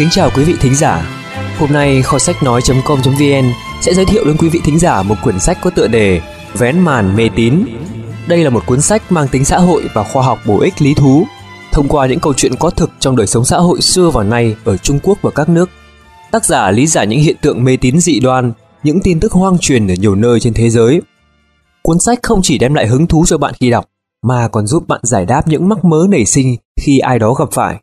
Kính chào quý vị thính giả. Hôm nay kho sách nói.com.vn sẽ giới thiệu đến quý vị thính giả một quyển sách có tựa đề Vén Màn Mê Tín. Đây là một cuốn sách mang tính xã hội và khoa học bổ ích lý thú, thông qua những câu chuyện có thực trong đời sống xã hội xưa và nay ở Trung Quốc và các nước. Tác giả lý giải những hiện tượng mê tín dị đoan, những tin tức hoang truyền ở nhiều nơi trên thế giới. Cuốn sách không chỉ đem lại hứng thú cho bạn khi đọc, mà còn giúp bạn giải đáp những mắc mớ nảy sinh khi ai đó gặp phải.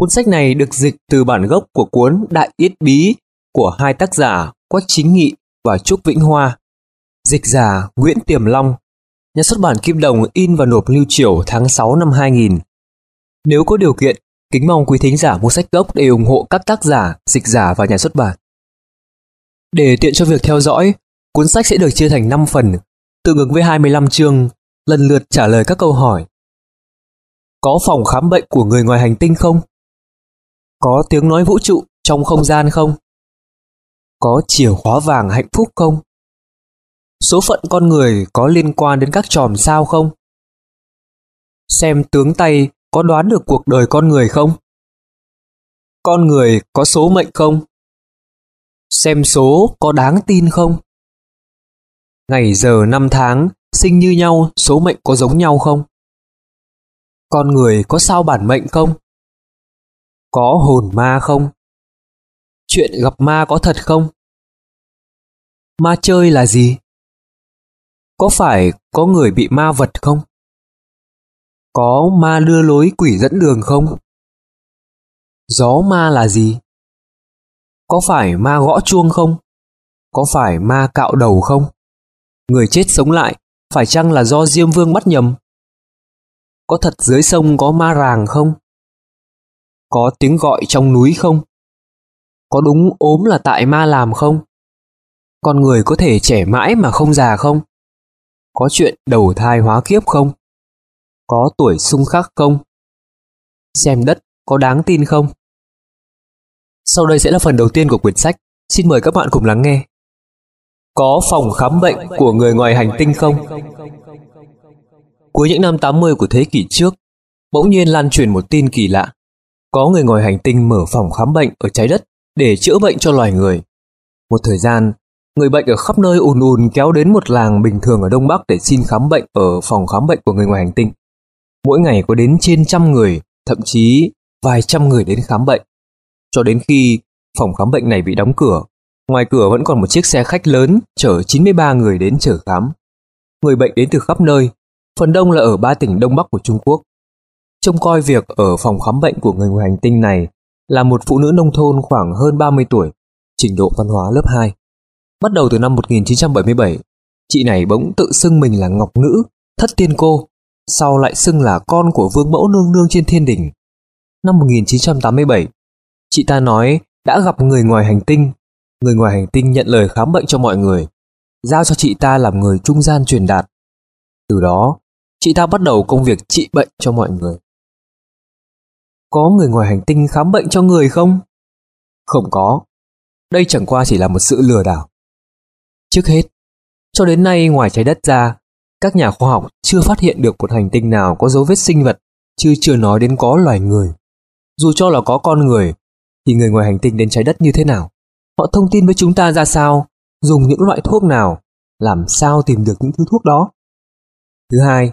Cuốn sách này được dịch từ bản gốc của cuốn Đại Yết Bí của hai tác giả Quách Chính Nghị và Trúc Vĩnh Hoa. Dịch giả Nguyễn Tiềm Long, nhà xuất bản Kim Đồng in và nộp lưu triểu tháng 6 năm 2000. Nếu có điều kiện, kính mong quý thính giả mua sách gốc để ủng hộ các tác giả, dịch giả và nhà xuất bản. Để tiện cho việc theo dõi, cuốn sách sẽ được chia thành 5 phần, tương ứng với 25 chương, lần lượt trả lời các câu hỏi. Có phòng khám bệnh của người ngoài hành tinh không? Có tiếng nói vũ trụ trong không gian không? Có chìa khóa vàng hạnh phúc không? Số phận con người có liên quan đến các chòm sao không? Xem tướng tay có đoán được cuộc đời con người không? Con người có số mệnh không? Xem số có đáng tin không? Ngày giờ năm tháng sinh như nhau, số mệnh có giống nhau không? Con người có sao bản mệnh không? Có hồn ma không? Chuyện gặp ma có thật không? Ma chơi là gì? Có phải có người bị ma vật không? Có ma đưa lối quỷ dẫn đường không? Gió ma là gì? Có phải ma gõ chuông không? Có phải ma cạo đầu không? Người chết sống lại, phải chăng là do Diêm Vương bắt nhầm? Có thật dưới sông có ma ràng không? Có tiếng gọi trong núi không? Có đúng ốm là tại ma làm không? Con người có thể trẻ mãi mà không già không? Có chuyện đầu thai hóa kiếp không? Có tuổi xung khắc không? Xem đất có đáng tin không? Sau đây sẽ là phần đầu tiên của quyển sách. Xin mời các bạn cùng lắng nghe. Có phòng khám bệnh của người ngoài hành tinh không? Cuối những năm 80 của thế kỷ trước, bỗng nhiên lan truyền một tin kỳ lạ. Có người ngoài hành tinh mở phòng khám bệnh ở trái đất để chữa bệnh cho loài người. Một thời gian, người bệnh ở khắp nơi ùn ùn kéo đến một làng bình thường ở Đông Bắc để xin khám bệnh ở phòng khám bệnh của người ngoài hành tinh. Mỗi ngày có đến trên trăm người, thậm chí vài trăm người đến khám bệnh. Cho đến khi phòng khám bệnh này bị đóng cửa, ngoài cửa vẫn còn một chiếc xe khách lớn chở 93 người đến chở khám. Người bệnh đến từ khắp nơi, phần đông là ở 3 tỉnh Đông Bắc của Trung Quốc. Trông coi việc ở phòng khám bệnh của người ngoài hành tinh này là một phụ nữ nông thôn khoảng hơn 30 tuổi, trình độ văn hóa lớp 2. Bắt đầu từ năm 1977, chị này bỗng tự xưng mình là Ngọc Nữ, Thất Tiên Cô, sau lại xưng là con của Vương Mẫu Nương Nương trên thiên đình. Năm 1987, chị ta nói đã gặp người ngoài hành tinh. Người ngoài hành tinh nhận lời khám bệnh cho mọi người, giao cho chị ta làm người trung gian truyền đạt. Từ đó, chị ta bắt đầu công việc trị bệnh cho mọi người. Có người ngoài hành tinh khám bệnh cho người không? Không có. Đây chẳng qua chỉ là một sự lừa đảo. Trước hết, cho đến nay ngoài trái đất ra, các nhà khoa học chưa phát hiện được một hành tinh nào có dấu vết sinh vật, chứ chưa nói đến có loài người. Dù cho là có con người, thì người ngoài hành tinh đến trái đất như thế nào? Họ thông tin với chúng ta ra sao? Dùng những loại thuốc nào? Làm sao tìm được những thứ thuốc đó? Thứ hai,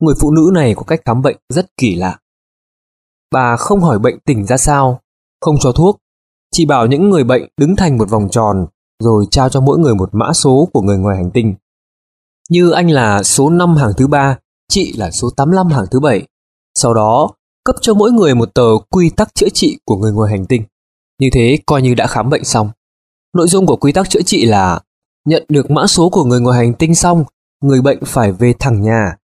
người phụ nữ này có cách khám bệnh rất kỳ lạ. Bà không hỏi bệnh tình ra sao, không cho thuốc, chỉ bảo những người bệnh đứng thành một vòng tròn rồi trao cho mỗi người một mã số của người ngoài hành tinh. Như anh là số 5 hàng thứ 3, chị là số 85 hàng thứ 7. Sau đó, cấp cho mỗi người một tờ quy tắc chữa trị của người ngoài hành tinh. Như thế coi như đã khám bệnh xong. Nội dung của quy tắc chữa trị là nhận được mã số của người ngoài hành tinh xong, người bệnh phải về thẳng nhà.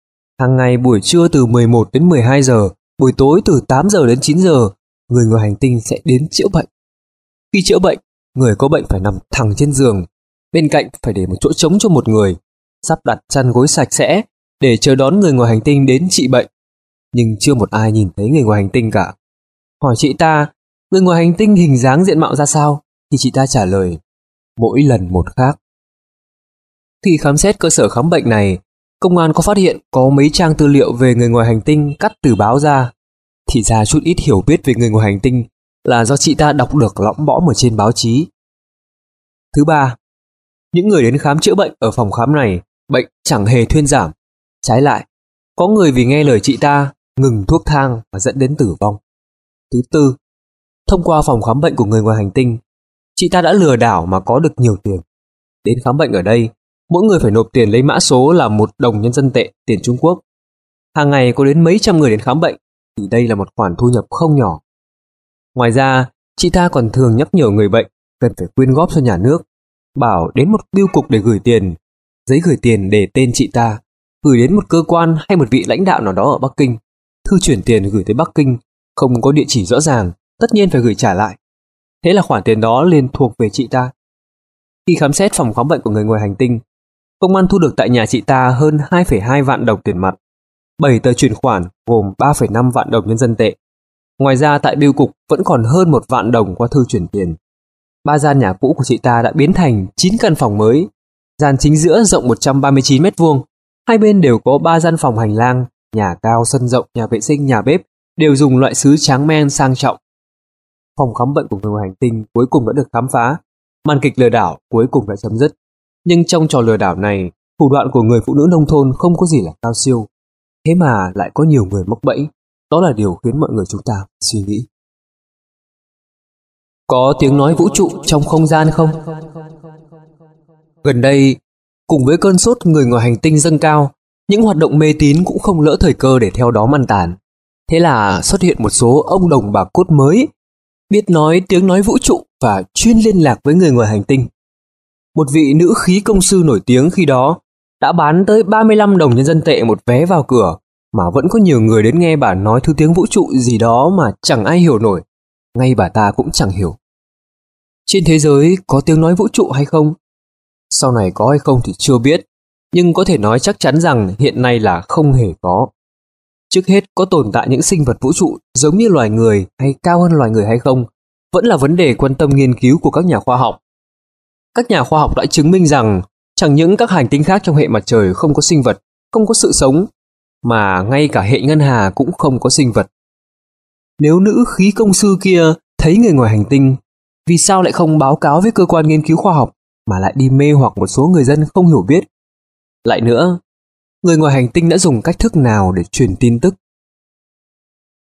Hàng ngày buổi trưa từ 11 đến 12 giờ, buổi tối từ 8 giờ đến 9 giờ, người ngoài hành tinh sẽ đến chữa bệnh. Khi chữa bệnh, người có bệnh phải nằm thẳng trên giường, bên cạnh phải để một chỗ trống cho một người, sắp đặt chăn gối sạch sẽ để chờ đón người ngoài hành tinh đến trị bệnh. Nhưng chưa một ai nhìn thấy người ngoài hành tinh cả. Hỏi chị ta, người ngoài hành tinh hình dáng diện mạo ra sao? Thì chị ta trả lời, mỗi lần một khác. Khi khám xét cơ sở khám bệnh này, công an có phát hiện có mấy trang tư liệu về người ngoài hành tinh cắt từ báo ra. Thì ra chút ít hiểu biết về người ngoài hành tinh là do chị ta đọc được lõm bõm ở trên báo chí. Thứ ba, những người đến khám chữa bệnh ở phòng khám này, bệnh chẳng hề thuyên giảm. Trái lại, có người vì nghe lời chị ta ngừng thuốc thang và dẫn đến tử vong. Thứ tư, thông qua phòng khám bệnh của người ngoài hành tinh, chị ta đã lừa đảo mà có được nhiều tiền. Đến khám bệnh ở đây, mỗi người phải nộp tiền lấy mã số là 1 đồng nhân dân tệ tiền Trung Quốc. Hàng ngày có đến mấy trăm người đến khám bệnh, thì đây là một khoản thu nhập không nhỏ. Ngoài ra, chị ta còn thường nhắc nhở người bệnh cần phải quyên góp cho nhà nước, bảo đến một bưu cục để gửi tiền, giấy gửi tiền để tên chị ta, gửi đến một cơ quan hay một vị lãnh đạo nào đó ở Bắc Kinh. Thư chuyển tiền gửi tới Bắc Kinh không có địa chỉ rõ ràng, tất nhiên phải gửi trả lại. Thế là khoản tiền đó liền thuộc về chị ta. Khi khám xét phòng khám bệnh của người ngoài hành tinh, công an thu được tại nhà chị ta hơn 2,2 vạn đồng tiền mặt, 7 tờ chuyển khoản gồm 3,5 vạn đồng nhân dân tệ. Ngoài ra tại bưu cục vẫn còn hơn 1 vạn đồng qua thư chuyển tiền. 3 gian nhà cũ của chị ta đã biến thành 9 căn phòng mới. Gian chính giữa rộng 139 m2, hai bên đều có 3 gian phòng hành lang, nhà cao, sân rộng, nhà vệ sinh, nhà bếp đều dùng loại sứ tráng men sang trọng. Phòng khám bệnh của người ngoài hành tinh cuối cùng đã được khám phá, màn kịch lừa đảo cuối cùng đã chấm dứt. Nhưng trong trò lừa đảo này, thủ đoạn của người phụ nữ nông thôn không có gì là cao siêu. Thế mà lại có nhiều người mắc bẫy, đó là điều khiến mọi người chúng ta suy nghĩ. Có tiếng nói vũ trụ trong không gian không? Gần đây, cùng với cơn sốt người ngoài hành tinh dâng cao, những hoạt động mê tín cũng không lỡ thời cơ để theo đó man tàn. Thế là xuất hiện một số ông đồng bà cốt mới, biết nói tiếng nói vũ trụ và chuyên liên lạc với người ngoài hành tinh. Một vị nữ khí công sư nổi tiếng khi đó đã bán tới 35 đồng nhân dân tệ một vé vào cửa, mà vẫn có nhiều người đến nghe bà nói thứ tiếng vũ trụ gì đó mà chẳng ai hiểu nổi, ngay bà ta cũng chẳng hiểu. Trên thế giới có tiếng nói vũ trụ hay không? Sau này có hay không thì chưa biết, nhưng có thể nói chắc chắn rằng hiện nay là không hề có. Trước hết, có tồn tại những sinh vật vũ trụ giống như loài người hay cao hơn loài người hay không, vẫn là vấn đề quan tâm nghiên cứu của các nhà khoa học. Các nhà khoa học đã chứng minh rằng chẳng những các hành tinh khác trong hệ mặt trời không có sinh vật, không có sự sống, mà ngay cả hệ ngân hà cũng không có sinh vật. Nếu nữ khí công sư kia thấy người ngoài hành tinh, vì sao lại không báo cáo với cơ quan nghiên cứu khoa học mà lại đi mê hoặc một số người dân không hiểu biết? Lại nữa, người ngoài hành tinh đã dùng cách thức nào để truyền tin tức?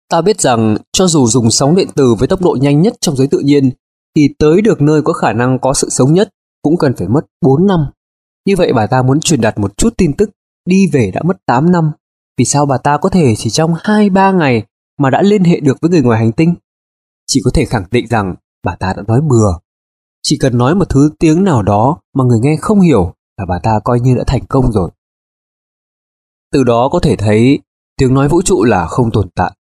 Ta biết rằng cho dù dùng sóng điện từ với tốc độ nhanh nhất trong giới tự nhiên, thì tới được nơi có khả năng có sự sống nhất cũng cần phải mất 4 năm. Như vậy bà ta muốn truyền đạt một chút tin tức, đi về đã mất 8 năm. Vì sao bà ta có thể chỉ trong 2-3 ngày mà đã liên hệ được với người ngoài hành tinh? Chỉ có thể khẳng định rằng bà ta đã nói bừa. Chỉ cần nói một thứ tiếng nào đó mà người nghe không hiểu là bà ta coi như đã thành công rồi. Từ đó có thể thấy tiếng nói vũ trụ là không tồn tại.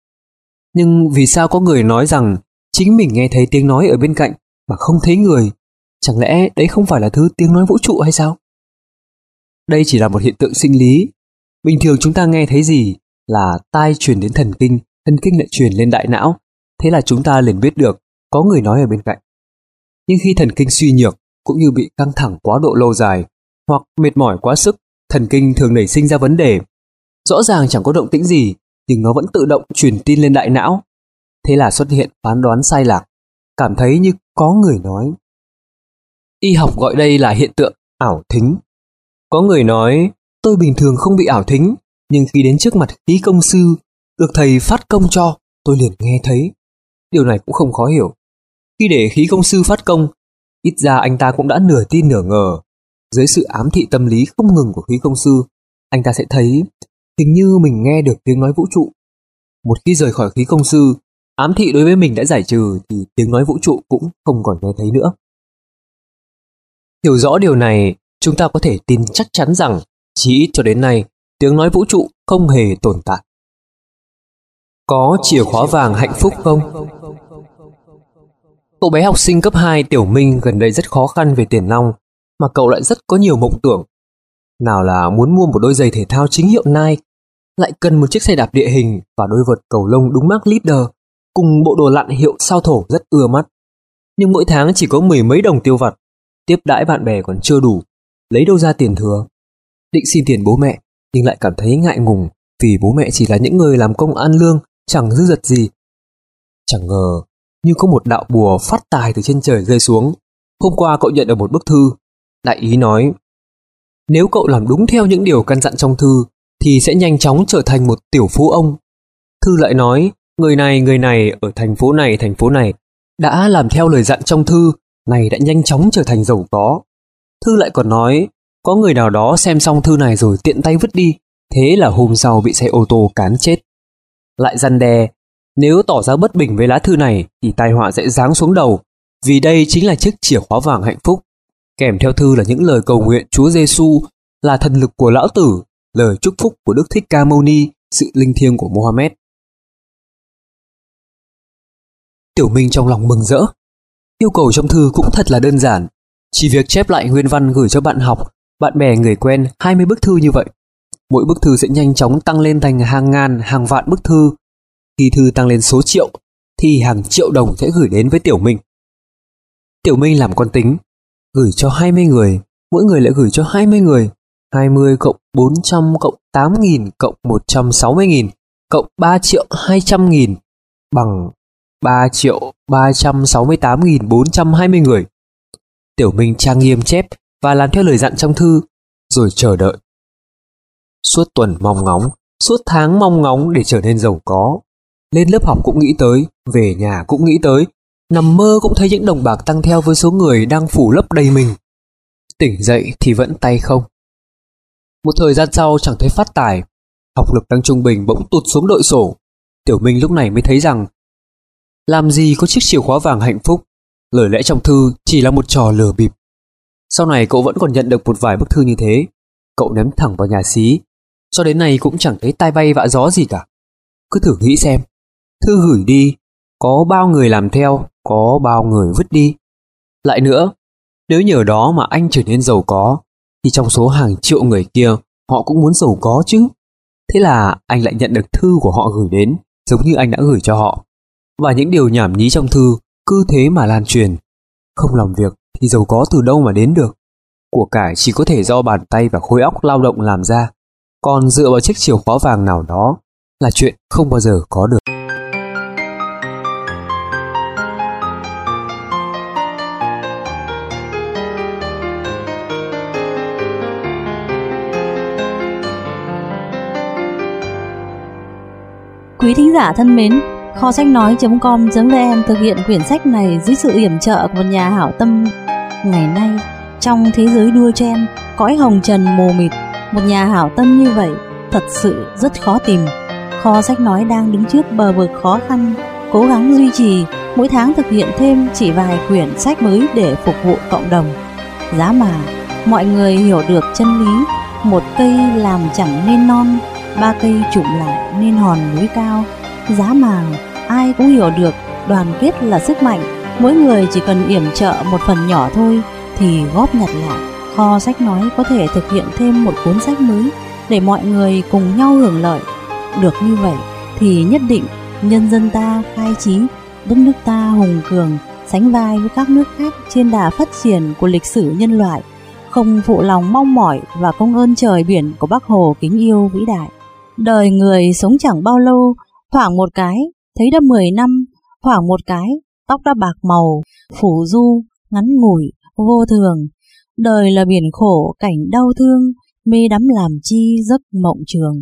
Nhưng vì sao có người nói rằng chính mình nghe thấy tiếng nói ở bên cạnh mà không thấy người? Chẳng lẽ đấy không phải là thứ tiếng nói vũ trụ hay sao? Đây chỉ là một hiện tượng sinh lý. Bình thường chúng ta nghe thấy gì là tai truyền đến thần kinh lại truyền lên đại não. Thế là chúng ta liền biết được có người nói ở bên cạnh. Nhưng khi thần kinh suy nhược cũng như bị căng thẳng quá độ lâu dài hoặc mệt mỏi quá sức, thần kinh thường nảy sinh ra vấn đề. Rõ ràng chẳng có động tĩnh gì nhưng nó vẫn tự động truyền tin lên đại não. Thế là xuất hiện phán đoán sai lạc, cảm thấy như có người nói. Y học gọi đây là hiện tượng ảo thính. Có người nói, tôi bình thường không bị ảo thính, nhưng khi đến trước mặt khí công sư, được thầy phát công cho, tôi liền nghe thấy. Điều này cũng không khó hiểu. Khi để khí công sư phát công, ít ra anh ta cũng đã nửa tin nửa ngờ. Dưới sự ám thị tâm lý không ngừng của khí công sư, anh ta sẽ thấy hình như mình nghe được tiếng nói vũ trụ. Một khi rời khỏi khí công sư, ám thị đối với mình đã giải trừ thì tiếng nói vũ trụ cũng không còn nghe thấy nữa. Hiểu rõ điều này, chúng ta có thể tin chắc chắn rằng chỉ ít cho đến nay, tiếng nói vũ trụ không hề tồn tại. Có chìa khóa vàng hạnh phúc không? Cậu bé học sinh cấp 2 Tiểu Minh gần đây rất khó khăn về tiền nong, mà cậu lại rất có nhiều mộng tưởng. Nào là muốn mua một đôi giày thể thao chính hiệu Nike, lại cần một chiếc xe đạp địa hình và đôi vợt cầu lông đúng mác Leader, cùng bộ đồ lặn hiệu Sao Thổ rất ưa mắt. Nhưng mỗi tháng chỉ có mười mấy đồng tiêu vặt, tiếp đãi bạn bè còn chưa đủ, lấy đâu ra tiền thừa. Định xin tiền bố mẹ, nhưng lại cảm thấy ngại ngùng vì bố mẹ chỉ là những người làm công ăn lương, chẳng dư dật gì. Chẳng ngờ, nhưng có một đạo bùa phát tài từ trên trời rơi xuống. Hôm qua cậu nhận được một bức thư. Đại ý nói, nếu cậu làm đúng theo những điều căn dặn trong thư thì sẽ nhanh chóng trở thành một tiểu phú ông. Thư lại nói, người này ở thành phố này đã làm theo lời dặn trong thư, này đã nhanh chóng trở thành giàu có. Thư lại còn nói, có người nào đó xem xong thư này rồi tiện tay vứt đi, thế là hôm sau bị xe ô tô cán chết. Lại răn đe, nếu tỏ ra bất bình với lá thư này thì tai họa sẽ giáng xuống đầu, vì đây chính là chiếc chìa khóa vàng hạnh phúc. Kèm theo thư là những lời cầu nguyện Chúa Giêsu, là thần lực của lão tử, lời chúc phúc của Đức Thích Ca Mâu Ni, sự linh thiêng của Mohammed. Tiểu Minh trong lòng mừng rỡ. Yêu cầu trong thư cũng thật là đơn giản, chỉ việc chép lại nguyên văn gửi cho bạn học, bạn bè, người quen 20 bức thư như vậy. Mỗi bức thư sẽ nhanh chóng tăng lên thành hàng ngàn, hàng vạn bức thư. Khi thư tăng lên số triệu thì hàng triệu đồng sẽ gửi đến với Tiểu Minh. Tiểu Minh làm con tính, gửi cho 20 người, mỗi người lại gửi cho 20 người. 20 cộng 400 cộng 8.000 cộng 160.000 cộng 3.200.000 bằng 3.368.420 người. Tiểu Minh trang nghiêm chép và làm theo lời dặn trong thư, rồi chờ đợi. Suốt tuần mong ngóng, suốt tháng mong ngóng để trở nên giàu có. Lên lớp học cũng nghĩ tới, về nhà cũng nghĩ tới, nằm mơ cũng thấy những đồng bạc tăng theo với số người đang phủ lấp đầy mình. Tỉnh dậy thì vẫn tay không. Một thời gian sau chẳng thấy phát tài, học lực đang trung bình bỗng tụt xuống đội sổ. Tiểu Minh lúc này mới thấy rằng làm gì có chiếc chìa khóa vàng hạnh phúc, lời lẽ trong thư chỉ là một trò lừa bịp. Sau này cậu vẫn còn nhận được một vài bức thư như thế, cậu ném thẳng vào nhà xí, cho đến nay cũng chẳng thấy tai bay vạ gió gì cả. Cứ thử nghĩ xem, thư gửi đi, có bao người làm theo, có bao người vứt đi. Lại nữa, nếu nhờ đó mà anh trở nên giàu có, thì trong số hàng triệu người kia, họ cũng muốn giàu có chứ. Thế là anh lại nhận được thư của họ gửi đến, giống như anh đã gửi cho họ. Và những điều nhảm nhí trong thư cứ thế mà lan truyền. Không làm việc thì giàu có từ đâu mà đến được. Của cải chỉ có thể do bàn tay và khối óc lao động làm ra, còn dựa vào chiếc chìa khóa vàng nào đó là chuyện không bao giờ có được. Quý thính giả thân mến, kho sách nói.com.vn thực hiện quyển sách này dưới sự yểm trợ của một nhà hảo tâm. Ngày nay, trong thế giới đua chen, cõi hồng trần mù mịt, một nhà hảo tâm như vậy thật sự rất khó tìm. Kho sách nói đang đứng trước bờ vực khó khăn, cố gắng duy trì, mỗi tháng thực hiện thêm chỉ vài quyển sách mới để phục vụ cộng đồng. Giá mà mọi người hiểu được chân lý, một cây làm chẳng nên non, ba cây trụm lại nên hòn núi cao. Giá mà ai cũng hiểu được đoàn kết là sức mạnh, mỗi người chỉ cần yểm trợ một phần nhỏ thôi thì góp nhặt lại, kho sách nói có thể thực hiện thêm một cuốn sách mới để mọi người cùng nhau hưởng lợi. Được như vậy thì nhất định nhân dân ta khai trí, đất nước ta hùng cường, sánh vai với các nước khác trên đà phát triển của lịch sử nhân loại, không phụ lòng mong mỏi và công ơn trời biển của Bác Hồ kính yêu vĩ đại. Đời người sống chẳng bao lâu, thoảng một cái thấy đã 10 năm, thoảng một cái tóc đã bạc màu, phủ du, ngắn ngủi, vô thường. Đời là biển khổ, cảnh đau thương, mê đắm làm chi giấc mộng trường.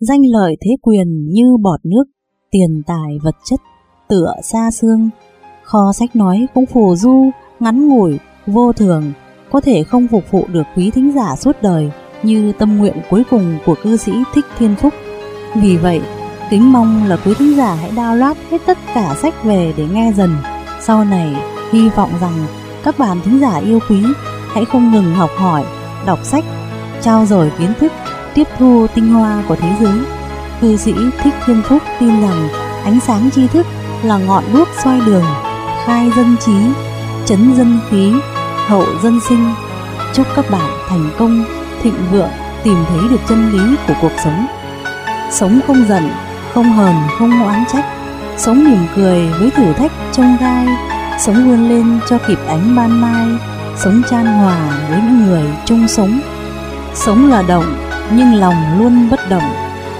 Danh lợi thế quyền như bọt nước, tiền tài vật chất tựa xa xương. Kho sách nói cũng phù du, ngắn ngủi, vô thường, có thể không phục vụ được quý thính giả suốt đời như tâm nguyện cuối cùng của cư sĩ Thích Thiện Phúc. Vì vậy, kính mong là quý thính giả hãy download hết tất cả sách về để nghe dần. Sau này, hy vọng rằng các bạn thính giả yêu quý hãy không ngừng học hỏi, đọc sách, trao dồi kiến thức, tiếp thu tinh hoa của thế giới. Cư sĩ Thích Thiện Phúc tin rằng ánh sáng tri thức là ngọn đuốc soi đường, khai dân trí, chấn dân khí, hậu dân sinh. Chúc các bạn thành công, thịnh vượng, tìm thấy được chân lý của cuộc sống. Sống không giận, không hờn, không oán trách, sống mỉm cười với thử thách chông gai, sống vươn lên cho kịp ánh ban mai, sống chan hòa với những người chung sống. Sống là động nhưng lòng luôn bất động,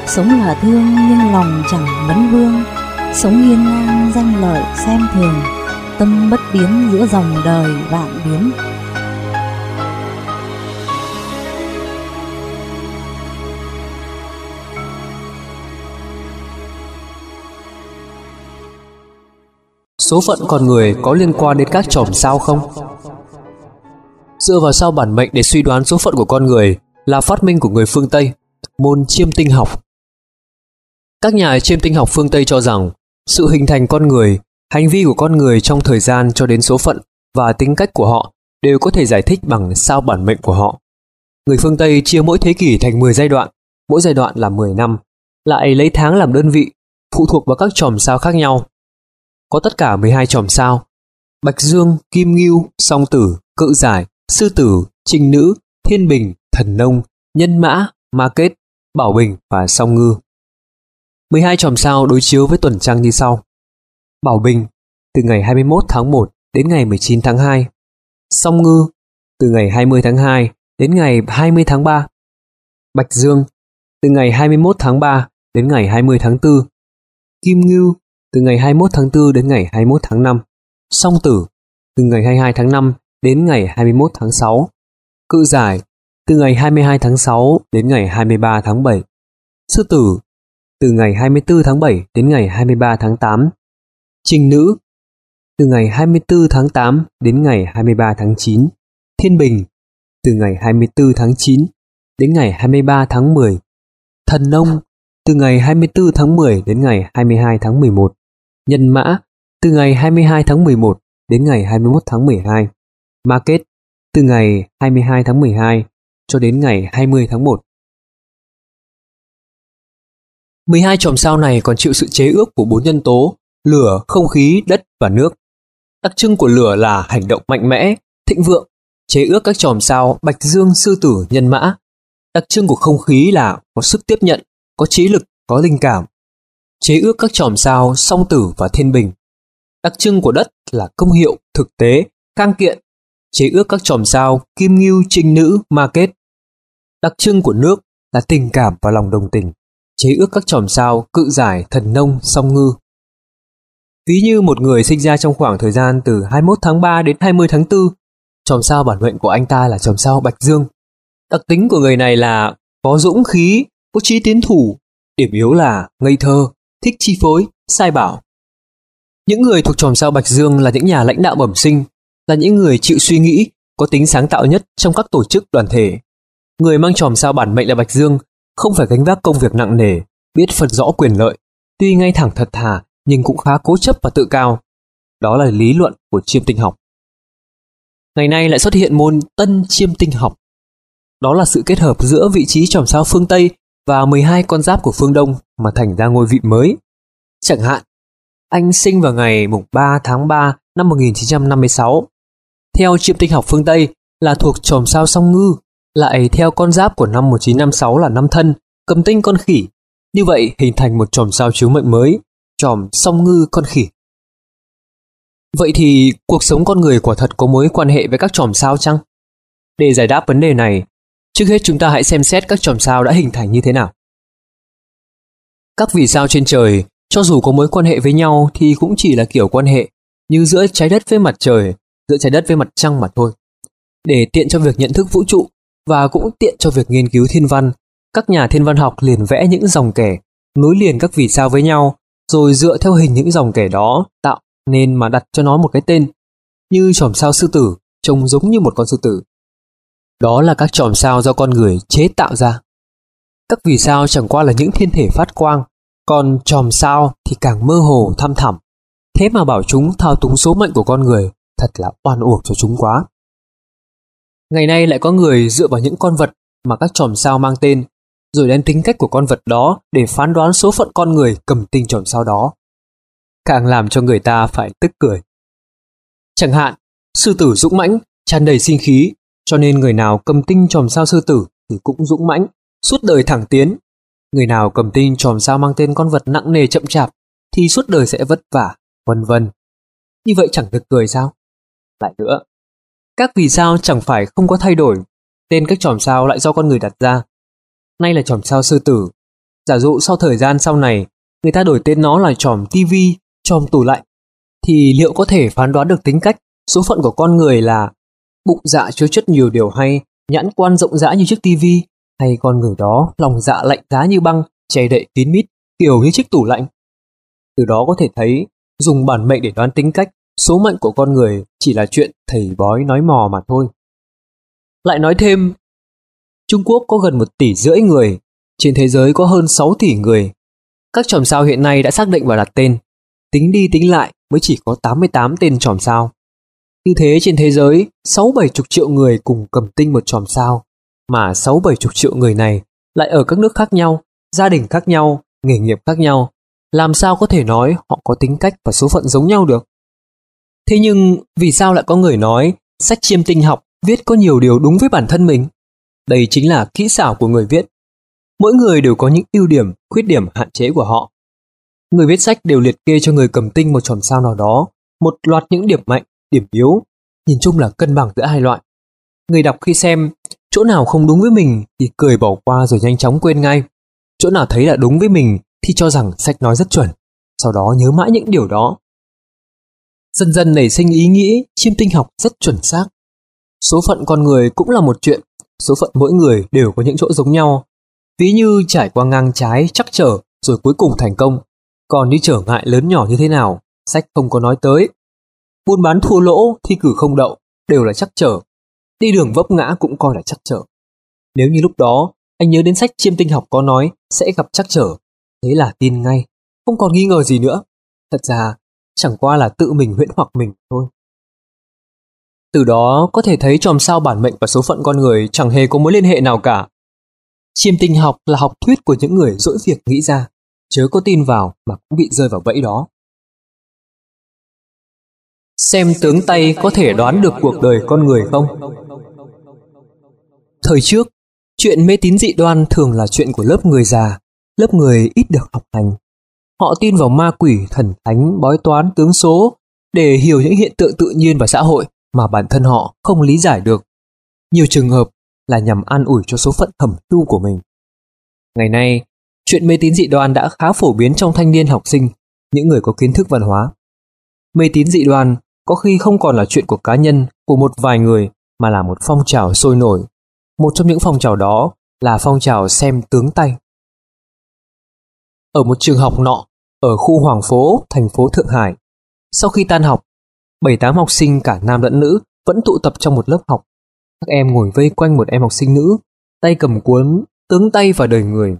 sống là thương nhưng lòng chẳng vấn vương. Sống hiên ngang danh lợi xem thường, tâm bất biến giữa dòng đời vạn biến. Số phận con người có liên quan đến các chòm sao không? Dựa vào sao bản mệnh để suy đoán số phận của con người là phát minh của người phương Tây, môn chiêm tinh học. Các nhà chiêm tinh học phương Tây cho rằng sự hình thành con người, hành vi của con người trong thời gian cho đến số phận và tính cách của họ đều có thể giải thích bằng sao bản mệnh của họ. Người phương Tây chia mỗi thế kỷ thành 10 giai đoạn, mỗi giai đoạn là 10 năm, lại lấy tháng làm đơn vị, phụ thuộc vào các chòm sao khác nhau. Có tất cả 12 chòm sao: Bạch Dương, Kim Ngưu, Song Tử, Cự Giải, Sư Tử, Trinh Nữ, Thiên Bình, Thần Nông, Nhân Mã, Ma Kết, Bảo Bình và Song Ngư. 12 chòm sao đối chiếu với tuần trăng như sau: Bảo Bình từ ngày 21 tháng 1 đến ngày 19 tháng 2, Song Ngư từ ngày 20 tháng 2 đến ngày 20 tháng 3, Bạch Dương từ ngày 21 tháng 3 đến ngày 20 tháng 4, Kim Ngưu từ ngày 21 tháng 4 đến ngày 21 tháng 5, Song Tử từ ngày 22 tháng 5 đến ngày 21 tháng 6, Cự Giải từ ngày 22 tháng 6 đến ngày 23 tháng 7, Sư Tử từ ngày 24 tháng 7 đến ngày 23 tháng 8, Trinh Nữ từ ngày 24 tháng 8 đến ngày 23 tháng 9, Thiên Bình từ ngày 24 tháng 9 đến ngày 23 tháng 10, Thần Nông từ ngày 24 tháng 10 đến ngày 22 tháng 11, Nhân Mã từ ngày 22 tháng 11 đến ngày 21 tháng 12, Ma Kết từ ngày 22 tháng 12 cho đến ngày 20 tháng 1. 12 chòm sao này còn chịu sự chế ước của 4 nhân tố: lửa, không khí, đất và nước. Đặc trưng của lửa là hành động mạnh mẽ, thịnh vượng, chế ước các chòm sao Bạch Dương, Sư Tử, Nhân Mã. Đặc trưng của không khí là có sức tiếp nhận, có trí lực, có linh cảm, chế ước các chòm sao Song Tử và Thiên Bình. Đặc trưng của đất là công hiệu, thực tế, khang kiện, chế ước các chòm sao Kim Ngưu, Trinh Nữ, Ma Kết. Đặc trưng của nước là tình cảm và lòng đồng tình, chế ước các chòm sao Cự Giải, Thần Nông, Song Ngư. Ví như một người sinh ra trong khoảng thời gian từ 21 tháng 3 đến 20 tháng 4, chòm sao bản mệnh của anh ta là chòm sao Bạch Dương. Đặc tính của người này là có dũng khí, có trí tiến thủ, điểm yếu là ngây thơ, thích chi phối, sai bảo. Những người thuộc chòm sao Bạch Dương là những nhà lãnh đạo bẩm sinh, là những người chịu suy nghĩ, có tính sáng tạo nhất trong các tổ chức đoàn thể. Người mang chòm sao bản mệnh là Bạch Dương không phải gánh vác công việc nặng nề, biết phân rõ quyền lợi, tuy ngay thẳng thật thà nhưng cũng khá cố chấp và tự cao. Đó là lý luận của chiêm tinh học. Ngày nay lại xuất hiện môn tân chiêm tinh học. Đó là sự kết hợp giữa vị trí chòm sao phương Tây và 12 con giáp của phương Đông mà thành ra ngôi vị mới. Chẳng hạn, anh sinh vào ngày 3 tháng 3 năm 1956. Theo chiêm tinh học phương Tây là thuộc chòm sao Song Ngư, lại theo con giáp của năm 1956 là năm Thân, cầm tinh con Khỉ. Như vậy hình thành một chòm sao chiếu mệnh mới, chòm Song Ngư con Khỉ. Vậy thì cuộc sống con người quả thật có mối quan hệ với các chòm sao chăng? Để giải đáp vấn đề này, trước hết chúng ta hãy xem xét các chòm sao đã hình thành như thế nào. Các vì sao trên trời cho dù có mối quan hệ với nhau thì cũng chỉ là kiểu quan hệ như giữa trái đất với mặt trời, giữa trái đất với mặt trăng mà thôi. Để tiện cho việc nhận thức vũ trụ và cũng tiện cho việc nghiên cứu thiên văn, các nhà thiên văn học liền vẽ những dòng kẻ nối liền các vì sao với nhau, rồi dựa theo hình những dòng kẻ đó tạo nên mà đặt cho nó một cái tên. Như chòm sao Sư Tử trông giống như một con sư tử. Đó là các chòm sao do con người chế tạo ra. Các vì sao chẳng qua là những thiên thể phát quang, còn chòm sao thì càng mơ hồ thăm thẳm. Thế mà bảo chúng thao túng số mệnh của con người, thật là oan uổng cho chúng quá. Ngày nay lại có người dựa vào những con vật mà các chòm sao mang tên, rồi đem tính cách của con vật đó để phán đoán số phận con người cầm tinh chòm sao đó. Càng làm cho người ta phải tức cười. Chẳng hạn, Sư Tử dũng mãnh, tràn đầy sinh khí, cho nên người nào cầm tinh chòm sao Sư Tử thì cũng dũng mãnh, suốt đời thẳng tiến. Người nào cầm tinh chòm sao mang tên con vật nặng nề chậm chạp thì suốt đời sẽ vất vả, vân vân. Như vậy chẳng được cười sao? Lại nữa, các vì sao chẳng phải không có thay đổi, tên các chòm sao lại do con người đặt ra. Nay là chòm sao Sư Tử. Giả dụ sau thời gian sau này, người ta đổi tên nó là chòm tivi, chòm tủ lạnh, thì liệu có thể phán đoán được tính cách, số phận của con người là bụng dạ chứa chất nhiều điều hay, nhãn quan rộng rãi như chiếc tivi, hay con người đó lòng dạ lạnh giá như băng, che đậy kín mít kiểu như chiếc tủ lạnh? Từ đó có thể thấy, dùng bản mệnh để đoán tính cách, số mệnh của con người chỉ là chuyện thầy bói nói mò mà thôi. Lại nói thêm, Trung Quốc có gần 1,5 tỷ người, trên thế giới có hơn 6 tỷ người. Các chòm sao hiện nay đã xác định và đặt tên, tính đi tính lại mới chỉ có 88 tên chòm sao. Như thế trên thế giới, 6-70 triệu người cùng cầm tinh một chòm sao, mà 6-70 triệu người này lại ở các nước khác nhau, gia đình khác nhau, nghề nghiệp khác nhau. Làm sao có thể nói họ có tính cách và số phận giống nhau được? Thế nhưng vì sao lại có người nói sách chiêm tinh học viết có nhiều điều đúng với bản thân mình? Đây chính là kỹ xảo của người viết. Mỗi người đều có những ưu điểm, khuyết điểm, hạn chế của họ. Người viết sách đều liệt kê cho người cầm tinh một chòm sao nào đó một loạt những điểm mạnh, điểm yếu, nhìn chung là cân bằng giữa hai loại. Người đọc khi xem, chỗ nào không đúng với mình thì cười bỏ qua rồi nhanh chóng quên ngay. Chỗ nào thấy là đúng với mình thì cho rằng sách nói rất chuẩn, sau đó nhớ mãi những điều đó. Dần dần nảy sinh ý nghĩ chiêm tinh học rất chuẩn xác. Số phận con người cũng là một chuyện, số phận mỗi người đều có những chỗ giống nhau. Ví như trải qua ngang trái, trắc trở rồi cuối cùng thành công. Còn những trở ngại lớn nhỏ như thế nào, sách không có nói tới. Buôn bán thua lỗ, thi cử không đậu đều là trắc trở. Đi đường vấp ngã cũng coi là trắc trở. Nếu như lúc đó anh nhớ đến sách chiêm tinh học có nói sẽ gặp trắc trở, thế là tin ngay, không còn nghi ngờ gì nữa. Thật ra chẳng qua là tự mình huyễn hoặc mình thôi. Từ đó có thể thấy chòm sao bản mệnh và số phận con người chẳng hề có mối liên hệ nào cả. Chiêm tinh học là học thuyết của những người dỗi việc nghĩ ra, chớ có tin vào mà cũng bị rơi vào bẫy đó. Xem tướng tay có thể đoán được cuộc đời con người không? Thời trước, chuyện mê tín dị đoan thường là chuyện của lớp người già, lớp người ít được học hành. Họ tin vào ma quỷ, thần thánh, bói toán, tướng số để hiểu những hiện tượng tự nhiên và xã hội mà bản thân họ không lý giải được. Nhiều trường hợp là nhằm an ủi cho số phận thầm tu của mình. Ngày nay, chuyện mê tín dị đoan đã khá phổ biến trong thanh niên học sinh, những người có kiến thức văn hóa. Mê tín dị đoan có khi không còn là chuyện của cá nhân, của một vài người, mà là một phong trào sôi nổi. Một trong những phong trào đó là phong trào xem tướng tay. Ở một trường học nọ, ở khu Hoàng Phố, thành phố Thượng Hải, sau khi tan học, 7-8 học sinh cả nam lẫn nữ vẫn tụ tập trong một lớp học. Các em ngồi vây quanh một em học sinh nữ, tay cầm cuốn Tướng tay và đời người.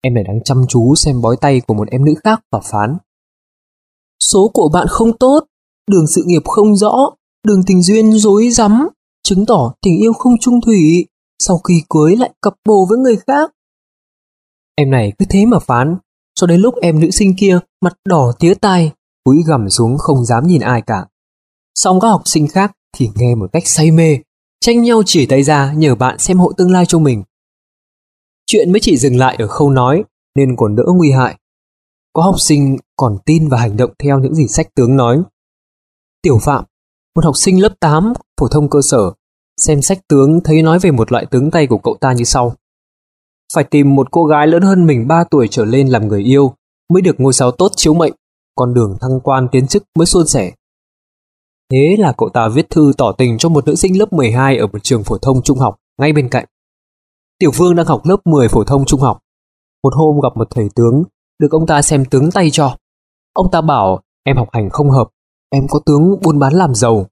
Em này đang chăm chú xem bói tay của một em nữ khác và phán: số của bạn không tốt, đường sự nghiệp không rõ, đường tình duyên rối rắm, chứng tỏ tình yêu không chung thủy, sau khi cưới lại cặp bồ với người khác. Em này cứ thế mà phán, cho đến lúc em nữ sinh kia mặt đỏ tía tai, cúi gằm xuống không dám nhìn ai cả. Song các học sinh khác thì nghe một cách say mê, tranh nhau chỉ tay ra nhờ bạn xem hộ tương lai cho mình. Chuyện mới chỉ dừng lại ở khâu nói nên còn đỡ nguy hại. Có học sinh còn tin và hành động theo những gì sách tướng nói. Tiểu Phạm, một học sinh lớp 8 phổ thông cơ sở, xem sách tướng thấy nói về một loại tướng tay của cậu ta như sau: phải tìm một cô gái lớn hơn mình 3 tuổi trở lên làm người yêu mới được ngôi sao tốt chiếu mệnh, con đường thăng quan tiến chức mới suôn sẻ. Thế là cậu ta viết thư tỏ tình cho một nữ sinh lớp 12 ở một trường phổ thông trung học ngay bên cạnh. Tiểu Vương đang học lớp 10 phổ thông trung học. Một hôm gặp một thầy tướng, được ông ta xem tướng tay cho. Ông ta bảo em học hành không hợp, em có tướng buôn bán làm giàu.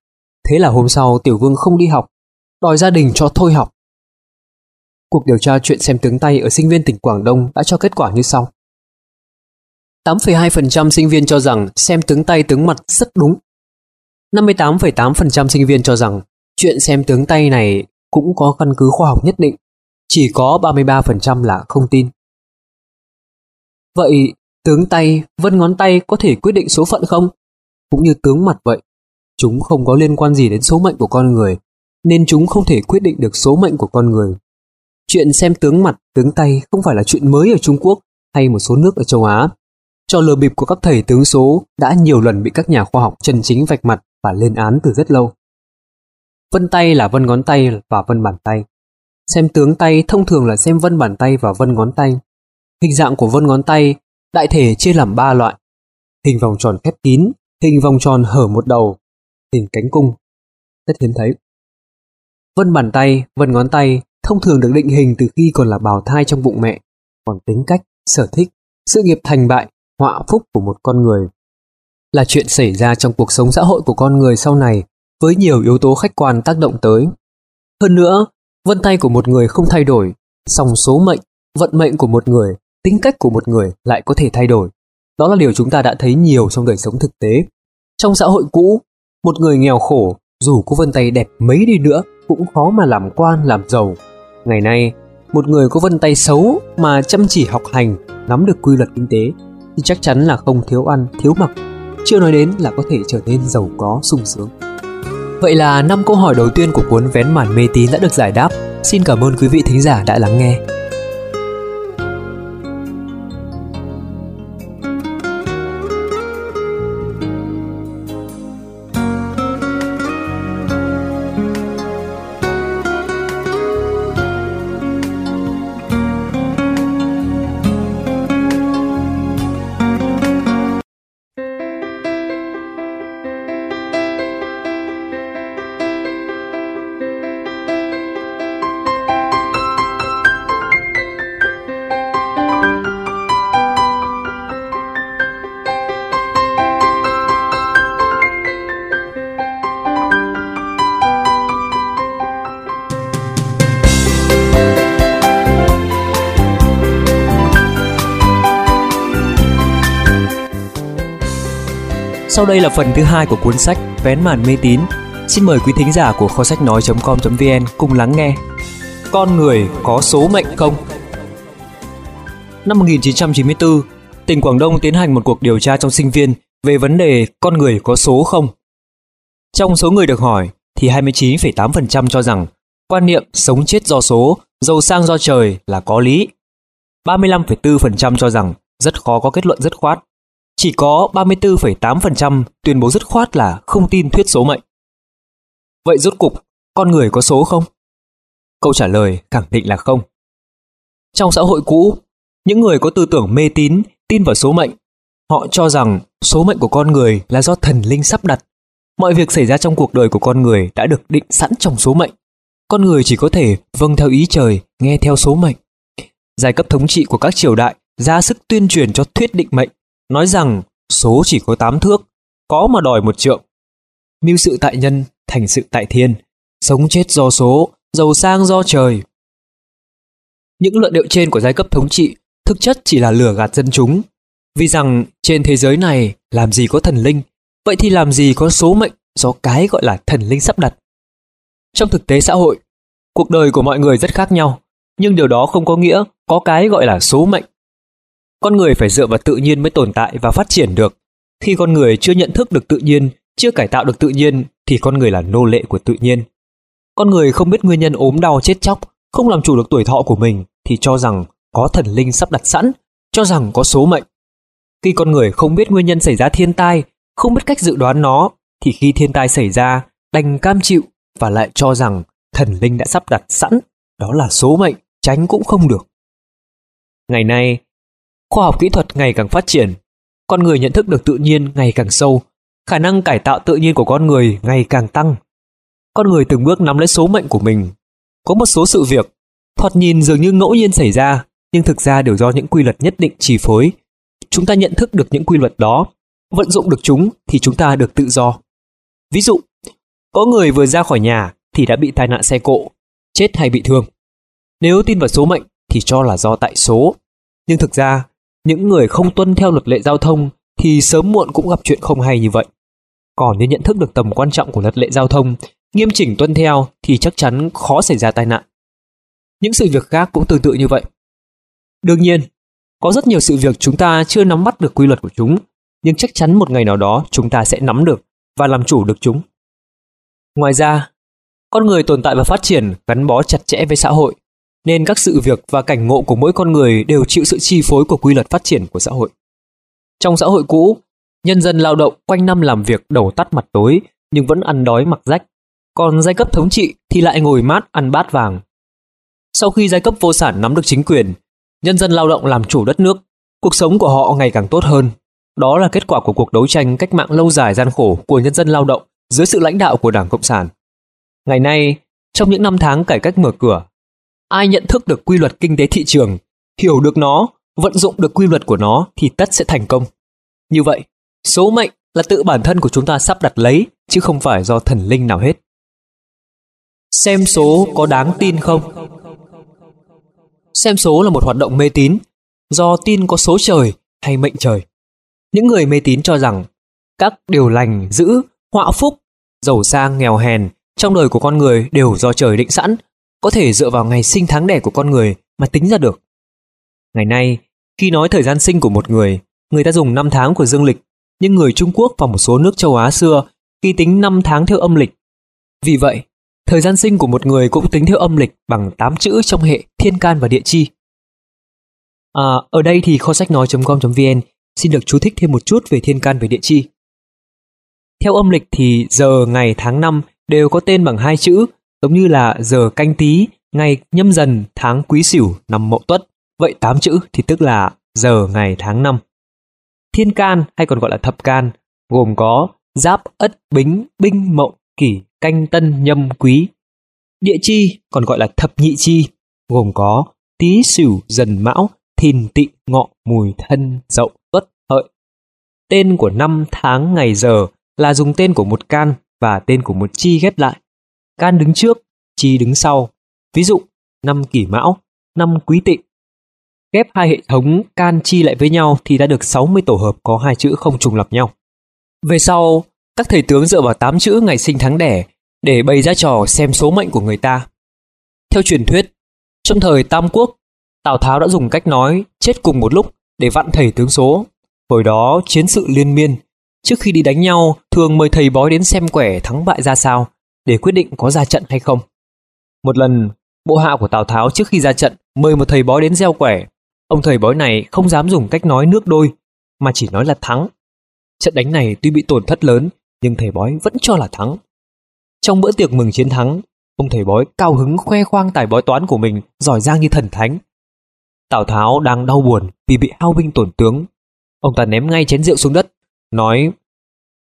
Thế là hôm sau Tiểu Vương không đi học, đòi gia đình cho thôi học. Cuộc điều tra chuyện xem tướng tay ở sinh viên tỉnh Quảng Đông đã cho kết quả như sau: 8,2% sinh viên cho rằng xem tướng tay tướng mặt rất đúng. 58,8% sinh viên cho rằng chuyện xem tướng tay này cũng có căn cứ khoa học nhất định. Chỉ có 33% là không tin. Vậy tướng tay, vân ngón tay có thể quyết định số phận không? Cũng như tướng mặt vậy, chúng không có liên quan gì đến số mệnh của con người, nên chúng không thể quyết định được số mệnh của con người. Chuyện xem tướng mặt, tướng tay không phải là chuyện mới ở Trung Quốc hay một số nước ở châu Á. Trò lừa bịp của các thầy tướng số đã nhiều lần bị các nhà khoa học chân chính vạch mặt và lên án từ rất lâu. Vân tay là vân ngón tay và vân bàn tay. Xem tướng tay thông thường là xem vân bàn tay và vân ngón tay. Hình dạng của vân ngón tay đại thể chia làm 3 loại: hình vòng tròn khép kín, hình vòng tròn hở một đầu, hình cánh cung, rất hiếm thấy. Vân bàn tay, vân ngón tay thông thường được định hình từ khi còn là bào thai trong bụng mẹ, còn tính cách, sở thích, sự nghiệp thành bại, họa phúc của một con người là chuyện xảy ra trong cuộc sống xã hội của con người sau này, với nhiều yếu tố khách quan tác động tới. Hơn nữa, vân tay của một người không thay đổi, song số mệnh, vận mệnh của một người, tính cách của một người lại có thể thay đổi. Đó là điều chúng ta đã thấy nhiều trong đời sống thực tế. Trong xã hội cũ, một người nghèo khổ, dù có vân tay đẹp mấy đi nữa cũng khó mà làm quan, làm giàu. Ngày nay, một người có vân tay xấu mà chăm chỉ học hành, nắm được quy luật kinh tế thì chắc chắn là không thiếu ăn, thiếu mặc, chưa nói đến là có thể trở nên giàu có, sung sướng. Vậy là 5 câu hỏi đầu tiên của cuốn Vén Màn Mê Tín đã được giải đáp. Xin cảm ơn quý vị thính giả đã lắng nghe. Sau đây là phần thứ 2 của cuốn sách Vén Màn Mê Tín. Xin mời quý thính giả của kho sách nói.com.vn cùng lắng nghe. Con người có số mệnh không? Năm 1994, tỉnh Quảng Đông tiến hành một cuộc điều tra trong sinh viên về vấn đề con người có số không. Trong số người được hỏi thì 29,8% cho rằng quan niệm sống chết do số, giàu sang do trời là có lý. 35,4% cho rằng rất khó có kết luận dứt khoát. Chỉ có 34,8% tuyên bố dứt khoát là không tin thuyết số mệnh. Vậy rốt cục, con người có số không? Câu trả lời khẳng định là không. Trong xã hội cũ, những người có tư tưởng mê tín, tin vào số mệnh. Họ cho rằng số mệnh của con người là do thần linh sắp đặt. Mọi việc xảy ra trong cuộc đời của con người đã được định sẵn trong số mệnh. Con người chỉ có thể vâng theo ý trời, nghe theo số mệnh. Giai cấp thống trị của các triều đại ra sức tuyên truyền cho thuyết định mệnh, nói rằng số chỉ có 8 thước, có mà đòi 1 trượng. Mưu sự tại nhân, thành sự tại thiên, sống chết do số, giàu sang do trời. Những luận điệu trên của giai cấp thống trị thực chất chỉ là lừa gạt dân chúng. Vì rằng trên thế giới này làm gì có thần linh, vậy thì làm gì có số mệnh do cái gọi là thần linh sắp đặt. Trong thực tế xã hội, cuộc đời của mọi người rất khác nhau, nhưng điều đó không có nghĩa có cái gọi là số mệnh. Con người phải dựa vào tự nhiên mới tồn tại và phát triển được. Khi con người chưa nhận thức được tự nhiên, chưa cải tạo được tự nhiên, thì con người là nô lệ của tự nhiên. Con người không biết nguyên nhân ốm đau chết chóc, không làm chủ được tuổi thọ của mình, thì cho rằng có thần linh sắp đặt sẵn, cho rằng có số mệnh. Khi con người không biết nguyên nhân xảy ra thiên tai, không biết cách dự đoán nó, thì khi thiên tai xảy ra, đành cam chịu và lại cho rằng thần linh đã sắp đặt sẵn, đó là số mệnh, tránh cũng không được. Ngày nay, khoa học kỹ thuật ngày càng phát triển, con người nhận thức được tự nhiên ngày càng sâu, khả năng cải tạo tự nhiên của con người ngày càng tăng. Con người từng bước nắm lấy số mệnh của mình. Có một số sự việc, thoạt nhìn dường như ngẫu nhiên xảy ra, nhưng thực ra đều do những quy luật nhất định chi phối. Chúng ta nhận thức được những quy luật đó, vận dụng được chúng thì chúng ta được tự do. Ví dụ, có người vừa ra khỏi nhà thì đã bị tai nạn xe cộ, chết hay bị thương. Nếu tin vào số mệnh thì cho là do tại số, nhưng thực ra, những người không tuân theo luật lệ giao thông thì sớm muộn cũng gặp chuyện không hay như vậy. Còn nếu nhận thức được tầm quan trọng của luật lệ giao thông, nghiêm chỉnh tuân theo thì chắc chắn khó xảy ra tai nạn. Những sự việc khác cũng tương tự như vậy. Đương nhiên, có rất nhiều sự việc chúng ta chưa nắm bắt được quy luật của chúng, nhưng chắc chắn một ngày nào đó chúng ta sẽ nắm được và làm chủ được chúng. Ngoài ra, con người tồn tại và phát triển gắn bó chặt chẽ với xã hội, nên các sự việc và cảnh ngộ của mỗi con người đều chịu sự chi phối của quy luật phát triển của xã hội. Trong xã hội cũ, nhân dân lao động quanh năm làm việc đầu tắt mặt tối nhưng vẫn ăn đói mặc rách, còn giai cấp thống trị thì lại ngồi mát ăn bát vàng. Sau khi giai cấp vô sản nắm được chính quyền, nhân dân lao động làm chủ đất nước, Cuộc sống của họ ngày càng tốt hơn. Đó là kết quả của cuộc đấu tranh cách mạng lâu dài gian khổ của nhân dân lao động dưới sự lãnh đạo của Đảng Cộng sản. Ngày nay, trong những năm tháng cải cách mở cửa, ai nhận thức được quy luật kinh tế thị trường, hiểu được nó, vận dụng được quy luật của nó thì tất sẽ thành công. Như vậy, số mệnh là tự bản thân của chúng ta sắp đặt lấy, chứ không phải do thần linh nào hết. Xem số có đáng tin không? Xem số là một hoạt động mê tín, do tin có số trời hay mệnh trời. Những người mê tín cho rằng các điều lành, dữ, họa phúc, giàu sang, nghèo hèn trong đời của con người đều do trời định sẵn, có thể dựa vào ngày sinh tháng đẻ của con người mà tính ra được. Ngày nay, khi nói thời gian sinh của một người, người ta dùng năm tháng của dương lịch, nhưng người Trung Quốc và một số nước châu Á xưa khi tính năm tháng theo âm lịch. Vì vậy, thời gian sinh của một người cũng tính theo âm lịch bằng 8 chữ trong hệ thiên can và địa chi. Ở đây thì kho sách nói.com.vn xin được chú thích thêm một chút về thiên can và địa chi. Theo âm lịch thì giờ, ngày, tháng, năm đều có tên bằng 2 chữ, giống như là giờ Canh Tí, ngày Nhâm Dần, tháng Quý Sửu, năm Mậu Tuất. Vậy 8 chữ thì tức là giờ, ngày, tháng, năm. Thiên can hay còn gọi là thập can gồm có Giáp, Ất, Bính, Binh, Mậu, Kỷ, Canh, Tân, Nhâm, Quý. Địa chi còn gọi là thập nhị chi gồm có Tý, Sửu, Dần, Mão, Thìn, Tị, Ngọ, Mùi, Thân, Dậu, Tuất, Hợi. Tên của năm, tháng, ngày, giờ là dùng tên của một can và tên của một chi ghép lại. Can đứng trước, chi đứng sau. Ví dụ, năm Kỷ Mão, năm Quý Tỵ. Ghép hai hệ thống can chi lại với nhau thì đã được 60 tổ hợp có 2 chữ không trùng lặp nhau. Về sau, các thầy tướng dựa vào 8 chữ ngày sinh tháng đẻ để bày ra trò xem số mệnh của người ta. Theo truyền thuyết, trong thời Tam Quốc, Tào Tháo đã dùng cách nói chết cùng một lúc để vặn thầy tướng số. Hồi đó chiến sự liên miên, trước khi đi đánh nhau thường mời thầy bói đến xem quẻ thắng bại ra sao để quyết định có ra trận hay không. Một lần, bộ hạ của Tào Tháo trước khi ra trận mời một thầy bói đến gieo quẻ. Ông thầy bói này không dám dùng cách nói nước đôi mà chỉ nói là thắng. Trận đánh này tuy bị tổn thất lớn nhưng thầy bói vẫn cho là thắng. Trong bữa tiệc mừng chiến thắng, ông thầy bói cao hứng khoe khoang tài bói toán của mình giỏi giang như thần thánh. Tào Tháo đang đau buồn vì bị hao binh tổn tướng. Ông ta ném ngay chén rượu xuống đất, nói: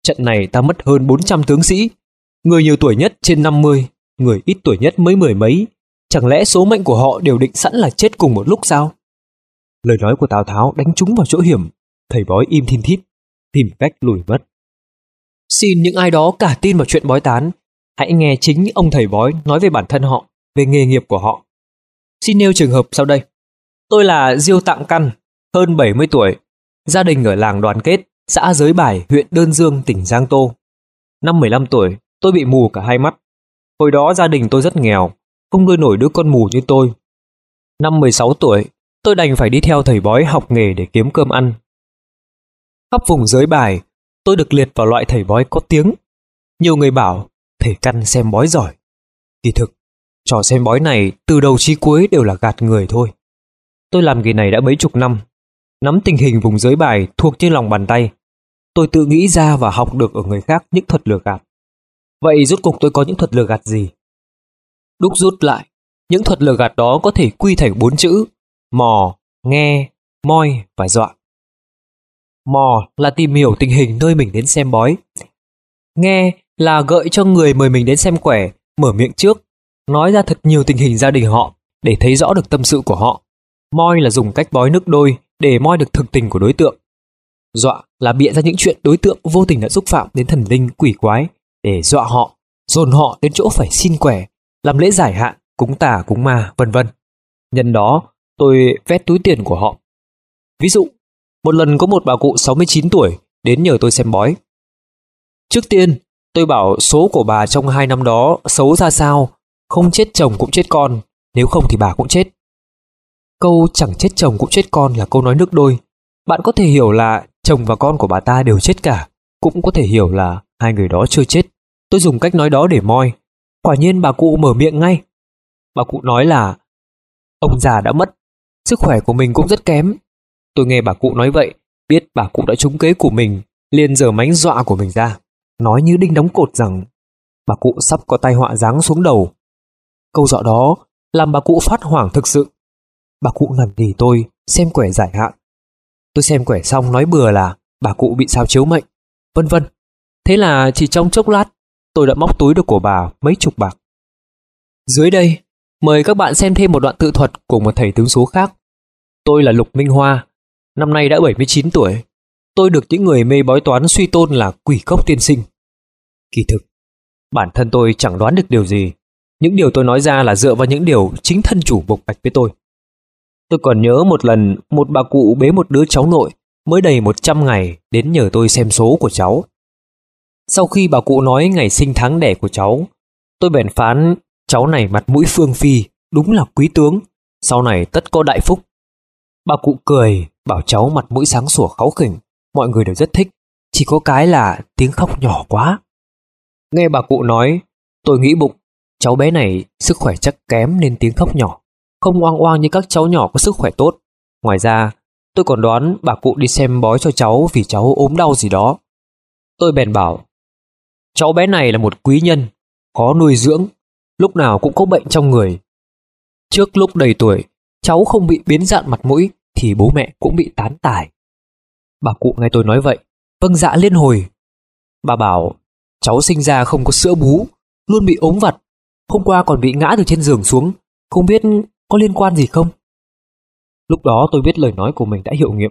"Trận này ta mất hơn 400 tướng sĩ, người nhiều tuổi nhất trên 50, người ít tuổi nhất mới mười mấy. Chẳng lẽ số mệnh của họ đều định sẵn là chết cùng một lúc sao?" Lời nói của Tào Tháo đánh trúng vào chỗ hiểm, thầy bói im thìn thít, tìm cách lùi mất. Xin những ai đó cả tin vào chuyện bói tán, hãy nghe chính ông thầy bói nói về bản thân họ, về nghề nghiệp của họ. Xin nêu trường hợp sau đây. Tôi là Diêu Tạng Căn, hơn 70 tuổi, gia đình ở làng Đoàn Kết, xã Giới Bài, huyện Đơn Dương, tỉnh Giang Tô. Năm 15 tuổi, tôi bị mù cả hai mắt. Hồi đó gia đình tôi rất nghèo, không nuôi nổi đứa con mù như tôi. Năm 16 tuổi, tôi đành phải đi theo thầy bói học nghề để kiếm cơm ăn. Khắp vùng Giới Bài, tôi được liệt vào loại thầy bói có tiếng. Nhiều người bảo thầy Căn xem bói giỏi. Kỳ thực, trò xem bói này từ đầu chí cuối đều là gạt người thôi. Tôi làm nghề này đã mấy chục năm, nắm tình hình vùng Giới Bài thuộc trên lòng bàn tay. Tôi tự nghĩ ra và học được ở người khác những thuật lừa gạt. Vậy rốt cuộc tôi có những thuật lừa gạt gì? Đúc rút lại, những thuật lừa gạt đó có thể quy thành 4 chữ: mò, nghe, moi và dọa. Mò là tìm hiểu tình hình nơi mình đến xem bói. Nghe là gợi cho người mời mình đến xem quẻ mở miệng trước, nói ra thật nhiều tình hình gia đình họ để thấy rõ được tâm sự của họ. Moi là dùng cách bói nước đôi để moi được thực tình của đối tượng. Dọa là bịa ra những chuyện đối tượng vô tình đã xúc phạm đến thần linh quỷ quái để dọa họ, dồn họ đến chỗ phải xin quẻ, làm lễ giải hạn, cúng tà cúng ma, vân vân. Nhân đó, tôi vét túi tiền của họ. Ví dụ, một lần có một bà cụ 69 tuổi đến nhờ tôi xem bói. Trước tiên, tôi bảo số của bà trong 2 năm đó xấu ra sao, không chết chồng cũng chết con, nếu không thì bà cũng chết. Câu chẳng chết chồng cũng chết con là câu nói nước đôi. Bạn có thể hiểu là chồng và con của bà ta đều chết cả, cũng có thể hiểu là hai người đó chưa chết. Tôi dùng cách nói đó để moi. Quả nhiên bà cụ mở miệng ngay. Bà cụ nói là ông già đã mất, sức khỏe của mình cũng rất kém. Tôi nghe bà cụ nói vậy, biết bà cụ đã trúng kế của mình, liền giở mánh dọa của mình ra, nói như đinh đóng cột rằng bà cụ sắp có tai họa giáng xuống đầu. Câu dọa đó làm bà cụ phát hoảng thực sự. Bà cụ năn nỉ tôi xem quẻ giải hạn. Tôi xem quẻ xong nói bừa là bà cụ bị sao chiếu mệnh, vân vân. Thế là chỉ trong chốc lát, tôi đã móc túi được của bà mấy chục bạc. Dưới đây, mời các bạn xem thêm một đoạn tự thuật của một thầy tướng số khác. Tôi là Lục Minh Hoa, năm nay đã 79 tuổi. Tôi được những người mê bói toán suy tôn là quỷ cốc tiên sinh. Kỳ thực, bản thân tôi chẳng đoán được điều gì. Những điều tôi nói ra là dựa vào những điều chính thân chủ bộc bạch với tôi. Tôi còn nhớ một lần, một bà cụ bế một đứa cháu nội mới đầy 100 ngày đến nhờ tôi xem số của cháu. Sau khi bà cụ nói ngày sinh tháng đẻ của cháu, tôi bèn phán cháu này mặt mũi phương phi, đúng là quý tướng, sau này tất có đại phúc. Bà cụ cười, bảo cháu mặt mũi sáng sủa kháu khỉnh, mọi người đều rất thích, chỉ có cái là tiếng khóc nhỏ quá. Nghe bà cụ nói, tôi nghĩ bụng, cháu bé này sức khỏe chắc kém nên tiếng khóc nhỏ, không oang oang như các cháu nhỏ có sức khỏe tốt. Ngoài ra, tôi còn đoán bà cụ đi xem bói cho cháu vì cháu ốm đau gì đó. Tôi bèn bảo, cháu bé này là một quý nhân, khó nuôi dưỡng, lúc nào cũng có bệnh trong người. Trước lúc đầy tuổi, cháu không bị biến dạng mặt mũi thì bố mẹ cũng bị tán tải. Bà cụ nghe tôi nói vậy, vâng dạ liên hồi. Bà bảo, cháu sinh ra không có sữa bú, luôn bị ốm vặt, hôm qua còn bị ngã từ trên giường xuống, không biết có liên quan gì không. Lúc đó tôi biết lời nói của mình đã hiệu nghiệm,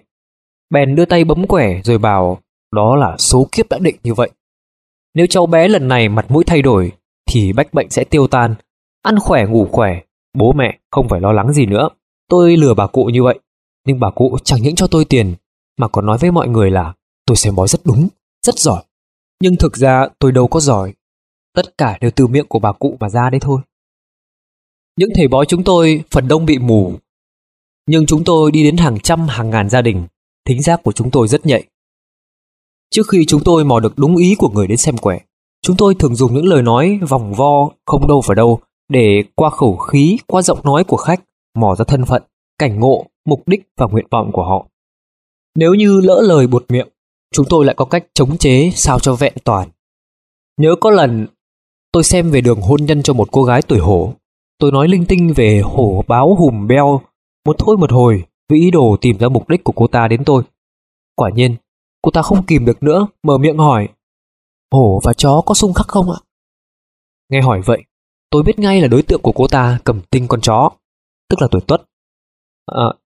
bèn đưa tay bấm quẻ rồi bảo, đó là số kiếp đã định như vậy. Nếu cháu bé lần này mặt mũi thay đổi thì bách bệnh sẽ tiêu tan, ăn khỏe ngủ khỏe, bố mẹ không phải lo lắng gì nữa. Tôi lừa bà cụ như vậy, nhưng bà cụ chẳng những cho tôi tiền mà còn nói với mọi người là tôi xem bói rất đúng, rất giỏi. Nhưng thực ra tôi đâu có giỏi, tất cả đều từ miệng của bà cụ mà ra đấy thôi. Những thầy bói chúng tôi phần đông bị mù, nhưng chúng tôi đi đến hàng trăm hàng ngàn gia đình, thính giác của chúng tôi rất nhạy. Trước khi chúng tôi mò được đúng ý của người đến xem quẻ, chúng tôi thường dùng những lời nói vòng vo không đâu vào đâu để qua khẩu khí, qua giọng nói của khách mò ra thân phận, cảnh ngộ, mục đích và nguyện vọng của họ. Nếu như lỡ lời buột miệng, chúng tôi lại có cách chống chế sao cho vẹn toàn. Nhớ có lần tôi xem về đường hôn nhân cho một cô gái tuổi Hổ, tôi nói linh tinh về hổ báo hùm beo một hồi với ý đồ tìm ra mục đích của cô ta đến tôi. Quả nhiên cô ta không kìm được nữa, mở miệng hỏi, hổ và chó có xung khắc không ạ? Nghe hỏi vậy, tôi biết ngay là đối tượng của cô ta cầm tinh con chó, tức là tuổi Tuất.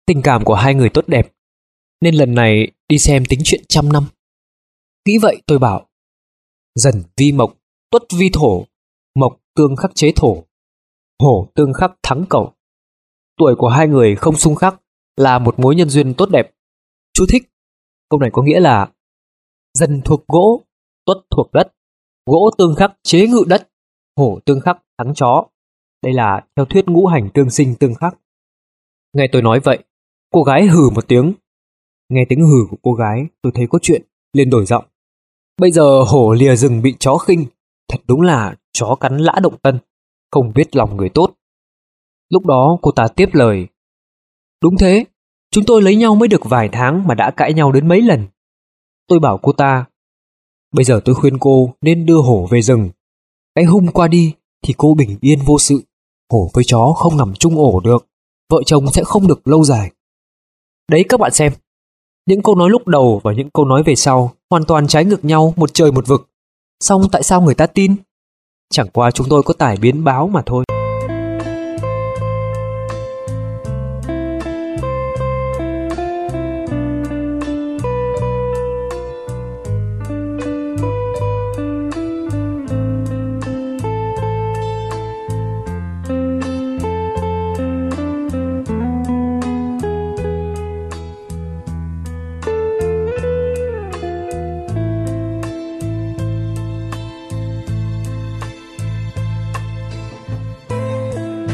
Tình cảm của hai người tốt đẹp, nên lần này đi xem tính chuyện trăm năm. Nghĩ vậy tôi bảo, dần vi mộc, tuất vi thổ, mộc tương khắc chế thổ, hổ tương khắc thắng cẩu. Tuổi của hai người không xung khắc là một mối nhân duyên tốt đẹp. Chú thích, câu này có nghĩa là dần thuộc gỗ, tuất thuộc đất, gỗ tương khắc chế ngự đất, hổ tương khắc thắng chó. Đây là theo thuyết ngũ hành tương sinh tương khắc. Nghe tôi nói vậy, cô gái hừ một tiếng. Nghe tiếng hừ của cô gái, tôi thấy có chuyện, liền đổi giọng. Bây giờ hổ lìa rừng bị chó khinh, thật đúng là chó cắn lã động tân, không biết lòng người tốt. Lúc đó cô ta tiếp lời, đúng thế, chúng tôi lấy nhau mới được vài tháng mà đã cãi nhau đến mấy lần. Tôi bảo cô ta, bây giờ tôi khuyên cô nên đưa hổ về rừng, cái hung qua đi thì cô bình yên vô sự, hổ với chó không nằm chung ổ được, vợ chồng sẽ không được lâu dài. Đấy các bạn xem, những câu nói lúc đầu và những câu nói về sau hoàn toàn trái ngược nhau một trời một vực. Song tại sao người ta tin? Chẳng qua chúng tôi có tải biến báo mà thôi.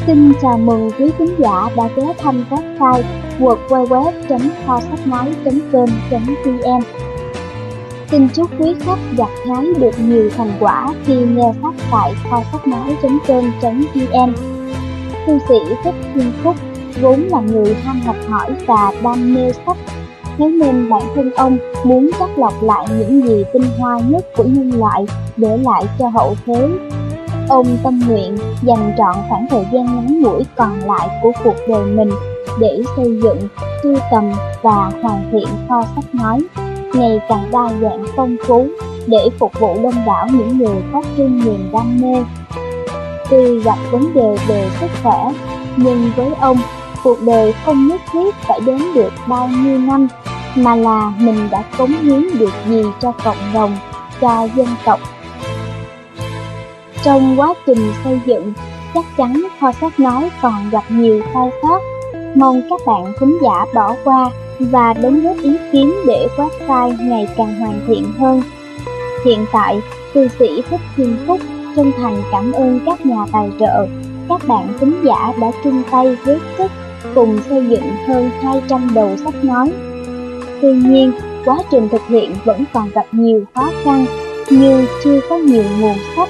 Xin chào mừng quý khán giả đã ghé thăm website www.kho sách nói.com.vn. Xin chúc quý khách gặt hái được nhiều thành quả khi nghe sách tại kho sách nói.com.vn. Thư sĩ Thích Thiện Phúc vốn là người ham học hỏi và đam mê sách, thế nên bản thân ông muốn chắt lọc lại những gì tinh hoa nhất của nhân loại để lại cho hậu thế. Ông tâm nguyện dành trọn khoảng thời gian ngắn ngủi còn lại của cuộc đời mình để xây dựng, sưu tầm và hoàn thiện kho sách nói ngày càng đa dạng phong phú để phục vụ đông đảo những người phát triển niềm đam mê. Tuy gặp vấn đề về sức khỏe, nhưng với ông, cuộc đời không nhất thiết phải đến được bao nhiêu năm, mà là mình đã cống hiến được gì cho cộng đồng, cho dân tộc. Trong quá trình xây dựng, chắc chắn kho sách nói còn gặp nhiều sai sót. Mong các bạn khán giả bỏ qua và đóng góp ý kiến để website ngày càng hoàn thiện hơn. Hiện tại, cư sĩ Thích Thiện Phúc chân thành cảm ơn các nhà tài trợ, các bạn khán giả đã chung tay góp sức cùng xây dựng hơn 200 đầu sách nói. Tuy nhiên, quá trình thực hiện vẫn còn gặp nhiều khó khăn như chưa có nhiều nguồn sách,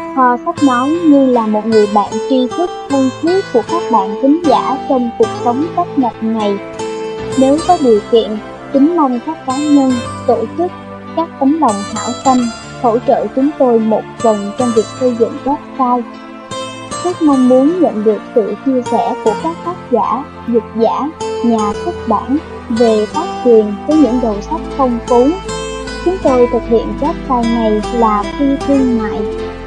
kho sách nói như là một người bạn tri thức thân thiết của các bạn khán giả trong cuộc sống tấp nập này. Nếu có điều kiện, kính mong các cá nhân, tổ chức, các tấm lòng hảo tâm hỗ trợ chúng tôi một phần trong việc xây dựng website. Rất mong muốn nhận được sự chia sẻ của các tác giả, dịch giả, nhà xuất bản về tác quyền với những đầu sách phong phú. Chúng tôi thực hiện website này là phi thương mại,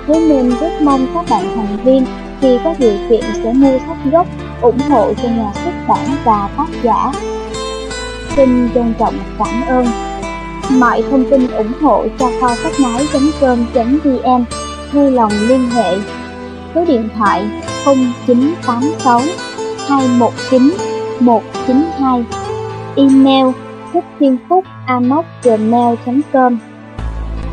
thế nên rất mong các bạn thành viên khi có điều kiện sẽ mua sách gốc, ủng hộ cho nhà xuất bản và tác giả. Xin trân trọng cảm ơn. Mọi thông tin ủng hộ cho kho sách nói.com.vn vui lòng liên hệ số điện thoại 0986 219 192, email thickthienphúc@gmail.com.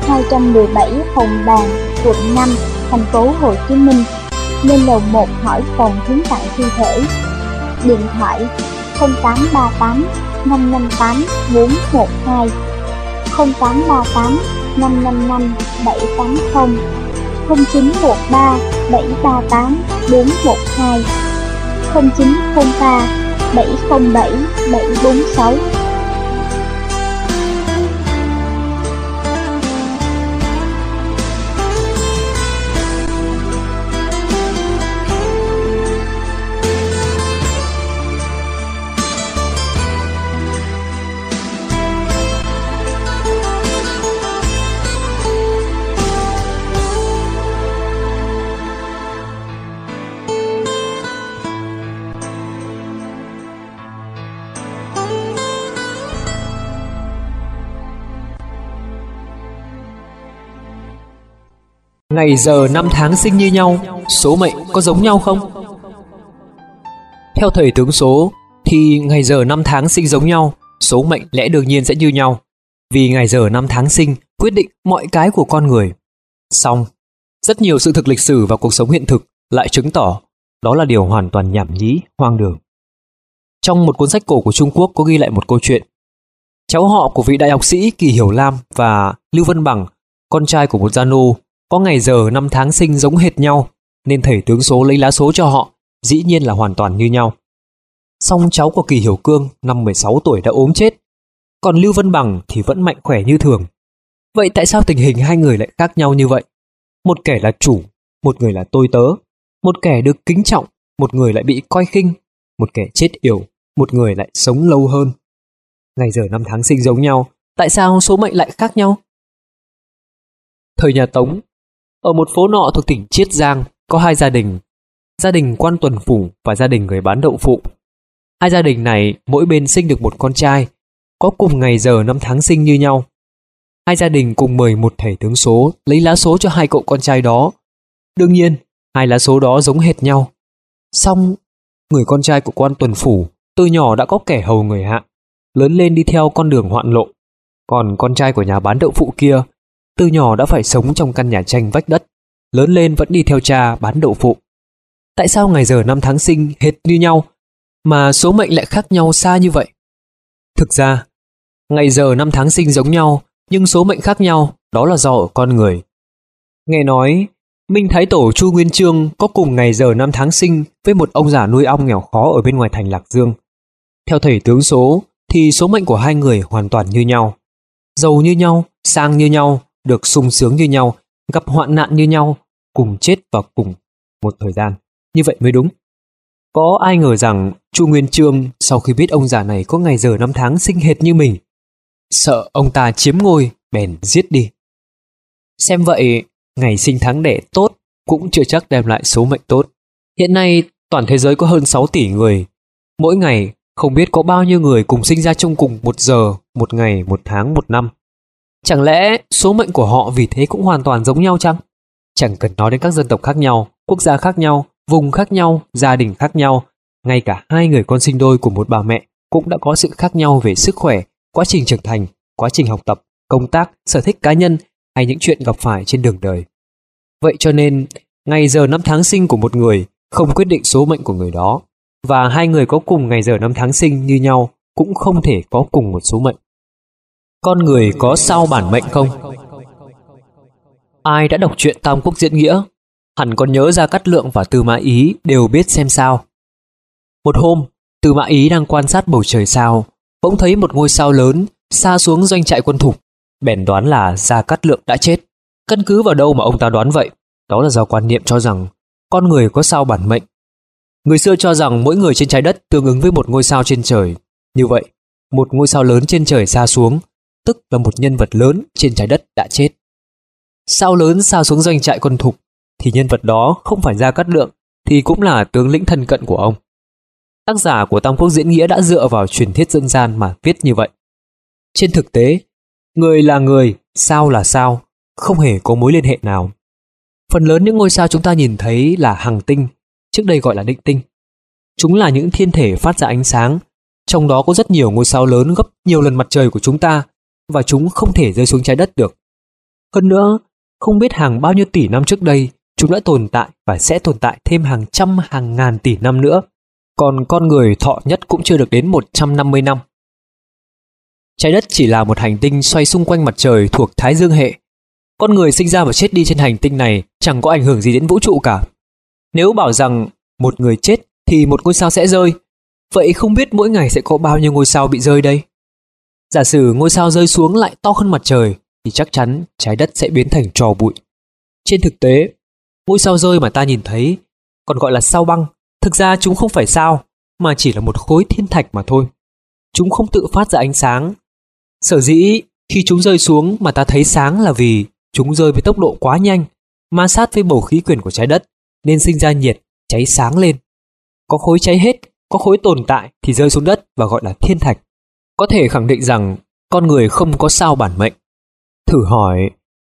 217 Hồng Bàng, quận 5, thành phố Hồ Chí Minh, lên lầu 1 hỏi phòng hiến tặng thi thể. Điện thoại 0838 558 412, 0838 555 780, 0913 738 412, 0903 707 746. Ngày giờ năm tháng sinh như nhau, số mệnh có giống nhau không? Theo thầy tướng số thì ngày giờ năm tháng sinh giống nhau, số mệnh lẽ đương nhiên sẽ như nhau, vì ngày giờ năm tháng sinh quyết định mọi cái của con người. Song, rất nhiều sự thực lịch sử và cuộc sống hiện thực lại chứng tỏ đó là điều hoàn toàn nhảm nhí, hoang đường. Trong một cuốn sách cổ của Trung Quốc có ghi lại một câu chuyện. Cháu họ của vị đại học sĩ Kỳ Hiểu Lam và Lưu Vân Bằng, con trai của một gia nô, có ngày giờ năm tháng sinh giống hệt nhau nên thầy tướng số lấy lá số cho họ dĩ nhiên là hoàn toàn như nhau. Song cháu của Kỳ Hiểu Cương năm 16 tuổi đã ốm chết, còn Lưu Vân Bằng thì vẫn mạnh khỏe như thường. Vậy tại sao tình hình hai người lại khác nhau như vậy? Một kẻ là chủ, một người là tôi tớ, một kẻ được kính trọng, một người lại bị coi khinh, một kẻ chết yểu, một người lại sống lâu hơn. Ngày giờ năm tháng sinh giống nhau, tại sao số mệnh lại khác nhau? Thời nhà Tống, ở một phố nọ thuộc tỉnh Chiết Giang có hai gia đình Quan Tuần Phủ và gia đình người bán đậu phụ. Hai gia đình này mỗi bên sinh được một con trai, có cùng ngày giờ năm tháng sinh như nhau. Hai gia đình cùng mời một thầy tướng số lấy lá số cho hai cậu con trai đó. Đương nhiên, hai lá số đó giống hệt nhau. Song, người con trai của Quan Tuần Phủ từ nhỏ đã có kẻ hầu người hạ, lớn lên đi theo con đường hoạn lộ. Còn con trai của nhà bán đậu phụ kia, từ nhỏ đã phải sống trong căn nhà tranh vách đất, lớn lên vẫn đi theo cha bán đậu phụ. Tại sao ngày giờ năm tháng sinh hệt như nhau, mà số mệnh lại khác nhau xa như vậy? Thực ra, ngày giờ năm tháng sinh giống nhau, nhưng số mệnh khác nhau, đó là do ở con người. Nghe nói, Minh Thái Tổ Chu Nguyên Chương có cùng ngày giờ năm tháng sinh với một ông già nuôi ong nghèo khó ở bên ngoài thành Lạc Dương. Theo thầy tướng số, thì số mệnh của hai người hoàn toàn như nhau. Giàu như nhau, sang như nhau, được sung sướng như nhau, gặp hoạn nạn như nhau, cùng chết vào cùng một thời gian. Như vậy mới đúng. Có ai ngờ rằng Chu Nguyên Chương sau khi biết ông già này có ngày giờ năm tháng sinh hệt như mình, sợ ông ta chiếm ngôi bèn giết đi. Xem vậy, ngày sinh tháng đẻ tốt cũng chưa chắc đem lại số mệnh tốt. Hiện nay toàn thế giới có hơn 6 tỷ người, mỗi ngày không biết có bao nhiêu người cùng sinh ra trong cùng một giờ, một ngày, một tháng, một năm. Chẳng lẽ số mệnh của họ vì thế cũng hoàn toàn giống nhau chăng? Chẳng cần nói đến các dân tộc khác nhau, quốc gia khác nhau, vùng khác nhau, gia đình khác nhau, ngay cả hai người con sinh đôi của một bà mẹ cũng đã có sự khác nhau về sức khỏe, quá trình trưởng thành, quá trình học tập, công tác, sở thích cá nhân hay những chuyện gặp phải trên đường đời. Vậy cho nên, ngày giờ năm tháng sinh của một người không quyết định số mệnh của người đó, và hai người có cùng ngày giờ năm tháng sinh như nhau cũng không thể có cùng một số mệnh. Con người có sao bản mệnh không? Ai đã đọc truyện Tam Quốc Diễn Nghĩa, hẳn còn nhớ Gia Cát Lượng và Tư Mã Ý đều biết xem sao. Một hôm, Tư Mã Ý đang quan sát bầu trời sao, bỗng thấy một ngôi sao lớn xa xuống doanh trại quân thục, bèn đoán là Gia Cát Lượng đã chết. Căn cứ vào đâu mà ông ta đoán vậy? Đó là do quan niệm cho rằng con người có sao bản mệnh. Người xưa cho rằng mỗi người trên trái đất tương ứng với một ngôi sao trên trời. Như vậy, một ngôi sao lớn trên trời xa xuống, tức là một nhân vật lớn trên trái đất đã chết. Sao lớn xa xuống doanh trại quân thục thì nhân vật đó không phải Gia Cát Lượng thì cũng là tướng lĩnh thân cận của ông. Tác giả của Tam Quốc Diễn Nghĩa đã dựa vào truyền thuyết dân gian mà viết như vậy. Trên thực tế, người là người, sao là sao, không hề có mối liên hệ nào. Phần lớn những ngôi sao chúng ta nhìn thấy là hàng tinh, trước đây gọi là định tinh. Chúng là những thiên thể phát ra ánh sáng, trong đó có rất nhiều ngôi sao lớn gấp nhiều lần mặt trời của chúng ta, và chúng không thể rơi xuống trái đất được. Hơn nữa, không biết hàng bao nhiêu tỷ năm trước đây, chúng đã tồn tại và sẽ tồn tại thêm hàng trăm hàng ngàn tỷ năm nữa. Còn con người thọ nhất cũng chưa được đến 150 năm. Trái đất chỉ là một hành tinh xoay xung quanh mặt trời thuộc Thái Dương hệ. Con người sinh ra và chết đi trên hành tinh này chẳng có ảnh hưởng gì đến vũ trụ cả. Nếu bảo rằng một người chết thì một ngôi sao sẽ rơi, vậy không biết mỗi ngày sẽ có bao nhiêu ngôi sao bị rơi đây? Giả sử ngôi sao rơi xuống lại to hơn mặt trời thì chắc chắn trái đất sẽ biến thành tro bụi. Trên thực tế, ngôi sao rơi mà ta nhìn thấy, còn gọi là sao băng, thực ra chúng không phải sao, mà chỉ là một khối thiên thạch mà thôi. Chúng không tự phát ra ánh sáng. Sở dĩ khi chúng rơi xuống mà ta thấy sáng là vì chúng rơi với tốc độ quá nhanh, ma sát với bầu khí quyển của trái đất, nên sinh ra nhiệt, cháy sáng lên. Có khối cháy hết, có khối tồn tại thì rơi xuống đất và gọi là thiên thạch. Có thể khẳng định rằng con người không có sao bản mệnh. Thử hỏi,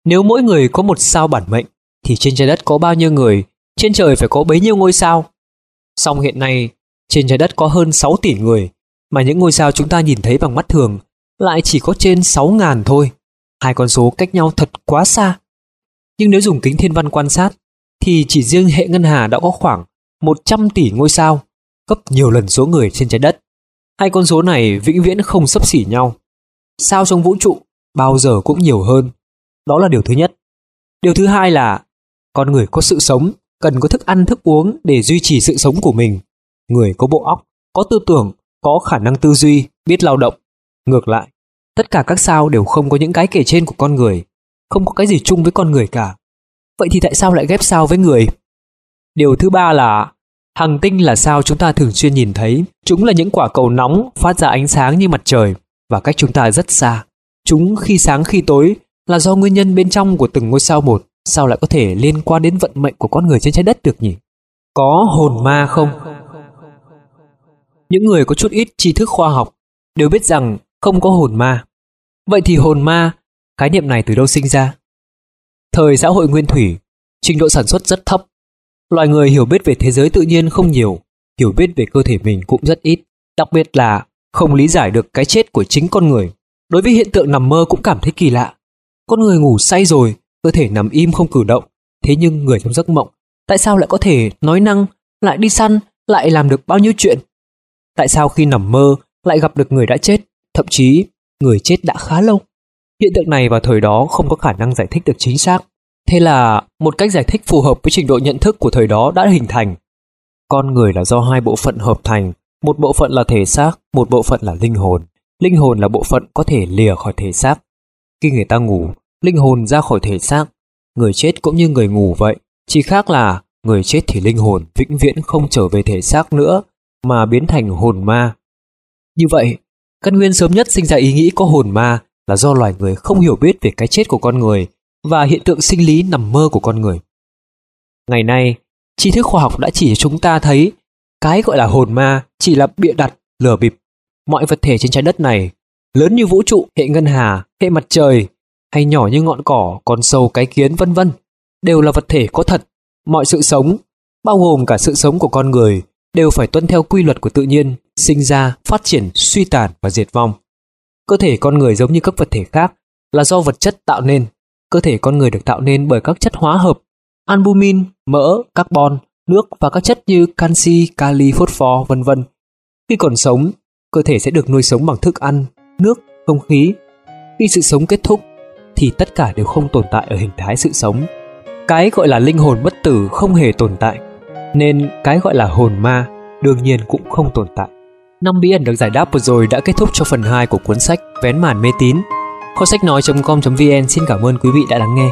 nếu mỗi người có một sao bản mệnh, thì trên trái đất có bao nhiêu người, trên trời phải có bấy nhiêu ngôi sao. Song hiện nay, trên trái đất có hơn 6 tỷ người, mà những ngôi sao chúng ta nhìn thấy bằng mắt thường lại chỉ có trên 6.000 thôi. Hai con số cách nhau thật quá xa. Nhưng nếu dùng kính thiên văn quan sát, thì chỉ riêng hệ ngân hà đã có khoảng 100 tỷ ngôi sao, gấp nhiều lần số người trên trái đất. Hai con số này vĩnh viễn không xấp xỉ nhau. Sao trong vũ trụ bao giờ cũng nhiều hơn. Đó là điều thứ nhất. Điều thứ hai là con người có sự sống, cần có thức ăn thức uống để duy trì sự sống của mình. Người có bộ óc, có tư tưởng, có khả năng tư duy, biết lao động. Ngược lại, tất cả các sao đều không có những cái kể trên của con người, không có cái gì chung với con người cả. Vậy thì tại sao lại ghép sao với người? Điều thứ ba là hành tinh là sao chúng ta thường xuyên nhìn thấy. Chúng là những quả cầu nóng phát ra ánh sáng như mặt trời và cách chúng ta rất xa. Chúng khi sáng khi tối là do nguyên nhân bên trong của từng ngôi sao một. Sao lại có thể liên quan đến vận mệnh của con người trên trái đất được nhỉ? Có hồn ma không? Những người có chút ít tri thức khoa học đều biết rằng không có hồn ma. Vậy thì hồn ma, khái niệm này từ đâu sinh ra? Thời xã hội nguyên thủy, trình độ sản xuất rất thấp. Loài người hiểu biết về thế giới tự nhiên không nhiều, hiểu biết về cơ thể mình cũng rất ít. Đặc biệt là không lý giải được cái chết của chính con người. Đối với hiện tượng nằm mơ cũng cảm thấy kỳ lạ. Con người ngủ say rồi, cơ thể nằm im không cử động. Thế nhưng người trong giấc mộng, tại sao lại có thể nói năng, lại đi săn, lại làm được bao nhiêu chuyện? Tại sao khi nằm mơ lại gặp được người đã chết, thậm chí người chết đã khá lâu? Hiện tượng này vào thời đó không có khả năng giải thích được chính xác. Thế là một cách giải thích phù hợp với trình độ nhận thức của thời đó đã hình thành. Con người là do hai bộ phận hợp thành, một bộ phận là thể xác, một bộ phận là linh hồn. Linh hồn là bộ phận có thể lìa khỏi thể xác. Khi người ta ngủ, linh hồn ra khỏi thể xác. Người chết cũng như người ngủ vậy, chỉ khác là người chết thì linh hồn vĩnh viễn không trở về thể xác nữa mà biến thành hồn ma. Như vậy, căn nguyên sớm nhất sinh ra ý nghĩ có hồn ma là do loài người không hiểu biết về cái chết của con người và hiện tượng sinh lý nằm mơ của con người. Ngày nay, tri thức khoa học đã chỉ chúng ta thấy cái gọi là hồn ma chỉ là bịa đặt, lừa bịp. Mọi vật thể trên trái đất này, lớn như vũ trụ, hệ ngân hà, hệ mặt trời, hay nhỏ như ngọn cỏ, con sâu, cái kiến, vân vân, đều là vật thể có thật. Mọi sự sống, bao gồm cả sự sống của con người, đều phải tuân theo quy luật của tự nhiên, sinh ra, phát triển, suy tàn và diệt vong. Cơ thể con người giống như các vật thể khác là do vật chất tạo nên. Cơ thể con người được tạo nên bởi các chất hóa hợp, albumin, mỡ, carbon, nước và các chất như canxi, kali, phốt pho, vân vân. Khi còn sống, cơ thể sẽ được nuôi sống bằng thức ăn, nước, không khí. Khi sự sống kết thúc, thì tất cả đều không tồn tại ở hình thái sự sống. Cái gọi là linh hồn bất tử không hề tồn tại, nên cái gọi là hồn ma đương nhiên cũng không tồn tại. 5 bí ẩn được giải đáp vừa rồi đã kết thúc cho phần 2 của cuốn sách Vén Màn Mê Tín. Kho sách nói.com.vn xin cảm ơn quý vị đã lắng nghe.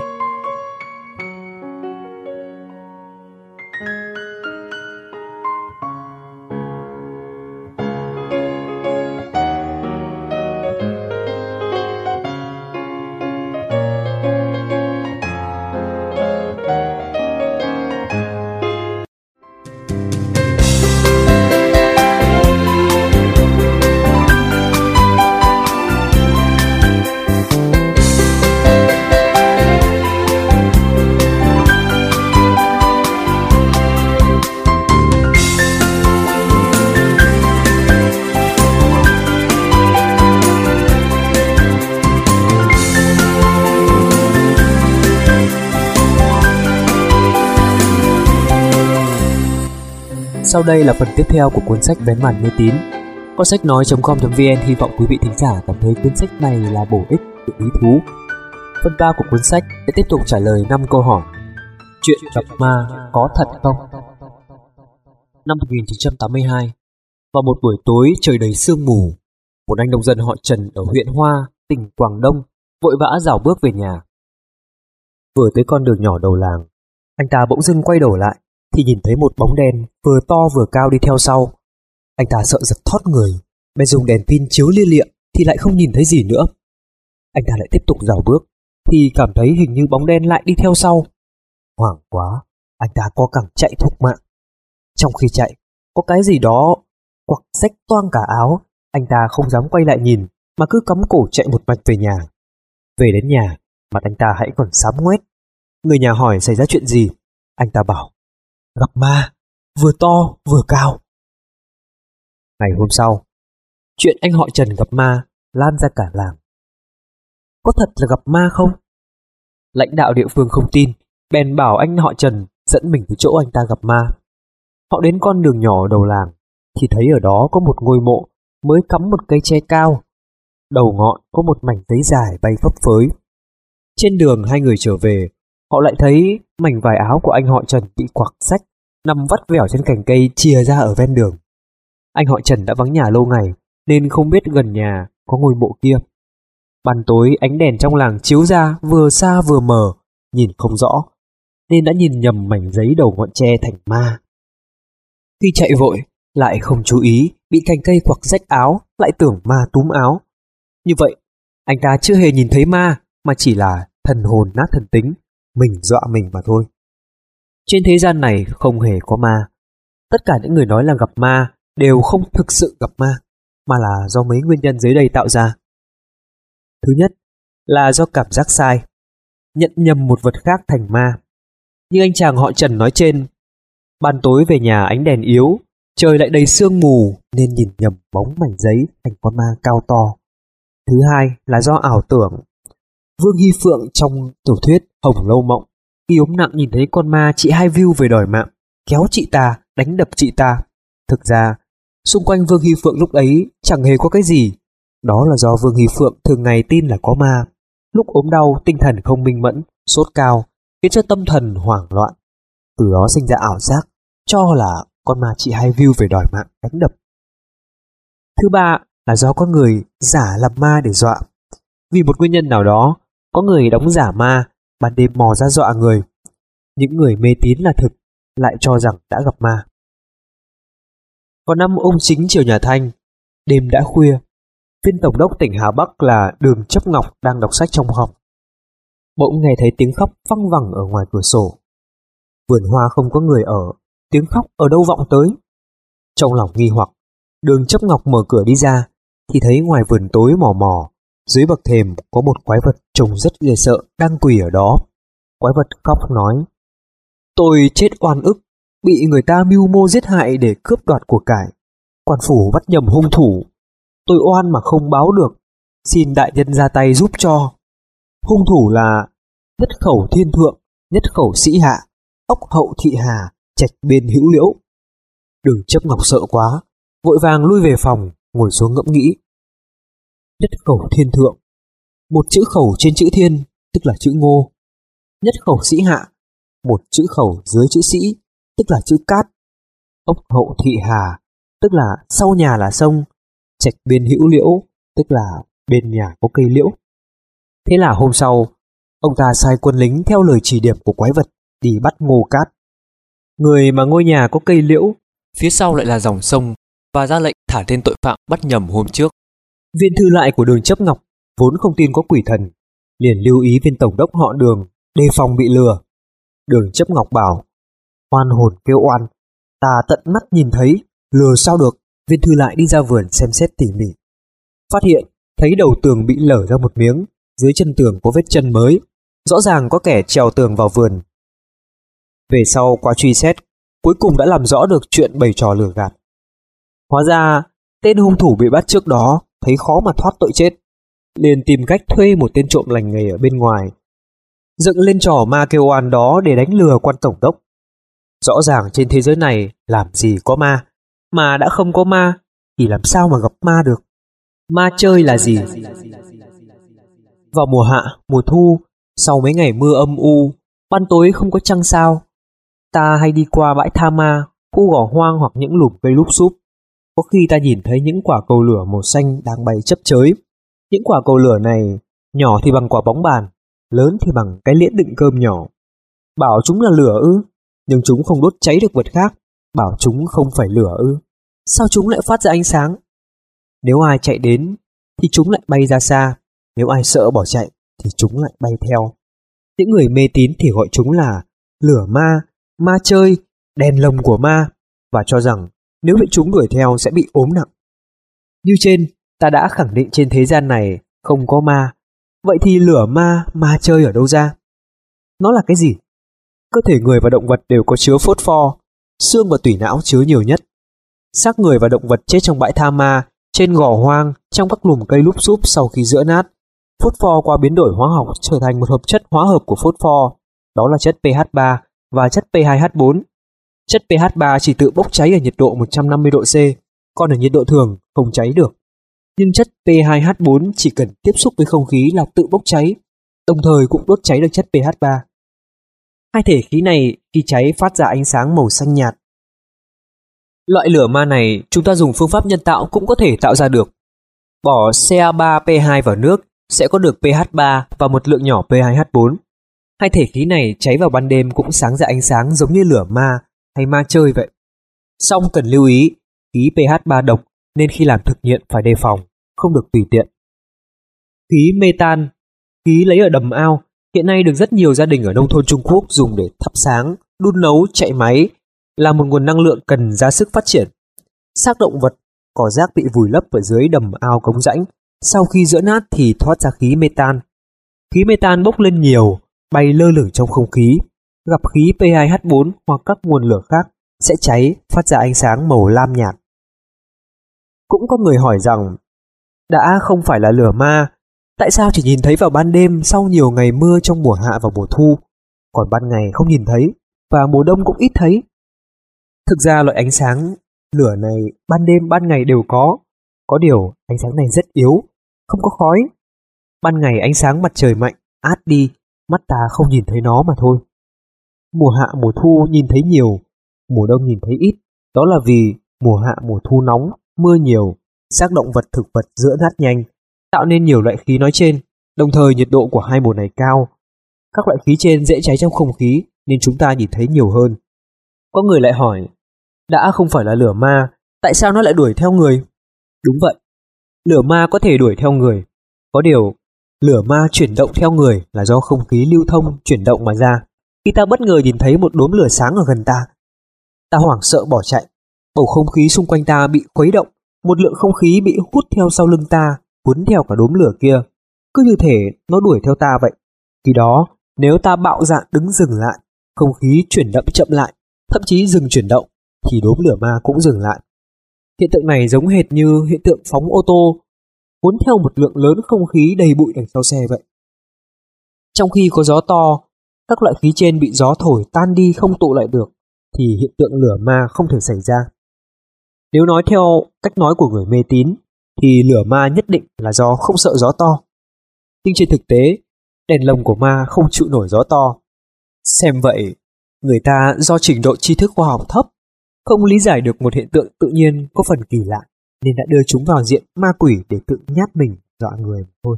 Sau đây là phần tiếp theo của cuốn sách Vén Màn Mê Tín. Kho sách nói.com.vn hy vọng quý vị thính giả cảm thấy cuốn sách này là bổ ích, ý thú. Phần 3 của cuốn sách sẽ tiếp tục trả lời 5 câu hỏi. Chuyện gặp ma có thật không? Năm 1982, vào một buổi tối trời đầy sương mù, một anh nông dân họ Trần ở huyện Hoa, tỉnh Quảng Đông vội vã rảo bước về nhà. Vừa tới con đường nhỏ đầu làng, anh ta bỗng dưng quay đầu lại thì nhìn thấy một bóng đen vừa to vừa cao đi theo sau. Anh ta sợ giật thót người, bèn dùng đèn pin chiếu lia lịa thì lại không nhìn thấy gì nữa. Anh ta lại tiếp tục rảo bước thì cảm thấy hình như bóng đen lại đi theo sau. Hoảng quá, anh ta co cẳng chạy thục mạng. Trong khi chạy, có cái gì đó quặc xách toang cả áo. Anh ta không dám quay lại nhìn mà cứ cắm cổ chạy một mạch về nhà. Về đến nhà, mặt anh ta hãy còn xám ngoét. Người nhà hỏi xảy ra chuyện gì, anh ta bảo gặp ma, vừa to vừa cao. Ngày hôm sau, chuyện anh họ Trần gặp ma lan ra cả làng. Có thật là gặp ma không? Lãnh đạo địa phương không tin, bèn bảo anh họ Trần dẫn mình tới chỗ anh ta gặp ma. Họ đến con đường nhỏ đầu làng thì thấy ở đó có một ngôi mộ mới cắm một cây tre cao, đầu ngọn có một mảnh giấy dài bay phấp phới. Trên đường hai người trở về, họ lại thấy mảnh vải áo của anh họ Trần bị quặc xách, nằm vắt vẻo trên cành cây chìa ra ở ven đường. Anh họ Trần đã vắng nhà lâu ngày nên không biết gần nhà có ngôi mộ kia. Ban tối ánh đèn trong làng chiếu ra vừa xa vừa mờ, nhìn không rõ, nên đã nhìn nhầm mảnh giấy đầu ngọn tre thành ma. Khi chạy vội lại không chú ý, bị cành cây quặc rách áo, lại tưởng ma túm áo. Như vậy anh ta chưa hề nhìn thấy ma mà chỉ là thần hồn nát thần tính, mình dọa mình mà thôi. Trên thế gian này không hề có ma. Tất cả những người nói là gặp ma đều không thực sự gặp ma, mà là do mấy nguyên nhân dưới đây tạo ra. Thứ nhất là do cảm giác sai, nhận nhầm một vật khác thành ma. Như anh chàng họ Trần nói trên, ban tối về nhà ánh đèn yếu, trời lại đầy sương mù nên nhìn nhầm bóng mảnh giấy thành con ma cao to. Thứ hai là do ảo tưởng. Vương Hy Phượng trong tiểu thuyết Hồng Lâu Mộng khi ốm nặng nhìn thấy con ma chị Hai View về đòi mạng, kéo chị ta, đánh đập chị ta. Thực ra, xung quanh Vương Hy Phượng lúc ấy chẳng hề có cái gì. Đó là do Vương Hy Phượng thường ngày tin là có ma. Lúc ốm đau, tinh thần không minh mẫn, sốt cao, khiến cho tâm thần hoảng loạn. Từ đó sinh ra ảo giác, cho là con ma chị Hai View về đòi mạng, đánh đập. Thứ ba là do con người giả làm ma để dọa. Vì một nguyên nhân nào đó, có người đóng giả ma, ban đêm mò ra dọa người. Những người mê tín là thực, lại cho rằng đã gặp ma. Vào năm ông chính triều nhà Thanh, đêm đã khuya, viên tổng đốc tỉnh Hà Bắc là Đường Chấp Ngọc đang đọc sách trong họp. Bỗng nghe thấy tiếng khóc văng vẳng ở ngoài cửa sổ. Vườn hoa không có người ở, tiếng khóc ở đâu vọng tới. Trong lòng nghi hoặc, Đường Chấp Ngọc mở cửa đi ra, thì thấy ngoài vườn tối mò mò, dưới bậc thềm có một quái vật trông rất ghê sợ đang quỳ ở đó. Quái vật khóc nói: "Tôi chết oan ức, bị người ta mưu mô giết hại để cướp đoạt của cải. Quan phủ bắt nhầm hung thủ. Tôi oan mà không báo được, xin đại nhân ra tay giúp cho. Hung thủ là Nhất Khẩu Thiên Thượng, Nhất Khẩu Sĩ Hạ, Ốc Hậu Thị Hà, Trạch Biên Hữu Liễu." Đường Chấp Ngọc sợ quá, vội vàng lui về phòng, ngồi xuống ngẫm nghĩ. Nhất Khẩu Thiên Thượng, một chữ khẩu trên chữ thiên, tức là chữ ngô. Nhất Khẩu Sĩ Hạ, một chữ khẩu dưới chữ sĩ, tức là chữ cát. Ốc Hậu Thị Hà, tức là sau nhà là sông. Trạch Biên Hữu Liễu, tức là bên nhà có cây liễu. Thế là hôm sau, ông ta sai quân lính theo lời chỉ điểm của quái vật đi bắt Ngô Cát, người mà ngôi nhà có cây liễu, phía sau lại là dòng sông, và ra lệnh thả tên tội phạm bắt nhầm hôm trước. Viên thư lại của Đường Chấp Ngọc vốn không tin có quỷ thần, liền lưu ý viên tổng đốc họ Đường đề phòng bị lừa. Đường Chấp Ngọc bảo: "Oan hồn kêu oan, ta tận mắt nhìn thấy, lừa sao được." Viên thư lại đi ra vườn xem xét tỉ mỉ, phát hiện thấy đầu tường bị lở ra một miếng, dưới chân tường có vết chân mới, rõ ràng có kẻ trèo tường vào vườn. Về sau qua truy xét, cuối cùng đã làm rõ được chuyện bày trò lừa gạt. Hóa ra tên hung thủ bị bắt trước đó thấy khó mà thoát tội chết, liền tìm cách thuê một tên trộm lành nghề ở bên ngoài, dựng lên trò ma kêu oan đó để đánh lừa quan tổng đốc. Rõ ràng trên thế giới này làm gì có ma, mà đã không có ma thì làm sao mà gặp ma được. Ma chơi là gì? Vào mùa hạ, mùa thu, sau mấy ngày mưa âm u, ban tối không có trăng sao, ta hay đi qua bãi tha ma, khu gò hoang hoặc những lùm cây lúp xúp. Có khi ta nhìn thấy những quả cầu lửa màu xanh đang bay chớp chới. Những quả cầu lửa này nhỏ thì bằng quả bóng bàn, lớn thì bằng cái liễn đựng cơm nhỏ. Bảo chúng là lửa ư? Nhưng chúng không đốt cháy được vật khác. Bảo chúng không phải lửa ư? Sao chúng lại phát ra ánh sáng? Nếu ai chạy đến thì chúng lại bay ra xa, nếu ai sợ bỏ chạy thì chúng lại bay theo. Những người mê tín thì gọi chúng là lửa ma, ma chơi, đèn lồng của ma, và cho rằng nếu bị chúng đuổi theo sẽ bị ốm nặng. Như trên, ta đã khẳng định trên thế gian này không có ma. Vậy thì lửa ma chơi ở đâu ra? Nó là cái gì? Cơ thể người và động vật đều có chứa phốt pho, xương và tủy não chứa nhiều nhất. Xác người và động vật chết trong bãi tha ma, trên gò hoang, trong các lùm cây lúp xúp sau khi giã nát, phốt pho qua biến đổi hóa học trở thành một hợp chất hóa hợp của phốt pho, đó là chất pH3 và chất P2H4. Chất pH3 chỉ tự bốc cháy ở nhiệt độ 150 độ C, còn ở nhiệt độ thường không cháy được. Nhưng chất P2H4 chỉ cần tiếp xúc với không khí là tự bốc cháy, đồng thời cũng đốt cháy được chất pH3. Hai thể khí này khi cháy phát ra ánh sáng màu xanh nhạt. Loại lửa ma này chúng ta dùng phương pháp nhân tạo cũng có thể tạo ra được. Bỏ Ca3P2 vào nước sẽ có được pH3 và một lượng nhỏ P2H4. Hai thể khí này cháy vào ban đêm cũng sáng ra ánh sáng giống như lửa ma hay ma chơi vậy. Song cần lưu ý, khí pH3 độc nên khi làm thực nghiệm phải đề phòng, không được tùy tiện. Khí metan, khí lấy ở đầm ao, hiện nay được rất nhiều gia đình ở nông thôn Trung Quốc dùng để thắp sáng, đun nấu, chạy máy, là một nguồn năng lượng cần ra sức phát triển. Xác động vật cỏ rác bị vùi lấp ở dưới đầm ao cống rãnh, sau khi giã nát thì thoát ra khí metan. Khí metan bốc lên nhiều, bay lơ lửng trong không khí, gặp khí P2H4 hoặc các nguồn lửa khác sẽ cháy, phát ra ánh sáng màu lam nhạt. Cũng có người hỏi rằng, đã không phải là lửa ma, tại sao chỉ nhìn thấy vào ban đêm sau nhiều ngày mưa trong mùa hạ và mùa thu, còn ban ngày không nhìn thấy và mùa đông cũng ít thấy? Thực ra loại ánh sáng lửa này ban đêm ban ngày đều có điều ánh sáng này rất yếu, không có khói. Ban ngày ánh sáng mặt trời mạnh, át đi, mắt ta không nhìn thấy nó mà thôi. Mùa hạ mùa thu nhìn thấy nhiều, mùa đông nhìn thấy ít, đó là vì mùa hạ mùa thu nóng, mưa nhiều, xác động vật thực vật giã nát nhanh, tạo nên nhiều loại khí nói trên, đồng thời nhiệt độ của hai mùa này cao. Các loại khí trên dễ cháy trong không khí nên chúng ta nhìn thấy nhiều hơn. Có người lại hỏi, đã không phải là lửa ma, tại sao nó lại đuổi theo người? Đúng vậy, lửa ma có thể đuổi theo người. Có điều, lửa ma chuyển động theo người là do không khí lưu thông chuyển động mà ra. Khi ta bất ngờ nhìn thấy một đốm lửa sáng ở gần ta, ta hoảng sợ bỏ chạy. Bầu không khí xung quanh ta bị khuấy động, một lượng không khí bị hút theo sau lưng ta, cuốn theo cả đốm lửa kia. Cứ như thể nó đuổi theo ta vậy. Khi đó, nếu ta bạo dạn đứng dừng lại, không khí chuyển động chậm lại, thậm chí dừng chuyển động, thì đốm lửa ma cũng dừng lại. Hiện tượng này giống hệt như hiện tượng phóng ô tô cuốn theo một lượng lớn không khí đầy bụi đằng sau xe vậy. Trong khi có gió to, các loại khí trên bị gió thổi tan đi không tụ lại được, thì hiện tượng lửa ma không thể xảy ra. Nếu nói theo cách nói của người mê tín, thì lửa ma nhất định là do không sợ gió to. Nhưng trên thực tế, đèn lồng của ma không chịu nổi gió to. Xem vậy, người ta do trình độ tri thức khoa học thấp, không lý giải được một hiện tượng tự nhiên có phần kỳ lạ, nên đã đưa chúng vào diện ma quỷ để tự nhát mình dọa người thôi.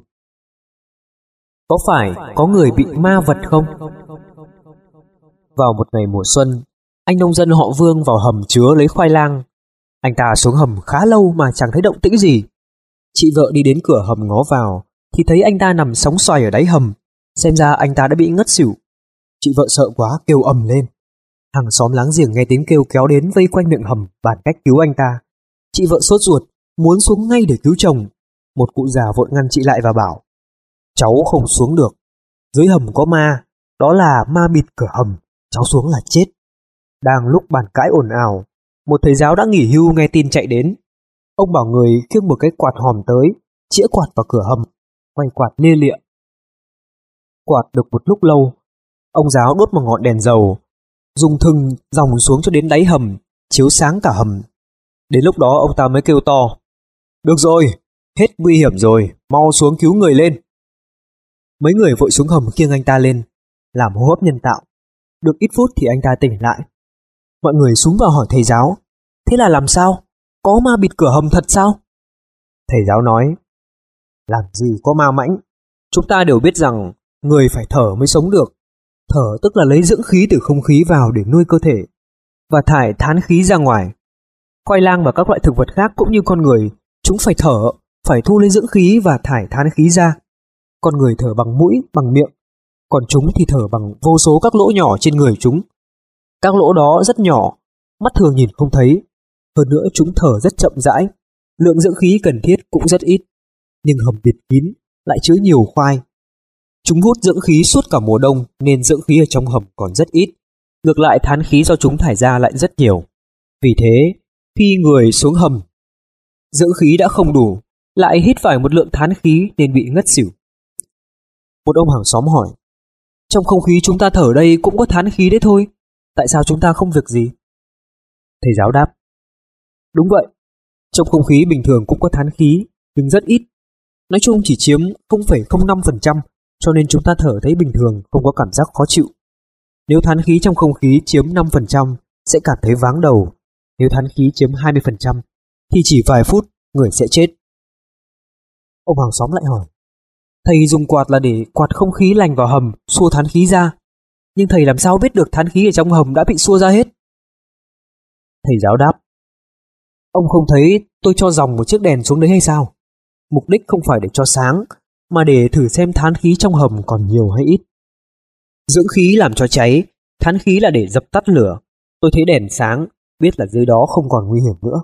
Có phải có người bị ma vật không? Vào một ngày mùa xuân, anh nông dân họ Vương vào hầm chứa lấy khoai lang. Anh ta xuống hầm khá lâu mà chẳng thấy động tĩnh gì. Chị vợ đi đến cửa hầm ngó vào thì thấy anh ta nằm sóng xoài ở đáy hầm. Xem ra anh ta đã bị ngất xỉu. Chị vợ sợ quá kêu ầm lên. Hàng xóm láng giềng nghe tiếng kêu kéo đến vây quanh miệng hầm bàn cách cứu anh ta. Chị vợ sốt ruột, muốn xuống ngay để cứu chồng. Một cụ già vội ngăn chị lại và bảo, cháu không xuống được, dưới hầm có ma, đó là ma bịt cửa hầm, cháu xuống là chết. Đang lúc bàn cãi ồn ào, một thầy giáo đã nghỉ hưu nghe tin chạy đến. Ông bảo người khiêng một cái quạt hòm tới, chĩa quạt vào cửa hầm, quay quạt lia lịa. Quạt được một lúc lâu, ông giáo đốt một ngọn đèn dầu, dùng thừng dòng xuống cho đến đáy hầm, chiếu sáng cả hầm. Đến lúc đó ông ta mới kêu to, được rồi, hết nguy hiểm rồi, mau xuống cứu người lên. Mấy người vội xuống hầm khiêng anh ta lên, làm hô hấp nhân tạo. Được ít phút thì anh ta tỉnh lại. Mọi người xuống vào hỏi thầy giáo, thế là làm sao? Có ma bịt cửa hầm thật sao? Thầy giáo nói, làm gì có ma mãnh, chúng ta đều biết rằng người phải thở mới sống được. Thở tức là lấy dưỡng khí từ không khí vào để nuôi cơ thể, và thải thán khí ra ngoài. Khoai lang và các loại thực vật khác cũng như con người, chúng phải thở, phải thu lấy dưỡng khí và thải thán khí ra. Con người thở bằng mũi, bằng miệng, còn chúng thì thở bằng vô số các lỗ nhỏ trên người chúng. Các lỗ đó rất nhỏ, mắt thường nhìn không thấy. Hơn nữa chúng thở rất chậm rãi, lượng dưỡng khí cần thiết cũng rất ít. Nhưng hầm bịt kín lại chứa nhiều khoai. Chúng hút dưỡng khí suốt cả mùa đông nên dưỡng khí ở trong hầm còn rất ít. Ngược lại thán khí do chúng thải ra lại rất nhiều. Vì thế, khi người xuống hầm, dưỡng khí đã không đủ, lại hít phải một lượng thán khí nên bị ngất xỉu. Một ông hàng xóm hỏi, trong không khí chúng ta thở đây cũng có thán khí đấy thôi, tại sao chúng ta không việc gì? Thầy giáo đáp, đúng vậy, trong không khí bình thường cũng có thán khí, nhưng rất ít. Nói chung chỉ chiếm 0,05%, cho nên chúng ta thở thấy bình thường, không có cảm giác khó chịu. Nếu thán khí trong không khí chiếm 5%, sẽ cảm thấy váng đầu. Nếu thán khí chiếm 20%, thì chỉ vài phút người sẽ chết. Ông hàng xóm lại hỏi, thầy dùng quạt là để quạt không khí lành vào hầm, xua thán khí ra. Nhưng thầy làm sao biết được thán khí ở trong hầm đã bị xua ra hết? Thầy giáo đáp, ông không thấy tôi cho dòng một chiếc đèn xuống đấy hay sao? Mục đích không phải để cho sáng, mà để thử xem thán khí trong hầm còn nhiều hay ít. Dưỡng khí làm cho cháy, thán khí là để dập tắt lửa. Tôi thấy đèn sáng, biết là dưới đó không còn nguy hiểm nữa.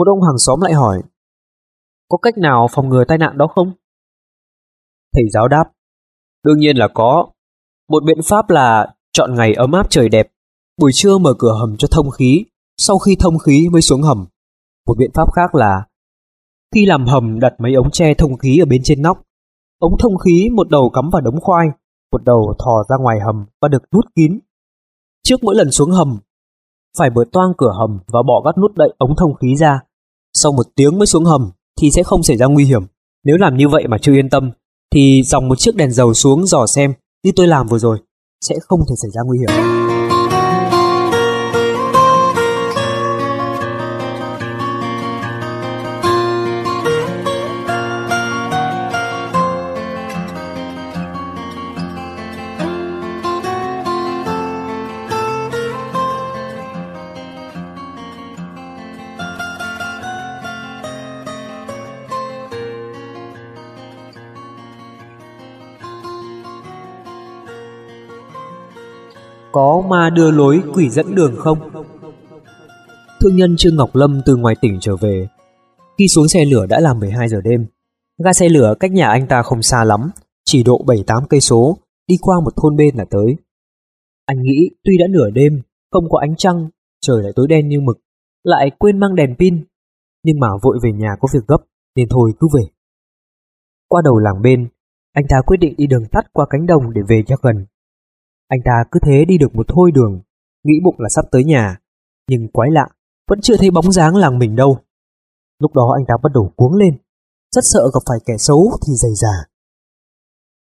một ông hàng xóm lại hỏi, có cách nào phòng ngừa tai nạn đó không? Thầy giáo đáp, đương nhiên là có. Một biện pháp là chọn ngày ấm áp trời đẹp, buổi trưa mở cửa hầm cho thông khí, sau khi thông khí mới xuống hầm. Một biện pháp khác là khi làm hầm đặt mấy ống tre thông khí ở bên trên nóc, ống thông khí một đầu cắm vào đống khoai, một đầu thò ra ngoài hầm và được nút kín. Trước mỗi lần xuống hầm, phải mở toang cửa hầm và bỏ các nút đậy ống thông khí ra. Sau một tiếng mới xuống hầm thì sẽ không xảy ra nguy hiểm. Nếu làm như vậy mà chưa yên tâm thì dòng một chiếc đèn dầu xuống dò xem như tôi làm vừa rồi, sẽ không thể xảy ra nguy hiểm. Có ma đưa lối quỷ dẫn đường không? Thương nhân Trương Ngọc Lâm từ ngoài tỉnh trở về. Khi xuống xe lửa đã là 12 giờ đêm. Ga xe lửa cách nhà anh ta không xa lắm, chỉ độ 7-8 cây số, đi qua một thôn bên là tới. Anh nghĩ tuy đã nửa đêm, không có ánh trăng, trời lại tối đen như mực, lại quên mang đèn pin, nhưng mà vội về nhà có việc gấp nên thôi cứ về. Qua đầu làng bên, anh ta quyết định đi đường tắt qua cánh đồng để về cho gần. Anh ta cứ thế đi được một thôi đường, nghĩ bụng là sắp tới nhà, nhưng quái lạ, vẫn chưa thấy bóng dáng làng mình đâu. Lúc đó anh ta bắt đầu cuống lên, rất sợ gặp phải kẻ xấu thì rầy rà.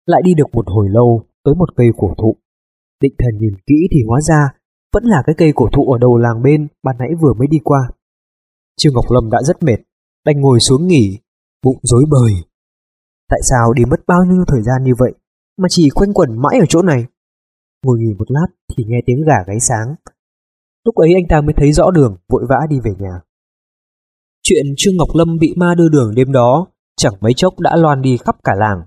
Lại đi được một hồi lâu, tới một cây cổ thụ. Định thần nhìn kỹ thì hóa ra, vẫn là cái cây cổ thụ ở đầu làng bên ban nãy vừa mới đi qua. Trương Ngọc Lâm đã rất mệt, đành ngồi xuống nghỉ, bụng rối bời. Tại sao đi mất bao nhiêu thời gian như vậy, mà chỉ quanh quẩn mãi ở chỗ này? Ngồi nghỉ một lát thì nghe tiếng gà gáy sáng. Lúc ấy anh ta mới thấy rõ đường, vội vã đi về nhà. Chuyện Trương Ngọc Lâm bị ma đưa đường đêm đó chẳng mấy chốc đã loan đi khắp cả làng.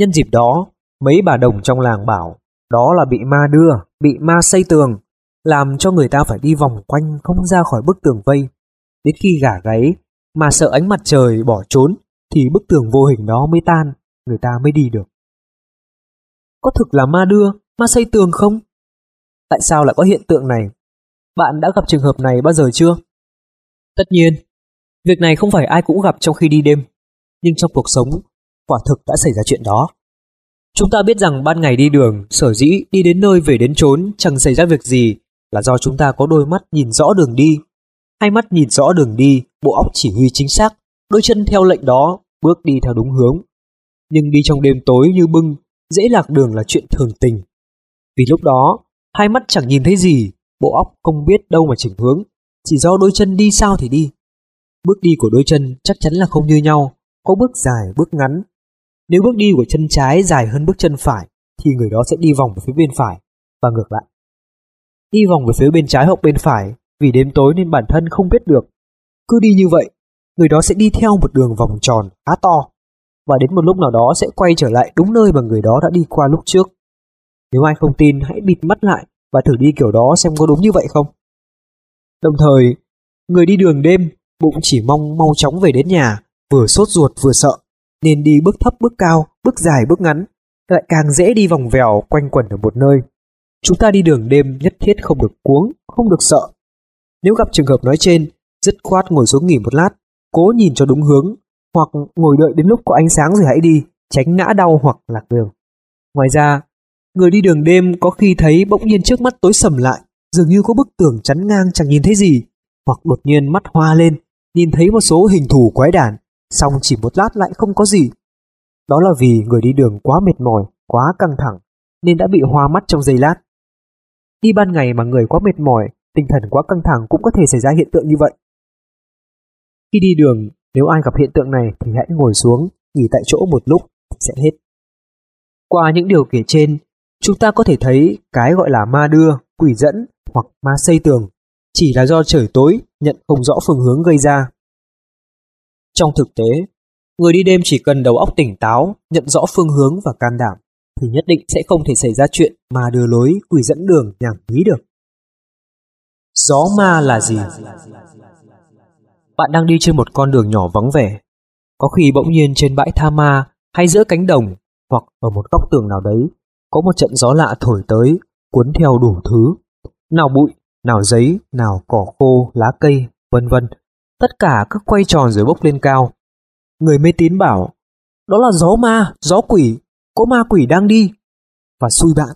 Nhân dịp đó, mấy bà đồng trong làng bảo đó là bị ma đưa, bị ma xây tường, làm cho người ta phải đi vòng quanh không ra khỏi bức tường vây. Đến khi gà gáy mà sợ ánh mặt trời bỏ trốn thì bức tường vô hình đó mới tan, người ta mới đi được. Có thực là ma đưa, ma xây tường không? Tại sao lại có hiện tượng này? Bạn đã gặp trường hợp này bao giờ chưa? Tất nhiên, việc này không phải ai cũng gặp trong khi đi đêm, nhưng trong cuộc sống, quả thực đã xảy ra chuyện đó. Chúng ta biết rằng ban ngày đi đường, sở dĩ đi đến nơi về đến chốn chẳng xảy ra việc gì là do chúng ta có đôi mắt nhìn rõ đường đi. Hai mắt nhìn rõ đường đi, bộ óc chỉ huy chính xác, đôi chân theo lệnh đó, bước đi theo đúng hướng. Nhưng đi trong đêm tối như bưng, dễ lạc đường là chuyện thường tình. Vì lúc đó, hai mắt chẳng nhìn thấy gì, bộ óc không biết đâu mà chỉnh hướng, chỉ do đôi chân đi sao thì đi. Bước đi của đôi chân chắc chắn là không như nhau, có bước dài, bước ngắn. Nếu bước đi của chân trái dài hơn bước chân phải, thì người đó sẽ đi vòng về phía bên phải, và ngược lại. Đi vòng về phía bên trái hoặc bên phải, vì đêm tối nên bản thân không biết được. Cứ đi như vậy, người đó sẽ đi theo một đường vòng tròn khá to, và đến một lúc nào đó sẽ quay trở lại đúng nơi mà người đó đã đi qua lúc trước. Nếu ai không tin, hãy bịt mắt lại và thử đi kiểu đó xem có đúng như vậy không. Đồng thời, người đi đường đêm bụng chỉ mong mau chóng về đến nhà, vừa sốt ruột vừa sợ, nên đi bước thấp bước cao, bước dài bước ngắn, lại càng dễ đi vòng vèo quanh quẩn ở một nơi. Chúng ta đi đường đêm nhất thiết không được cuống, không được sợ. Nếu gặp trường hợp nói trên, dứt khoát ngồi xuống nghỉ một lát, cố nhìn cho đúng hướng, hoặc ngồi đợi đến lúc có ánh sáng rồi hãy đi, tránh ngã đau hoặc lạc đường. Ngoài ra, người đi đường đêm có khi thấy bỗng nhiên trước mắt tối sầm lại, dường như có bức tường chắn ngang chẳng nhìn thấy gì, hoặc đột nhiên mắt hoa lên, nhìn thấy một số hình thù quái đản, xong chỉ một lát lại không có gì. Đó là vì người đi đường quá mệt mỏi, quá căng thẳng, nên đã bị hoa mắt trong giây lát. Đi ban ngày mà người quá mệt mỏi, tinh thần quá căng thẳng cũng có thể xảy ra hiện tượng như vậy. Khi đi đường, nếu ai gặp hiện tượng này thì hãy ngồi xuống, nghỉ tại chỗ một lúc, sẽ hết. Qua những điều kể trên, chúng ta có thể thấy cái gọi là ma đưa, quỷ dẫn hoặc ma xây tường chỉ là do trời tối nhận không rõ phương hướng gây ra. Trong thực tế, người đi đêm chỉ cần đầu óc tỉnh táo, nhận rõ phương hướng và can đảm thì nhất định sẽ không thể xảy ra chuyện ma đưa lối, quỷ dẫn đường nhảm nhí được. Gió ma là gì? bạn đang đi trên một con đường nhỏ vắng vẻ, có khi bỗng nhiên trên bãi tha ma hay giữa cánh đồng hoặc ở một góc tường nào đấy có một trận gió lạ thổi tới, cuốn theo đủ thứ, nào bụi, nào giấy, nào cỏ khô, lá cây, vân vân, tất cả cứ quay tròn rồi bốc lên cao. Người mê tín bảo đó là gió ma, gió quỷ, có ma quỷ đang đi. Và xui bạn,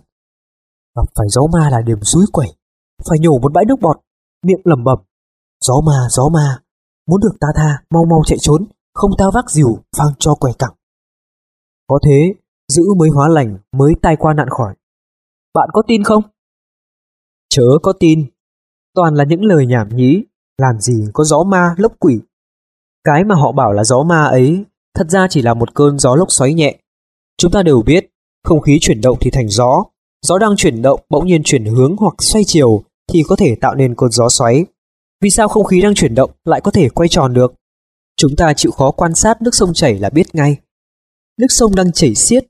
gặp phải gió ma là điểm suối quẩy, phải nhổ một bãi nước bọt, miệng lẩm bẩm: gió ma, muốn được ta tha, mau mau chạy trốn, không tao vác dìu, phang cho què cẳng. Có thế, giữ mới hóa lành, mới tai qua nạn khỏi. Bạn có tin không? Chớ có tin, toàn là những lời nhảm nhí, làm gì có gió ma, lốc quỷ. Cái mà họ bảo là gió ma ấy, thật ra chỉ là một cơn gió lốc xoáy nhẹ. Chúng ta đều biết, không khí chuyển động thì thành gió, gió đang chuyển động bỗng nhiên chuyển hướng hoặc xoay chiều thì có thể tạo nên cơn gió xoáy. Vì sao không khí đang chuyển động lại có thể quay tròn được? Chúng ta chịu khó quan sát nước sông chảy là biết ngay. Nước sông đang chảy xiết,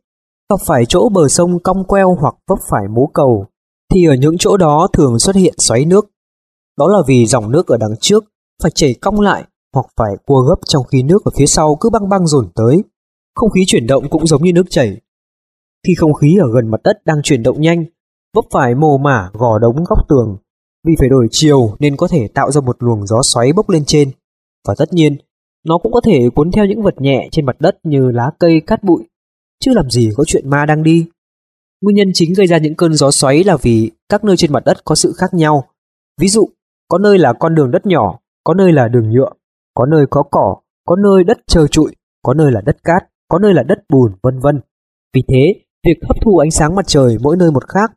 gặp phải chỗ bờ sông cong queo hoặc vấp phải mố cầu, thì ở những chỗ đó thường xuất hiện xoáy nước. Đó là vì dòng nước ở đằng trước phải chảy cong lại hoặc phải cua gấp, trong khi nước ở phía sau cứ băng băng dồn tới. Không khí chuyển động cũng giống như nước chảy. Khi không khí ở gần mặt đất đang chuyển động nhanh, vấp phải mồ mả, gò đống, góc tường, vì phải đổi chiều nên có thể tạo ra một luồng gió xoáy bốc lên trên. Và tất nhiên, nó cũng có thể cuốn theo những vật nhẹ trên mặt đất như lá cây, cát bụi, chứ làm gì có chuyện ma đang đi. Nguyên nhân chính gây ra những cơn gió xoáy là vì các nơi trên mặt đất có sự khác nhau. Ví dụ, có nơi là con đường đất nhỏ, có nơi là đường nhựa, có nơi có cỏ, có nơi đất trơ trụi, có nơi là đất cát, có nơi là đất bùn, vân vân. Vì thế, việc hấp thu ánh sáng mặt trời mỗi nơi một khác.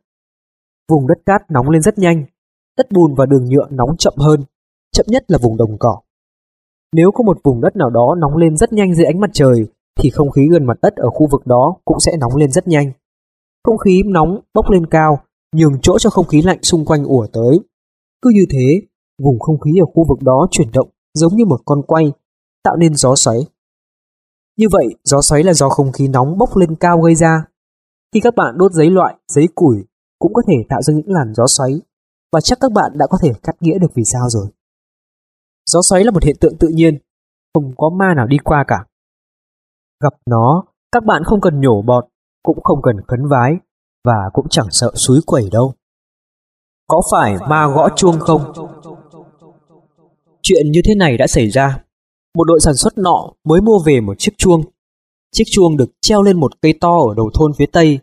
Vùng đất cát nóng lên rất nhanh, đất bùn và đường nhựa nóng chậm hơn, chậm nhất là vùng đồng cỏ. Nếu có một vùng đất nào đó nóng lên rất nhanh dưới ánh mặt trời, thì không khí gần mặt đất ở khu vực đó cũng sẽ nóng lên rất nhanh. Không khí nóng bốc lên cao, nhường chỗ cho không khí lạnh xung quanh ùa tới. Cứ như thế, vùng không khí ở khu vực đó chuyển động giống như một con quay, tạo nên gió xoáy. Như vậy, gió xoáy là do không khí nóng bốc lên cao gây ra. Khi các bạn đốt giấy loại, giấy củi cũng có thể tạo ra những làn gió xoáy, và chắc các bạn đã có thể cắt nghĩa được vì sao rồi. Gió xoáy là một hiện tượng tự nhiên, không có ma nào đi qua cả. Gặp nó, các bạn không cần nhổ bọt, cũng không cần khấn vái, và cũng chẳng sợ xúi quẩy đâu. Có phải ma gõ chuông không? Chuyện như thế này đã xảy ra. Một đội sản xuất nọ mới mua về một chiếc chuông. Chiếc chuông được treo lên một cây to ở đầu thôn phía Tây.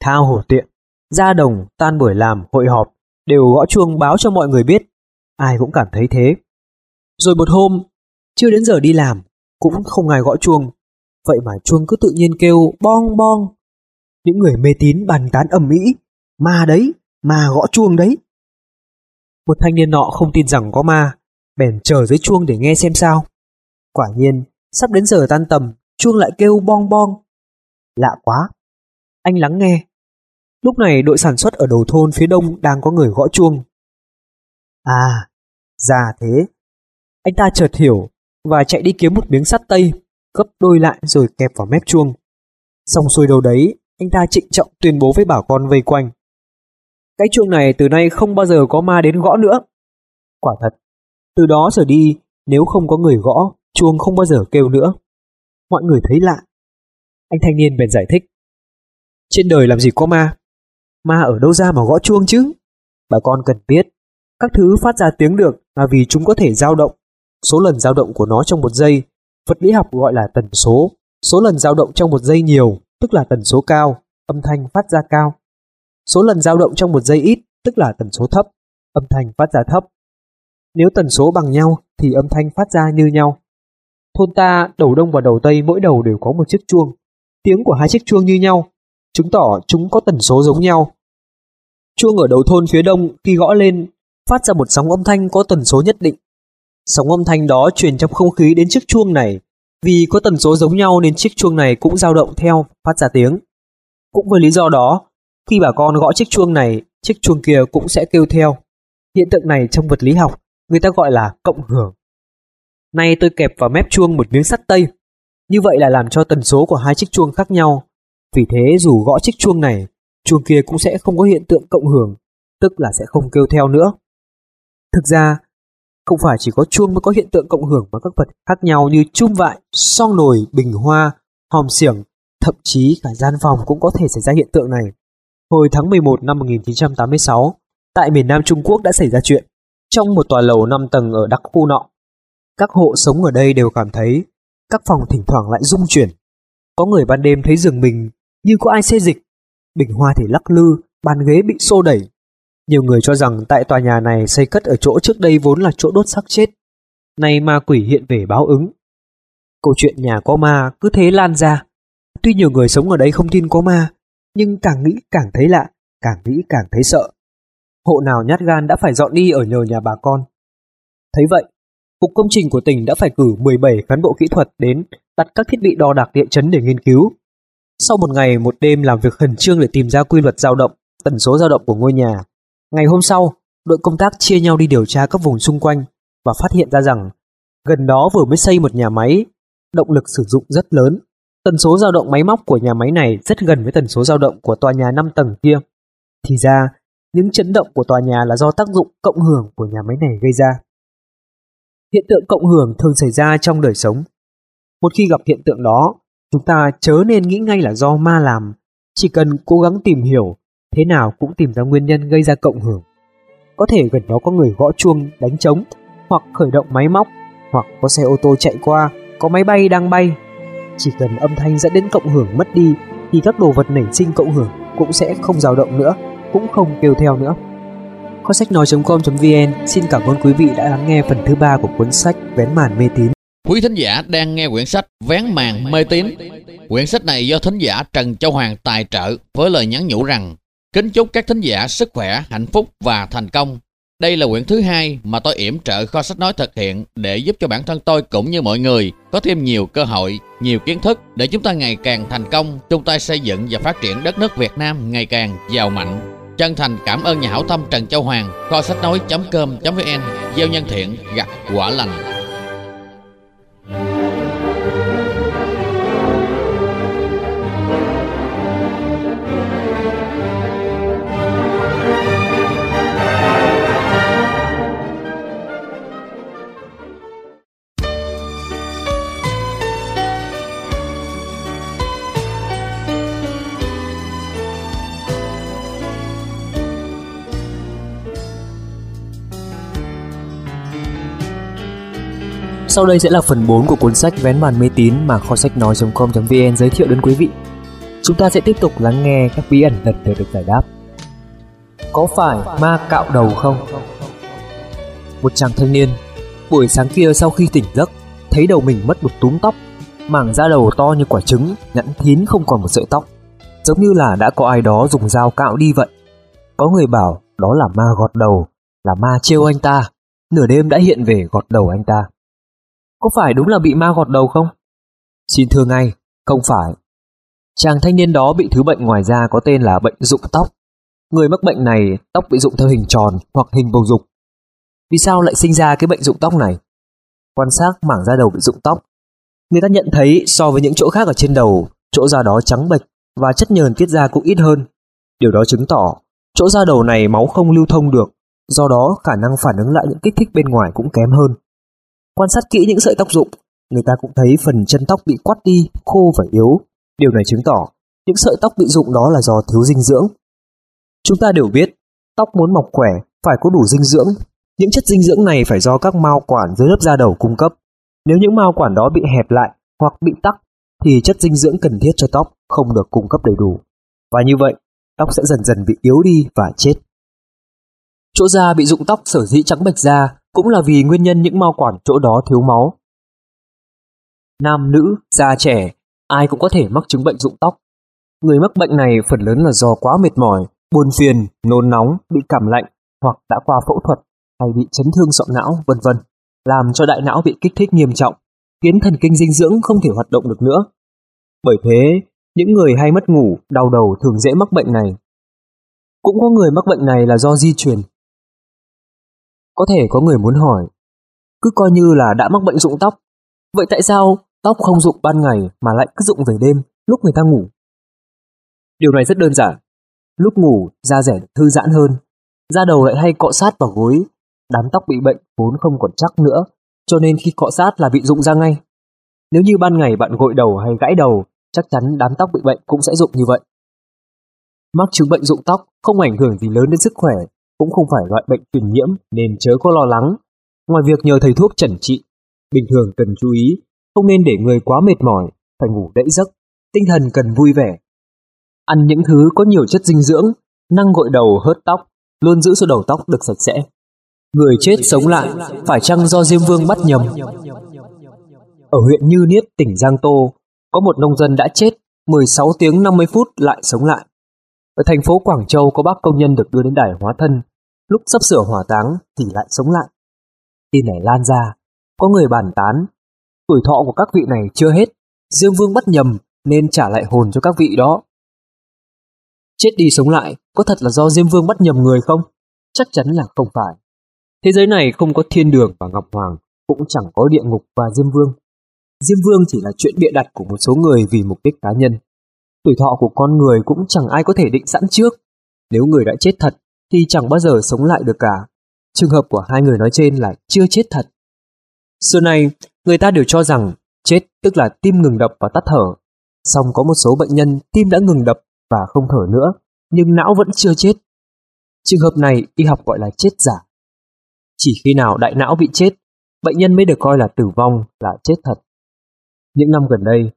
Thao hồ tiện, ra đồng, tan buổi làm, hội họp, đều gõ chuông báo cho mọi người biết. Ai cũng cảm thấy thế. Rồi một hôm, chưa đến giờ đi làm, cũng không ai gõ chuông. Vậy mà chuông cứ tự nhiên kêu bong bong. Những người mê tín bàn tán ầm ĩ: ma đấy, ma gõ chuông đấy. Một thanh niên nọ không tin rằng có ma, bèn chờ dưới chuông để nghe xem sao. Quả nhiên, sắp đến giờ tan tầm, chuông lại kêu bong bong. Lạ quá, anh lắng nghe. Lúc này đội sản xuất ở đầu thôn phía đông đang có người gõ chuông. À, ra thế. Anh ta chợt hiểu và chạy đi kiếm một miếng sắt tây, gấp đôi lại rồi kẹp vào mép chuông. Xong xuôi đầu đấy, anh ta trịnh trọng tuyên bố với bà con vây quanh: cái chuông này từ nay không bao giờ có ma đến gõ nữa. Quả thật, từ đó trở đi, nếu không có người gõ, chuông không bao giờ kêu nữa. Mọi người thấy lạ. Anh thanh niên bèn giải thích: trên đời làm gì có ma, ma ở đâu ra mà gõ chuông chứ. Bà con cần biết, các thứ phát ra tiếng được là vì chúng có thể dao động. Số lần dao động của nó trong một giây, vật lý học gọi là tần số. Số lần dao động trong một giây nhiều, tức là tần số cao, âm thanh phát ra cao. Số lần dao động trong một giây ít, tức là tần số thấp, âm thanh phát ra thấp. Nếu tần số bằng nhau thì âm thanh phát ra như nhau. Thôn ta, đầu đông và đầu tây mỗi đầu đều có một chiếc chuông. Tiếng của hai chiếc chuông như nhau, chứng tỏ chúng có tần số giống nhau. Chuông ở đầu thôn phía đông khi gõ lên phát ra một sóng âm thanh có tần số nhất định. Sóng âm thanh đó truyền trong không khí đến chiếc chuông này. Vì có tần số giống nhau nên chiếc chuông này cũng dao động theo, phát ra tiếng. Cũng với lý do đó, khi bà con gõ chiếc chuông này, chiếc chuông kia cũng sẽ kêu theo. Hiện tượng này trong vật lý học người ta gọi là cộng hưởng. Nay tôi kẹp vào mép chuông một miếng sắt tây, như vậy là làm cho tần số của hai chiếc chuông khác nhau. Vì thế dù gõ chiếc chuông này, chuông kia cũng sẽ không có hiện tượng cộng hưởng, tức là sẽ không kêu theo nữa. Thực ra, Không phải chỉ có chuông mới có hiện tượng cộng hưởng mà các vật khác nhau như chum vại, song nồi, bình hoa, hòm xiểng, thậm chí cả gian phòng cũng có thể xảy ra hiện tượng này. Hồi tháng 11 năm 1986, tại miền Nam Trung Quốc đã xảy ra chuyện. Trong một tòa lầu 5 tầng ở đặc khu nọ, các hộ sống ở đây đều cảm thấy các phòng thỉnh thoảng lại rung chuyển. Có người ban đêm thấy giường mình như có ai xê dịch, bình hoa thì lắc lư, bàn ghế bị xô đẩy. Nhiều người cho rằng tại tòa nhà này xây cất ở chỗ trước đây vốn là chỗ đốt xác chết, nay ma quỷ hiện về báo ứng. Câu chuyện nhà có ma cứ thế lan ra. Tuy nhiều người sống ở đây không tin có ma, nhưng càng nghĩ càng thấy lạ, càng nghĩ càng thấy sợ. Hộ nào nhát gan đã phải dọn đi ở nhờ nhà bà con. Thấy vậy, Cục Công trình của tỉnh đã phải cử 17 cán bộ kỹ thuật đến đặt các thiết bị đo đạc địa chấn để nghiên cứu. Sau một ngày một đêm làm việc khẩn trương để tìm ra quy luật dao động, tần số dao động của ngôi nhà, ngày hôm sau, đội công tác chia nhau đi điều tra các vùng xung quanh và phát hiện ra rằng gần đó vừa mới xây một nhà máy, động lực sử dụng rất lớn. Tần số dao động máy móc của nhà máy này rất gần với tần số dao động của tòa nhà 5 tầng kia. Thì ra, những chấn động của tòa nhà là do tác dụng cộng hưởng của nhà máy này gây ra. Hiện tượng cộng hưởng thường xảy ra trong đời sống. Một khi gặp hiện tượng đó, chúng ta chớ nên nghĩ ngay là do ma làm, chỉ cần cố gắng tìm hiểu, thế nào cũng tìm ra nguyên nhân gây ra cộng hưởng. Có thể gần đó có người gõ chuông, đánh trống, hoặc khởi động máy móc, hoặc có xe ô tô chạy qua, có máy bay đang bay. Chỉ cần âm thanh dẫn đến cộng hưởng mất đi thì các đồ vật nảy sinh cộng hưởng cũng sẽ không dao động nữa, cũng không kêu theo nữa. Kho sách nói.com.vn xin cảm ơn quý vị đã lắng nghe phần thứ 3 của cuốn sách Vén Màn Mê Tín. Quý thính giả đang nghe quyển sách Vén Màn Mê Tín. Quyển sách này do thính giả Trần Châu Hoàng tài trợ với lời nhắn nhủ rằng: kính chúc các thính giả sức khỏe, hạnh phúc và thành công. Đây là quyển thứ 2 mà tôi yểm trợ Kho sách nói thực hiện để giúp cho bản thân tôi cũng như mọi người có thêm nhiều cơ hội, nhiều kiến thức để chúng ta ngày càng thành công, chung tay xây dựng và phát triển đất nước Việt Nam ngày càng giàu mạnh. Chân thành cảm ơn nhà hảo tâm Trần Châu Hoàng, kho sách nói.com.vn, gieo nhân thiện, gặt quả lành. Sau đây sẽ là phần 4 của cuốn sách Vén Màn Mê Tín mà kho sách nói.com.vn giới thiệu đến quý vị. Chúng ta sẽ tiếp tục lắng nghe các bí ẩn thật để được giải đáp. Có phải ma cạo đầu không? Một chàng thanh niên, buổi sáng kia sau khi tỉnh giấc, thấy đầu mình mất một túm tóc, mảng da đầu to như quả trứng, nhẵn thín không còn một sợi tóc, giống như là đã có ai đó dùng dao cạo đi vậy. Có người bảo đó là ma gọt đầu, là ma trêu anh ta, nửa đêm đã hiện về gọt đầu anh ta. Có phải đúng là bị ma gọt đầu không? Xin thưa ngay, không phải. Chàng thanh niên đó bị thứ bệnh ngoài da có tên là bệnh rụng tóc. Người mắc bệnh này tóc bị rụng theo hình tròn hoặc hình bầu dục. Vì sao lại sinh ra cái bệnh rụng tóc này? Quan sát mảng da đầu bị rụng tóc, người ta nhận thấy so với những chỗ khác ở trên đầu, chỗ da đó trắng bệch và chất nhờn tiết ra cũng ít hơn. Điều đó chứng tỏ chỗ da đầu này máu không lưu thông được, do đó khả năng phản ứng lại những kích thích bên ngoài cũng kém hơn. Quan sát kỹ những sợi tóc rụng, người ta cũng thấy phần chân tóc bị quắt đi, khô và yếu. Điều này chứng tỏ những sợi tóc bị rụng đó là do thiếu dinh dưỡng. Chúng ta đều biết, tóc muốn mọc khỏe phải có đủ dinh dưỡng. Những chất dinh dưỡng này phải do các mao quản dưới lớp da đầu cung cấp. Nếu những mao quản đó bị hẹp lại hoặc bị tắc, thì chất dinh dưỡng cần thiết cho tóc không được cung cấp đầy đủ. Và như vậy, tóc sẽ dần dần bị yếu đi và chết. Chỗ da bị rụng tóc sở dĩ trắng bệch da cũng là vì nguyên nhân những mao quản chỗ đó thiếu máu. Nam nữ, già trẻ, ai cũng có thể mắc chứng bệnh rụng tóc. Người mắc bệnh này phần lớn là do quá mệt mỏi, buồn phiền, nôn nóng, bị cảm lạnh hoặc đã qua phẫu thuật hay bị chấn thương sọ não, vân vân, làm cho đại não bị kích thích nghiêm trọng, khiến thần kinh dinh dưỡng không thể hoạt động được nữa. Bởi thế, những người hay mất ngủ, đau đầu thường dễ mắc bệnh này. Cũng có người mắc bệnh này là do di truyền. Có thể có người muốn hỏi, cứ coi như là đã mắc bệnh rụng tóc, vậy tại sao tóc không rụng ban ngày mà lại cứ rụng về đêm lúc người ta ngủ? Điều này rất đơn giản. Lúc ngủ da rẻ thư giãn hơn, da đầu lại hay cọ sát vào gối, Đám tóc bị bệnh vốn không còn chắc nữa, cho nên khi cọ sát là bị rụng ra ngay. Nếu như ban ngày bạn gội đầu hay gãi đầu, chắc chắn đám tóc bị bệnh cũng sẽ rụng như vậy. Mắc chứng bệnh rụng tóc không ảnh hưởng gì lớn đến sức khỏe, cũng không phải loại bệnh truyền nhiễm nên chớ có lo lắng. Ngoài việc nhờ thầy thuốc chẩn trị, bình thường cần chú ý, không nên để người quá mệt mỏi, phải ngủ đẫy giấc, tinh thần cần vui vẻ. Ăn những thứ có nhiều chất dinh dưỡng, năng gội đầu hớt tóc, luôn giữ cho đầu tóc được sạch sẽ. Người chết sống lại, phải chăng do Diêm Vương bắt nhầm? Ở huyện Như Niết, tỉnh Giang Tô, có một nông dân đã chết, 16 tiếng 50 phút lại sống lại. Ở thành phố Quảng Châu có bác công nhân được đưa đến đài hóa thân, lúc sắp sửa hỏa táng thì lại sống lại. Tin này lan ra, có người bàn tán, tuổi thọ của các vị này chưa hết, Diêm Vương bắt nhầm nên trả lại hồn cho các vị đó. Chết đi sống lại, có thật là do Diêm Vương bắt nhầm người không? Chắc chắn là không phải. Thế giới này không có thiên đường và Ngọc Hoàng, cũng chẳng có địa ngục và Diêm Vương. Diêm Vương chỉ là chuyện bịa đặt của một số người vì mục đích cá nhân. Tuổi thọ của con người cũng chẳng ai có thể định sẵn trước. Nếu người đã chết thật thì chẳng bao giờ sống lại được cả. Trường hợp của hai người nói trên là chưa chết thật. Xưa nay, người ta đều cho rằng chết tức là tim ngừng đập và tắt thở. Song có một số bệnh nhân tim đã ngừng đập và không thở nữa, nhưng não vẫn chưa chết. Trường hợp này y học gọi là chết giả. Chỉ khi nào đại não bị chết, bệnh nhân mới được coi là tử vong, là chết thật. Những năm gần đây,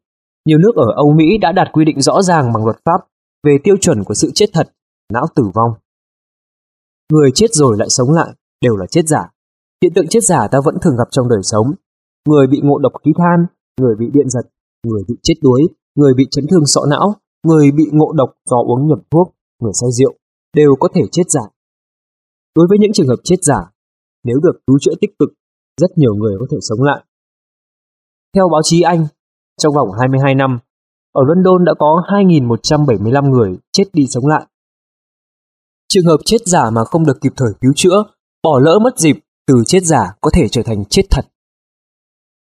nhiều nước ở Âu Mỹ đã đặt quy định rõ ràng bằng luật pháp về tiêu chuẩn của sự chết thật, não tử vong. Người chết rồi lại sống lại đều là chết giả. Hiện tượng chết giả ta vẫn thường gặp trong đời sống. Người bị ngộ độc khí than, người bị điện giật, người bị chết đuối, người bị chấn thương sọ não, người bị ngộ độc do uống nhầm thuốc, người say rượu, đều có thể chết giả. Đối với những trường hợp chết giả, nếu được cứu chữa tích cực, rất nhiều người có thể sống lại. Theo báo chí Anh, trong vòng 22 năm, ở London đã có 2.175 người chết đi sống lại. Trường hợp chết giả mà không được kịp thời cứu chữa, bỏ lỡ mất dịp, từ chết giả có thể trở thành chết thật.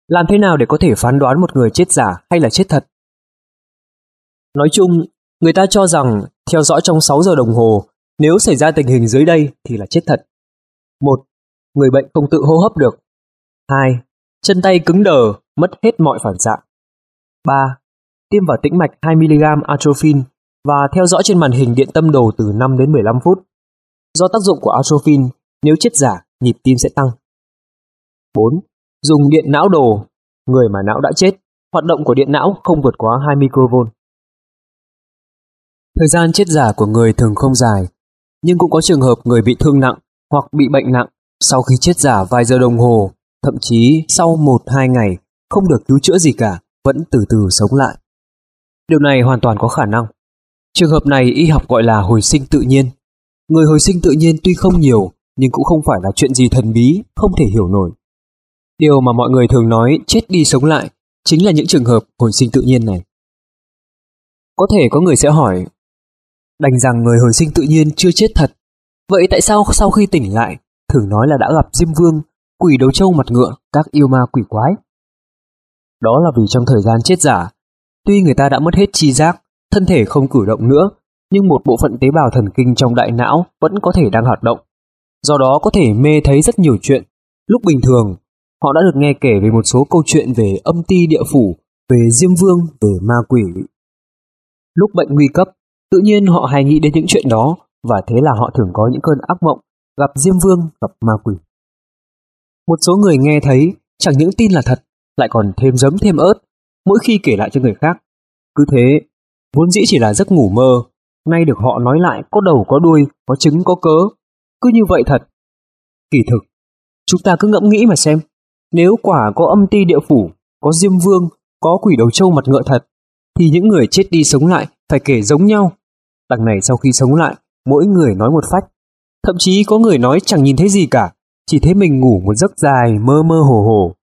Làm thế nào để có thể phán đoán một người chết giả hay là chết thật? Nói chung, người ta cho rằng theo dõi trong 6 giờ đồng hồ, nếu xảy ra tình hình dưới đây thì là chết thật. 1. Người bệnh không tự hô hấp được. 2. Chân tay cứng đờ, mất hết mọi phản xạ. 3. Tiêm vào tĩnh mạch 2mg atrophin và theo dõi trên màn hình điện tâm đồ từ 5 đến 15 phút. Do tác dụng của atrophin, nếu chết giả, nhịp tim sẽ tăng. 4. Dùng điện não đồ. Người mà não đã chết, hoạt động của điện não không vượt quá 2 microvolt. Thời gian chết giả của người thường không dài, nhưng cũng có trường hợp người bị thương nặng hoặc bị bệnh nặng sau khi chết giả vài giờ đồng hồ, thậm chí sau 1-2 ngày không được cứu chữa gì cả, vẫn từ từ sống lại. Điều này hoàn toàn có khả năng. Trường hợp này y học gọi là hồi sinh tự nhiên. Người hồi sinh tự nhiên tuy không nhiều, nhưng cũng không phải là chuyện gì thần bí, không thể hiểu nổi. Điều mà mọi người thường nói chết đi sống lại chính là những trường hợp hồi sinh tự nhiên này. Có thể có người sẽ hỏi, đành rằng người hồi sinh tự nhiên chưa chết thật, vậy tại sao sau khi tỉnh lại, thường nói là đã gặp Diêm Vương, quỷ đầu trâu mặt ngựa, các yêu ma quỷ quái? Đó là vì trong thời gian chết giả, tuy người ta đã mất hết tri giác, thân thể không cử động nữa, nhưng một bộ phận tế bào thần kinh trong đại não vẫn có thể đang hoạt động. Do đó có thể mê thấy rất nhiều chuyện. Lúc bình thường, họ đã được nghe kể về một số câu chuyện về âm ti địa phủ, về Diêm Vương, về ma quỷ. Lúc bệnh nguy cấp, tự nhiên họ hay nghĩ đến những chuyện đó, và thế là họ thường có những cơn ác mộng, gặp Diêm Vương, gặp ma quỷ. Một số người nghe thấy, chẳng những tin là thật, lại còn thêm giấm thêm ớt, mỗi khi kể lại cho người khác. Cứ thế, vốn dĩ chỉ là giấc ngủ mơ, nay được họ nói lại có đầu có đuôi, có chứng có cớ. Cứ như vậy thật. Kỳ thực, chúng ta cứ ngẫm nghĩ mà xem, nếu quả có âm ti địa phủ, có Diêm Vương, có quỷ đầu trâu mặt ngựa thật, thì những người chết đi sống lại phải kể giống nhau. Đằng này sau khi sống lại, mỗi người nói một phách. Thậm chí có người nói chẳng nhìn thấy gì cả, chỉ thấy mình ngủ một giấc dài mơ mơ hồ hồ.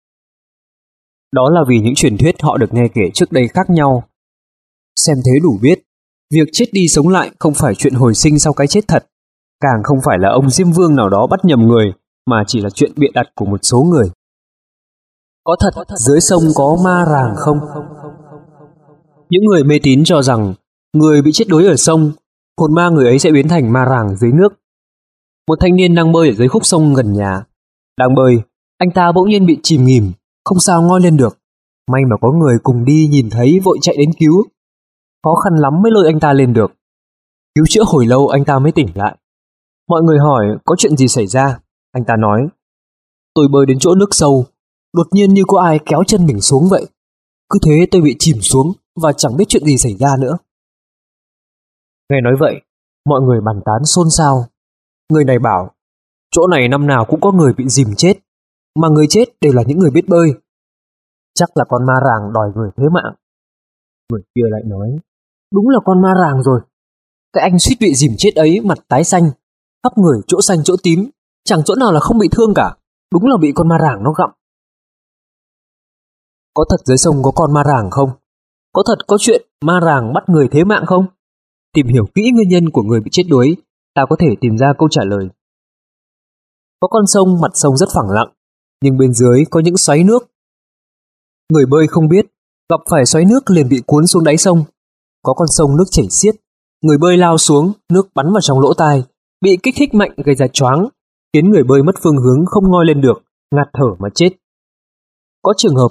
Đó là vì những truyền thuyết họ được nghe kể trước đây khác nhau. Xem thế đủ biết, việc chết đi sống lại không phải chuyện hồi sinh sau cái chết thật, càng không phải là ông Diêm Vương nào đó bắt nhầm người, mà chỉ là chuyện bịa đặt của một số người. Có thật dưới sông có ma ràng không? Những người mê tín cho rằng người bị chết đuối ở sông, hồn ma người ấy sẽ biến thành ma ràng dưới nước. Một thanh niên đang bơi ở dưới khúc sông gần nhà. Đang bơi, anh ta bỗng nhiên bị chìm nghỉm, không sao ngoi lên được. May mà có người cùng đi nhìn thấy vội chạy đến cứu. Khó khăn lắm mới lôi anh ta lên được. Cứu chữa hồi lâu anh ta mới tỉnh lại. Mọi người hỏi có chuyện gì xảy ra. Anh ta nói, tôi bơi đến chỗ nước sâu, đột nhiên như có ai kéo chân mình xuống vậy. Cứ thế tôi bị chìm xuống và chẳng biết chuyện gì xảy ra nữa. Nghe nói vậy, mọi người bàn tán xôn xao. Người này bảo, chỗ này năm nào cũng có người bị dìm chết, mà người chết đều là những người biết bơi. Chắc là con ma ràng đòi người thế mạng. Người kia lại nói, đúng là con ma ràng rồi. Cái anh suýt bị dìm chết ấy mặt tái xanh, khắp người chỗ xanh chỗ tím, chẳng chỗ nào là không bị thương cả. Đúng là bị con ma ràng nó gặm. Có thật dưới sông có con ma ràng không? Có thật có chuyện ma ràng bắt người thế mạng không? Tìm hiểu kỹ nguyên nhân của người bị chết đuối, ta có thể tìm ra câu trả lời. Có con sông, mặt sông rất phẳng lặng, nhưng bên dưới có những xoáy nước. Người bơi không biết, gặp phải xoáy nước liền bị cuốn xuống đáy sông. Có con sông nước chảy xiết, người bơi lao xuống, nước bắn vào trong lỗ tai, bị kích thích mạnh gây ra choáng, khiến người bơi mất phương hướng không ngoi lên được, ngạt thở mà chết. Có trường hợp,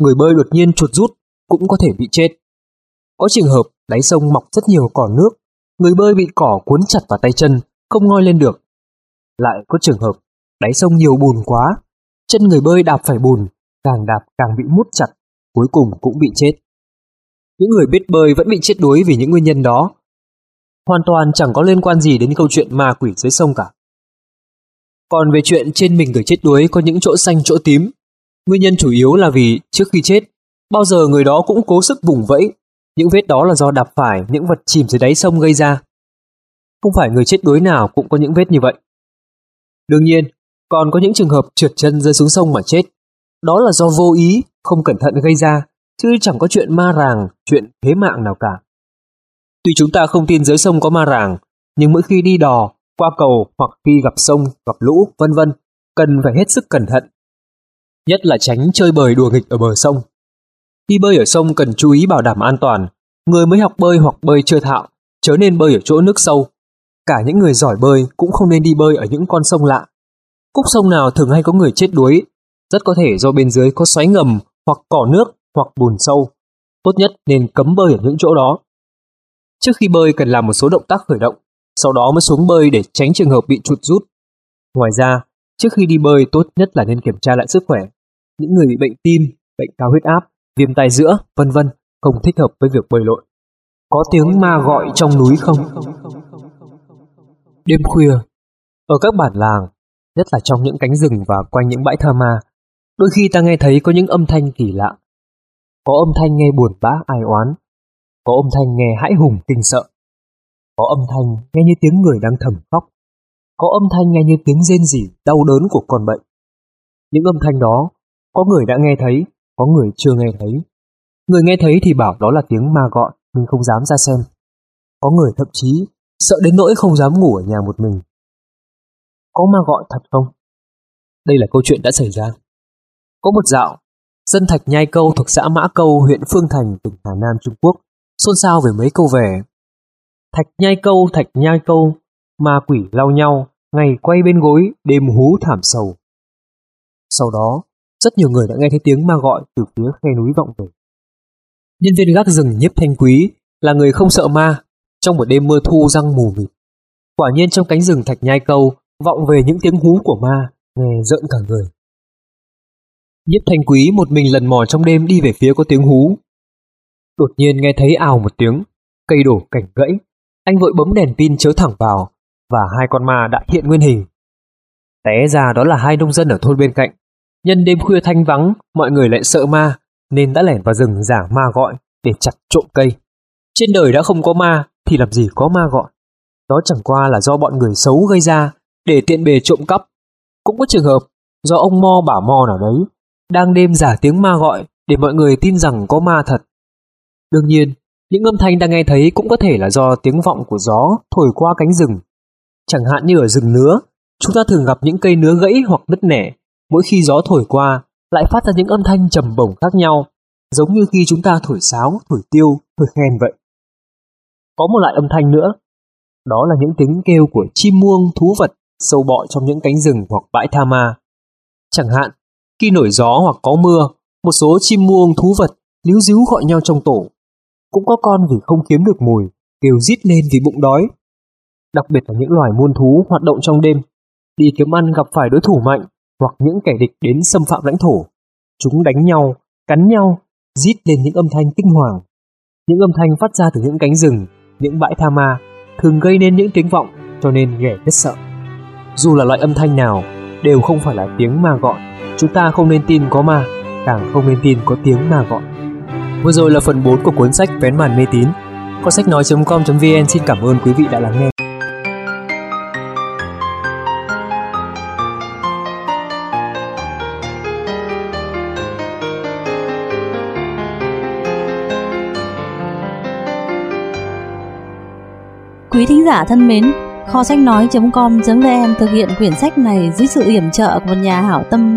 người bơi đột nhiên chuột rút cũng có thể bị chết. Có trường hợp, đáy sông mọc rất nhiều cỏ nước, người bơi bị cỏ cuốn chặt vào tay chân, không ngoi lên được. Lại có trường hợp, đáy sông nhiều bùn quá, chân người bơi đạp phải bùn, càng đạp càng bị mút chặt, cuối cùng cũng bị chết. Những người biết bơi vẫn bị chết đuối vì những nguyên nhân đó. Hoàn toàn chẳng có liên quan gì đến câu chuyện ma quỷ dưới sông cả. Còn về chuyện trên mình người chết đuối có những chỗ xanh chỗ tím, nguyên nhân chủ yếu là vì trước khi chết, bao giờ người đó cũng cố sức vùng vẫy. Những vết đó là do đạp phải những vật chìm dưới đáy sông gây ra. Không phải người chết đuối nào cũng có những vết như vậy. Đương nhiên, còn có những trường hợp trượt chân rơi xuống sông mà chết. Đó là do vô ý, không cẩn thận gây ra, chứ chẳng có chuyện ma ràng, chuyện thế mạng nào cả. Tuy chúng ta không tin dưới sông có ma ràng, nhưng mỗi khi đi đò, qua cầu hoặc khi gặp sông, gặp lũ, vân vân, cần phải hết sức cẩn thận. Nhất là tránh chơi bời đùa nghịch ở bờ sông. Khi bơi ở sông cần chú ý bảo đảm an toàn. Người mới học bơi hoặc bơi chưa thạo, chớ nên bơi ở chỗ nước sâu. Cả những người giỏi bơi cũng không nên đi bơi ở những con sông lạ. Cúc sông nào thường hay có người chết đuối, rất có thể do bên dưới có xoáy ngầm hoặc cỏ nước hoặc bùn sâu. Tốt nhất nên cấm bơi ở những chỗ đó. Trước khi bơi cần làm một số động tác khởi động, sau đó mới xuống bơi để tránh trường hợp bị trụt rút. Ngoài ra, trước khi đi bơi tốt nhất là nên kiểm tra lại sức khỏe. Những người bị bệnh tim, bệnh cao huyết áp, viêm tai giữa, vân vân, không thích hợp với việc bơi lội. Có tiếng ma gọi trong núi không? Đêm khuya, ở các bản làng, nhất là trong những cánh rừng và quanh những bãi tha ma, đôi khi ta nghe thấy có những âm thanh kỳ lạ. Có âm thanh nghe buồn bã ai oán, có âm thanh nghe hãi hùng kinh sợ, có âm thanh nghe như tiếng người đang thầm khóc, có âm thanh nghe như tiếng rên rỉ đau đớn của con bệnh. Những âm thanh đó, có người đã nghe thấy, có người chưa nghe thấy. Người nghe thấy thì bảo đó là tiếng ma gọi, mình không dám ra xem. Có người thậm chí sợ đến nỗi không dám ngủ ở nhà một mình. Có ma gọi thật không? Đây là câu chuyện đã xảy ra. Có một dạo, dân Thạch Nhai Câu thuộc xã Mã Câu, huyện Phương Thành, tỉnh Hà Nam, Trung Quốc, xôn xao về mấy câu về Thạch Nhai Câu, ma quỷ lao nhau, ngày quay bên gối, đêm hú thảm sầu. Sau đó, rất nhiều người đã nghe thấy tiếng ma gọi từ phía khe núi vọng về. Nhân viên gác rừng Nhiếp Thanh Quý là người không sợ ma, trong một đêm mưa thu răng mù mịt. Quả nhiên trong cánh rừng Thạch Nhai Câu vọng về những tiếng hú của ma, nghe rợn cả người. Nhiếp Thanh Quý một mình lần mò trong đêm đi về phía có tiếng hú. Đột nhiên nghe thấy ào một tiếng, cây đổ cảnh gãy, anh vội bấm đèn pin chiếu thẳng vào và hai con ma đã hiện nguyên hình. Té ra đó là hai nông dân ở thôn bên cạnh. Nhân đêm khuya thanh vắng, mọi người lại sợ ma, nên đã lẻn vào rừng giả ma gọi để chặt trộm cây. Trên đời đã không có ma, thì làm gì có ma gọi. Đó chẳng qua là do bọn người xấu gây ra, để tiện bề trộm cắp. Cũng có trường hợp, do ông Mo bả Mo nào đấy, đang đêm giả tiếng ma gọi để mọi người tin rằng có ma thật. Đương nhiên, những âm thanh đang nghe thấy cũng có thể là do tiếng vọng của gió thổi qua cánh rừng. Chẳng hạn như ở rừng nứa, chúng ta thường gặp những cây nứa gãy hoặc nứt nẻ. Mỗi khi gió thổi qua, lại phát ra những âm thanh trầm bổng khác nhau, giống như khi chúng ta thổi sáo, thổi tiêu, thổi khen vậy. Có một loại âm thanh nữa, đó là những tiếng kêu của chim muông, thú vật sâu bọ trong những cánh rừng hoặc bãi tha ma. Chẳng hạn, khi nổi gió hoặc có mưa, một số chim muông thú vật líu díu gọi nhau trong tổ. Cũng có con vì không kiếm được mồi, kêu rít lên vì bụng đói. Đặc biệt là những loài muôn thú hoạt động trong đêm, đi kiếm ăn gặp phải đối thủ mạnh hoặc những kẻ địch đến xâm phạm lãnh thổ. Chúng đánh nhau, cắn nhau, rít lên những âm thanh kinh hoàng. Những âm thanh phát ra từ những cánh rừng, những bãi tha ma thường gây nên những tiếng vọng, cho nên ghẻ rất sợ. Dù là loại âm thanh nào, đều không phải là tiếng ma gọi. Chúng ta không nên tin có ma, càng không nên tin có tiếng ma gọi. Vừa rồi là phần 4 của cuốn sách Vén Màn Mê Tín. Kho sách nói.com.vn xin cảm ơn quý vị đã lắng nghe. Quý thính giả thân mến, kho sách nói.com.vn thực hiện quyển sách này dưới sự yểm trợ của một nhà hảo tâm.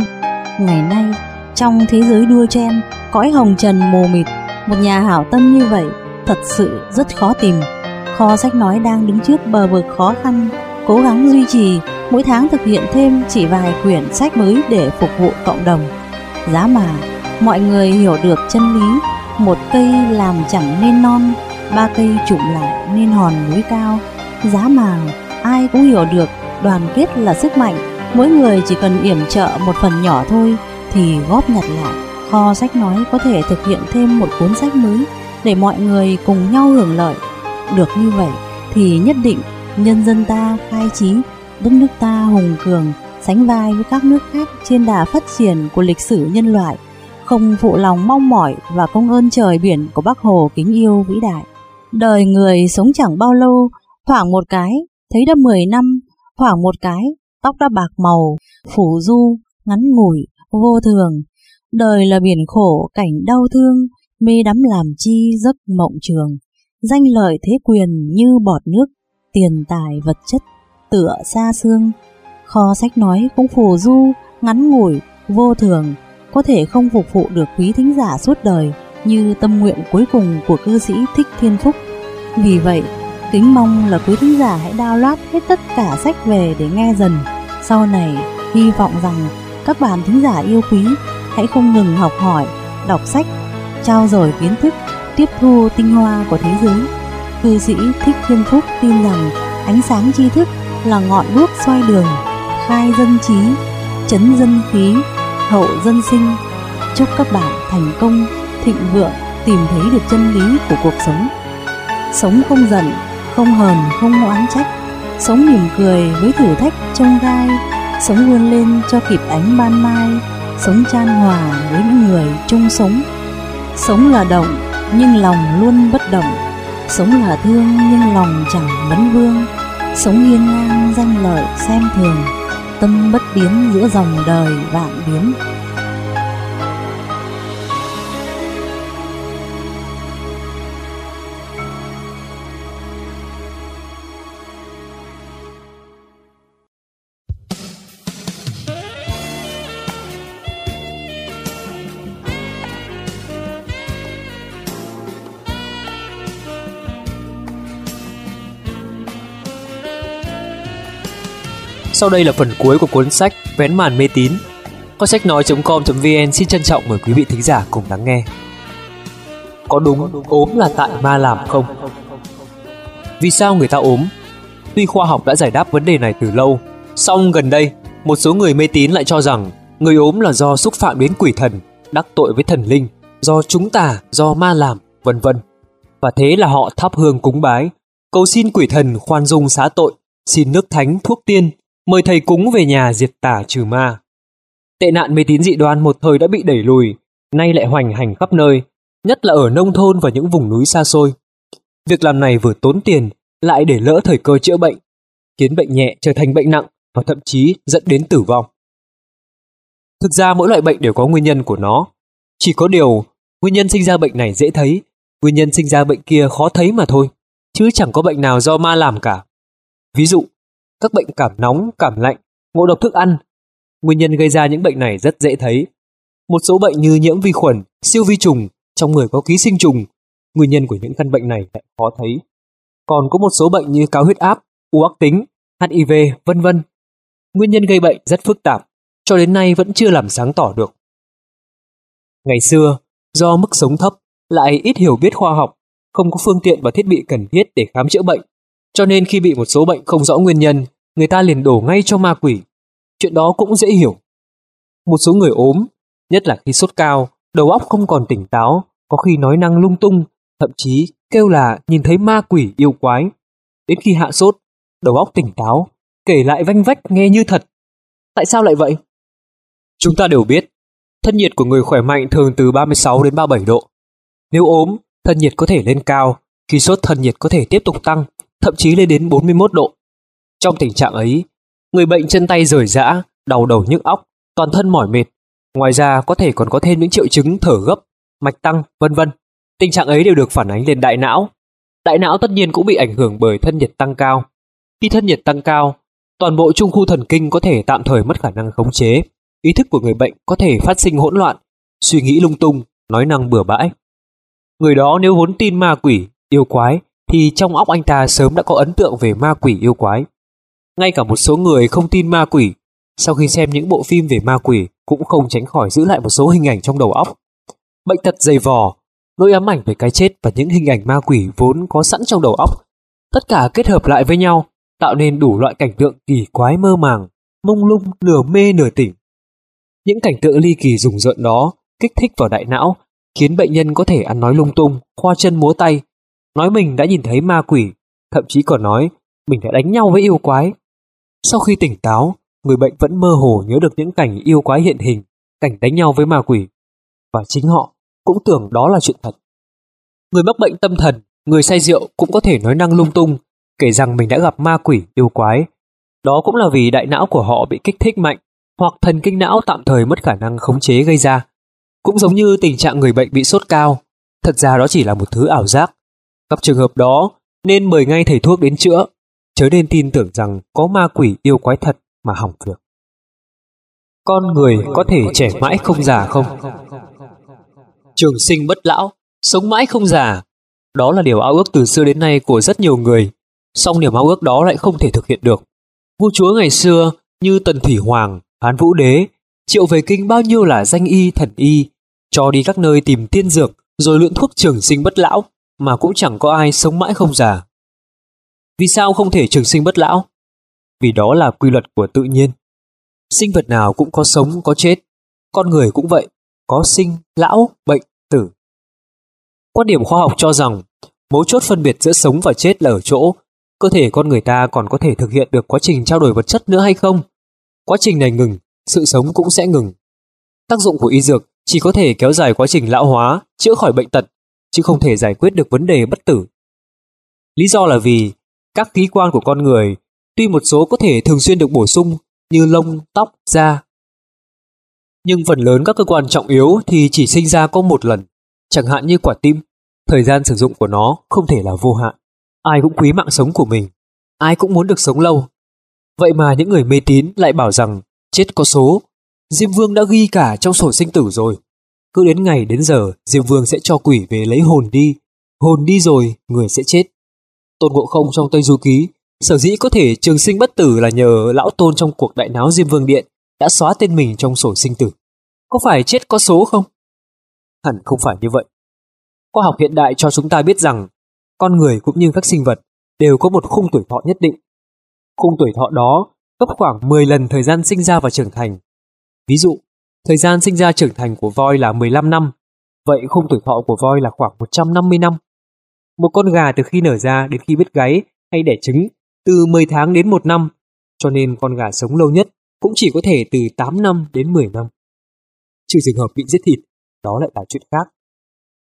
Ngày nay, trong thế giới đua chen, cõi hồng trần mù mịt, một nhà hảo tâm như vậy thật sự rất khó tìm. Kho sách nói đang đứng trước bờ vực khó khăn, cố gắng duy trì, mỗi tháng thực hiện thêm chỉ vài quyển sách mới để phục vụ cộng đồng. Giá mà mọi người hiểu được chân lý, một cây làm chẳng nên non, ba cây trụm lại nên hòn núi cao. Giá mà ai cũng hiểu được đoàn kết là sức mạnh, mỗi người chỉ cần yểm trợ một phần nhỏ thôi thì góp nhặt lại, kho sách nói có thể thực hiện thêm một cuốn sách mới để mọi người cùng nhau hưởng lợi. Được như vậy thì nhất định nhân dân ta khai trí, đất nước ta hùng cường, sánh vai với các nước khác trên đà phát triển của lịch sử nhân loại, không phụ lòng mong mỏi và công ơn trời biển của Bác Hồ kính yêu vĩ đại. Đời người sống chẳng bao lâu, thoảng một cái thấy đã 10 năm, thoảng một cái tóc đã bạc màu, phủ du, ngắn ngủi, vô thường. Đời là biển khổ, cảnh đau thương, mê đắm làm chi giấc mộng trường. Danh lợi thế quyền như bọt nước, tiền tài vật chất tựa xa xương. Kho sách nói cũng phù du, ngắn ngủi, vô thường, có thể không phục vụ được quý thính giả suốt đời như tâm nguyện cuối cùng của cư sĩ Thích Thiện Phúc. Vì vậy, kính mong là quý thính giả hãy download hết tất cả sách về để nghe dần. Sau này, hy vọng rằng các bạn thính giả yêu quý hãy không ngừng học hỏi, đọc sách, trao dồi kiến thức, tiếp thu tinh hoa của thế giới. Cư sĩ Thích Thiện Phúc tin rằng ánh sáng tri thức là ngọn đuốc soi đường, khai dân trí, chấn dân khí, hậu dân sinh. Chúc các bạn thành công, thịnh vượng, tìm thấy được chân lý của cuộc sống. Sống không giận, không hờn, không oán trách, sống mỉm cười với thử thách chông gai, sống vươn lên cho kịp ánh ban mai, sống chan hòa với những người chung sống. Sống là động nhưng lòng luôn bất động, sống là thương nhưng lòng chẳng vấn vương. Sống hiên ngang danh lợi xem thường, tâm bất biến giữa dòng đời vạn biến. Sau đây là phần cuối của cuốn sách Vén Màn Mê Tín. Kho sách nói.com.vn xin trân trọng mời quý vị thính giả cùng lắng nghe. Có đúng ốm là tại ma làm không? Vì sao người ta ốm? Tuy khoa học đã giải đáp vấn đề này từ lâu, song gần đây một số người mê tín lại cho rằng người ốm là do xúc phạm đến quỷ thần, đắc tội với thần linh, do chúng tà, do ma làm, vân vân. Và thế là họ thắp hương cúng bái, cầu xin quỷ thần khoan dung xá tội, xin nước thánh thuốc tiên, mời thầy cúng về nhà diệt tà trừ ma. Tệ nạn mê tín dị đoan một thời đã bị đẩy lùi, nay lại hoành hành khắp nơi, nhất là ở nông thôn và những vùng núi xa xôi. Việc làm này vừa tốn tiền, lại để lỡ thời cơ chữa bệnh, khiến bệnh nhẹ trở thành bệnh nặng và thậm chí dẫn đến tử vong. Thực ra mỗi loại bệnh đều có nguyên nhân của nó, chỉ có điều nguyên nhân sinh ra bệnh này dễ thấy, nguyên nhân sinh ra bệnh kia khó thấy mà thôi, chứ chẳng có bệnh nào do ma làm cả. Ví dụ, các bệnh cảm nóng, cảm lạnh, ngộ độc thức ăn. Nguyên nhân gây ra những bệnh này rất dễ thấy. Một số bệnh như nhiễm vi khuẩn, siêu vi trùng, trong người có ký sinh trùng. Nguyên nhân của những căn bệnh này lại khó thấy. Còn có một số bệnh như cao huyết áp, u ác tính, HIV, vân vân Nguyên nhân gây bệnh rất phức tạp, cho đến nay vẫn chưa làm sáng tỏ được. Ngày xưa, do mức sống thấp, lại ít hiểu biết khoa học, không có phương tiện và thiết bị cần thiết để khám chữa bệnh, cho nên khi bị một số bệnh không rõ nguyên nhân, người ta liền đổ ngay cho ma quỷ. Chuyện đó cũng dễ hiểu. Một số người ốm, nhất là khi sốt cao, đầu óc không còn tỉnh táo, có khi nói năng lung tung, thậm chí kêu là nhìn thấy ma quỷ yêu quái. Đến khi hạ sốt, đầu óc tỉnh táo, kể lại vanh vách nghe như thật. Tại sao lại vậy? Chúng ta đều biết, thân nhiệt của người khỏe mạnh thường từ 36 đến 37 độ. Nếu ốm, thân nhiệt có thể lên cao, khi sốt thân nhiệt có thể tiếp tục tăng, thậm chí lên đến 41 độ. Trong tình trạng ấy, người bệnh chân tay rời rã, đau đầu nhức óc, toàn thân mỏi mệt. Ngoài ra có thể còn có thêm những triệu chứng thở gấp, mạch tăng, vân vân. Tình trạng ấy đều được phản ánh lên đại não. Đại não tất nhiên cũng bị ảnh hưởng bởi thân nhiệt tăng cao. Khi thân nhiệt tăng cao, toàn bộ trung khu thần kinh có thể tạm thời mất khả năng khống chế. Ý thức của người bệnh có thể phát sinh hỗn loạn, suy nghĩ lung tung, nói năng bừa bãi. Người đó nếu vốn tin ma quỷ, yêu quái, thì trong óc anh ta sớm đã có ấn tượng về ma quỷ, yêu quái. Ngay cả một số người không tin ma quỷ, sau khi xem những bộ phim về ma quỷ cũng không tránh khỏi giữ lại một số hình ảnh trong đầu óc. Bệnh tật dày vò, nỗi ám ảnh về cái chết và những hình ảnh ma quỷ vốn có sẵn trong đầu óc, tất cả kết hợp lại với nhau, tạo nên đủ loại cảnh tượng kỳ quái mơ màng, mông lung, nửa mê nửa tỉnh. Những cảnh tượng ly kỳ rùng rợn đó kích thích vào đại não, khiến bệnh nhân có thể ăn nói lung tung, khoa chân múa tay, nói mình đã nhìn thấy ma quỷ, thậm chí còn nói mình đã đánh nhau với yêu quái. Sau khi tỉnh táo, người bệnh vẫn mơ hồ nhớ được những cảnh yêu quái hiện hình, cảnh đánh nhau với ma quỷ, và chính họ cũng tưởng đó là chuyện thật. Người mắc bệnh tâm thần, người say rượu cũng có thể nói năng lung tung, kể rằng mình đã gặp ma quỷ, yêu quái. Đó cũng là vì đại não của họ bị kích thích mạnh, hoặc thần kinh não tạm thời mất khả năng khống chế gây ra. Cũng giống như tình trạng người bệnh bị sốt cao, thật ra đó chỉ là một thứ ảo giác. Gặp trường hợp đó nên mời ngay thầy thuốc đến chữa, chớ nên tin tưởng rằng có ma quỷ yêu quái thật mà hỏng việc. Con người có thể trẻ mãi không già không? Trường sinh bất lão, sống mãi không già, đó là điều ao ước từ xưa đến nay của rất nhiều người. Song niềm ao ước đó lại không thể thực hiện được. Vua chúa ngày xưa như Tần Thủy Hoàng, Hán Vũ Đế, Triệu Về Kinh bao nhiêu là danh y thần y, cho đi các nơi tìm tiên dược rồi luyện thuốc trường sinh bất lão, mà cũng chẳng có ai sống mãi không già. Vì sao không thể trường sinh bất lão? Vì đó là quy luật của tự nhiên. Sinh vật nào cũng có sống, có chết. Con người cũng vậy, có sinh, lão, bệnh, tử. Quan điểm khoa học cho rằng, mấu chốt phân biệt giữa sống và chết là ở chỗ, cơ thể con người ta còn có thể thực hiện được quá trình trao đổi vật chất nữa hay không. Quá trình này ngừng, sự sống cũng sẽ ngừng. Tác dụng của y dược chỉ có thể kéo dài quá trình lão hóa, chữa khỏi bệnh tật, chứ không thể giải quyết được vấn đề bất tử. Lý do là vì các khí quan của con người tuy một số có thể thường xuyên được bổ sung như lông, tóc, da, nhưng phần lớn các cơ quan trọng yếu thì chỉ sinh ra có một lần, chẳng hạn như quả tim. Thời gian sử dụng của nó không thể là vô hạn. Ai cũng quý mạng sống của mình, ai cũng muốn được sống lâu. Vậy mà những người mê tín lại bảo rằng chết có số, Diêm Vương đã ghi cả trong sổ sinh tử rồi. Cứ đến ngày đến giờ, Diêm Vương sẽ cho quỷ về lấy hồn đi. Hồn đi rồi, người sẽ chết. Tôn Ngộ Không trong Tây Du Ký sở dĩ có thể trường sinh bất tử là nhờ lão Tôn trong cuộc đại náo Diêm Vương Điện đã xóa tên mình trong sổ sinh tử. Có phải chết có số không? Hẳn không phải như vậy. Khoa học hiện đại cho chúng ta biết rằng con người cũng như các sinh vật đều có một khung tuổi thọ nhất định. Khung tuổi thọ đó gấp khoảng 10 lần thời gian sinh ra và trưởng thành. Ví dụ, thời gian sinh ra trưởng thành của voi là 15 năm, vậy khung tuổi thọ của voi là khoảng 150 năm. Một con gà từ khi nở ra đến khi biết gáy hay đẻ trứng từ 10 tháng đến 1 năm, cho nên con gà sống lâu nhất cũng chỉ có thể từ 8 năm đến 10 năm. Trừ trường hợp bị giết thịt, đó lại là chuyện khác.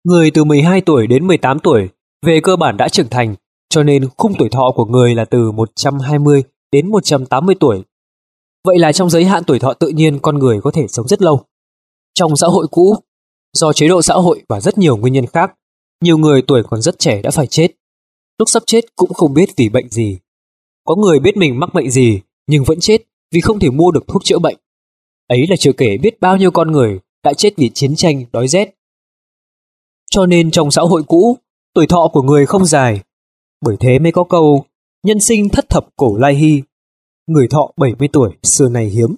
Người từ 12 tuổi đến 18 tuổi về cơ bản đã trưởng thành, cho nên khung tuổi thọ của người là từ 120 đến 180 tuổi. Vậy là trong giới hạn tuổi thọ tự nhiên con người có thể sống rất lâu. Trong xã hội cũ, do chế độ xã hội và rất nhiều nguyên nhân khác, nhiều người tuổi còn rất trẻ đã phải chết. Lúc sắp chết cũng không biết vì bệnh gì. Có người biết mình mắc bệnh gì nhưng vẫn chết vì không thể mua được thuốc chữa bệnh. Ấy là chưa kể biết bao nhiêu con người đã chết vì chiến tranh, đói rét. Cho nên trong xã hội cũ, tuổi thọ của người không dài. Bởi thế mới có câu nhân sinh thất thập cổ lai hy, người thọ 70 tuổi xưa này hiếm.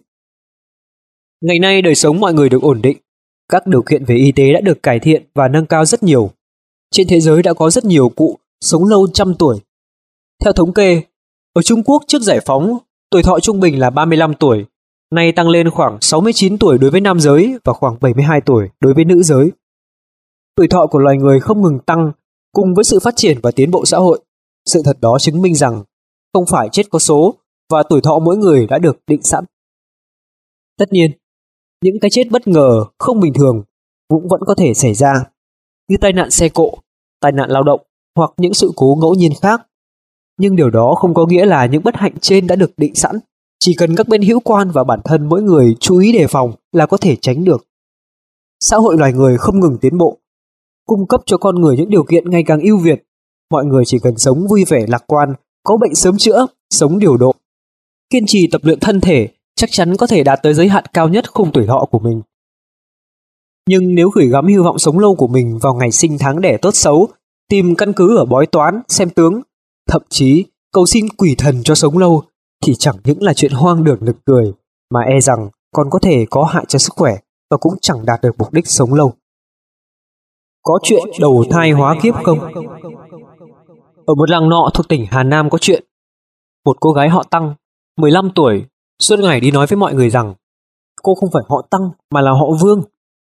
Ngày nay đời sống mọi người được ổn định, các điều kiện về y tế đã được cải thiện và nâng cao rất nhiều. Trên thế giới đã có rất nhiều cụ sống lâu 100 tuổi. Theo thống kê, ở Trung Quốc trước giải phóng, tuổi thọ trung bình là 35 tuổi, nay tăng lên khoảng 69 tuổi đối với nam giới và khoảng 72 tuổi đối với nữ giới. Tuổi thọ của loài người không ngừng tăng cùng với sự phát triển và tiến bộ xã hội. Sự thật đó chứng minh rằng không phải chết có số và tuổi thọ mỗi người đã được định sẵn. Tất nhiên, những cái chết bất ngờ không bình thường cũng vẫn có thể xảy ra, như tai nạn xe cộ, tai nạn lao động hoặc những sự cố ngẫu nhiên khác. Nhưng điều đó không có nghĩa là những bất hạnh trên đã được định sẵn. Chỉ cần các bên hữu quan và bản thân mỗi người chú ý đề phòng là có thể tránh được. Xã hội loài người không ngừng tiến bộ, cung cấp cho con người những điều kiện ngày càng ưu việt. Mọi người chỉ cần sống vui vẻ lạc quan, có bệnh sớm chữa, sống điều độ, kiên trì tập luyện thân thể, chắc chắn có thể đạt tới giới hạn cao nhất khung tuổi thọ của mình. Nhưng nếu gửi gắm hy vọng sống lâu của mình vào ngày sinh tháng đẻ tốt xấu, tìm căn cứ ở bói toán, xem tướng, thậm chí cầu xin quỷ thần cho sống lâu, thì chẳng những là chuyện hoang đường nực cười, mà e rằng còn có thể có hại cho sức khỏe và cũng chẳng đạt được mục đích sống lâu. Có chuyện đầu thai hóa kiếp không? Ở một làng nọ thuộc tỉnh Hà Nam có chuyện. Một cô gái họ Tăng, 15 tuổi, suốt ngày đi nói với mọi người rằng cô không phải họ Tăng mà là họ Vương,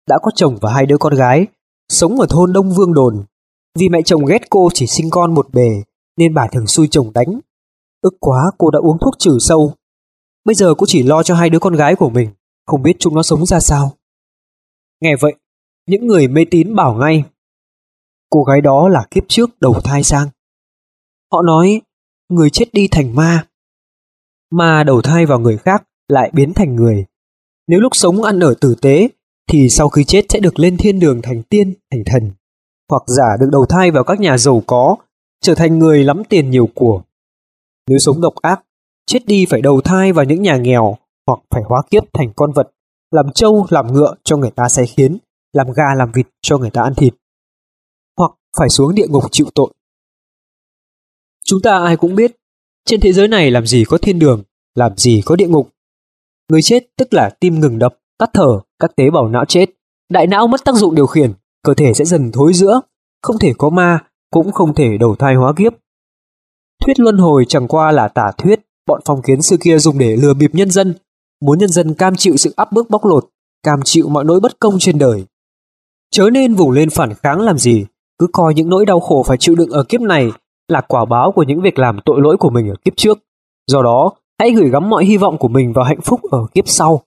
đã có chồng và 2 đứa con gái, sống ở thôn Đông Vương Đồn. Vì mẹ chồng ghét cô chỉ sinh con một bề nên bà thường xui chồng đánh. Ức quá, cô đã uống thuốc trừ sâu. Bây giờ cô chỉ lo cho 2 đứa con gái của mình, không biết chúng nó sống ra sao. Nghe vậy, những người mê tín bảo ngay cô gái đó là kiếp trước đầu thai sang. Họ nói người chết đi thành ma, ma đầu thai vào người khác lại biến thành người. Nếu lúc sống ăn ở tử tế thì sau khi chết sẽ được lên thiên đường thành tiên, thành thần, hoặc giả được đầu thai vào các nhà giàu có, trở thành người lắm tiền nhiều của. Nếu sống độc ác, chết đi phải đầu thai vào những nhà nghèo hoặc phải hóa kiếp thành con vật, làm trâu, làm ngựa cho người ta sai khiến, làm gà, làm vịt cho người ta ăn thịt, hoặc phải xuống địa ngục chịu tội. Chúng ta ai cũng biết, trên thế giới này làm gì có thiên đường, làm gì có địa ngục. Người chết tức là tim ngừng đập, tắt thở, các tế bào não chết, đại não mất tác dụng điều khiển, cơ thể sẽ dần thối rữa, không thể có ma, cũng không thể đầu thai hóa kiếp. Thuyết luân hồi chẳng qua là tả thuyết bọn phong kiến xưa kia dùng để lừa bịp nhân dân, muốn nhân dân cam chịu sự áp bức bóc lột, cam chịu mọi nỗi bất công trên đời. Chớ nên vùng lên phản kháng làm gì, cứ coi những nỗi đau khổ phải chịu đựng ở kiếp này là quả báo của những việc làm tội lỗi của mình ở kiếp trước. Do đó, hãy gửi gắm mọi hy vọng của mình vào hạnh phúc ở kiếp sau.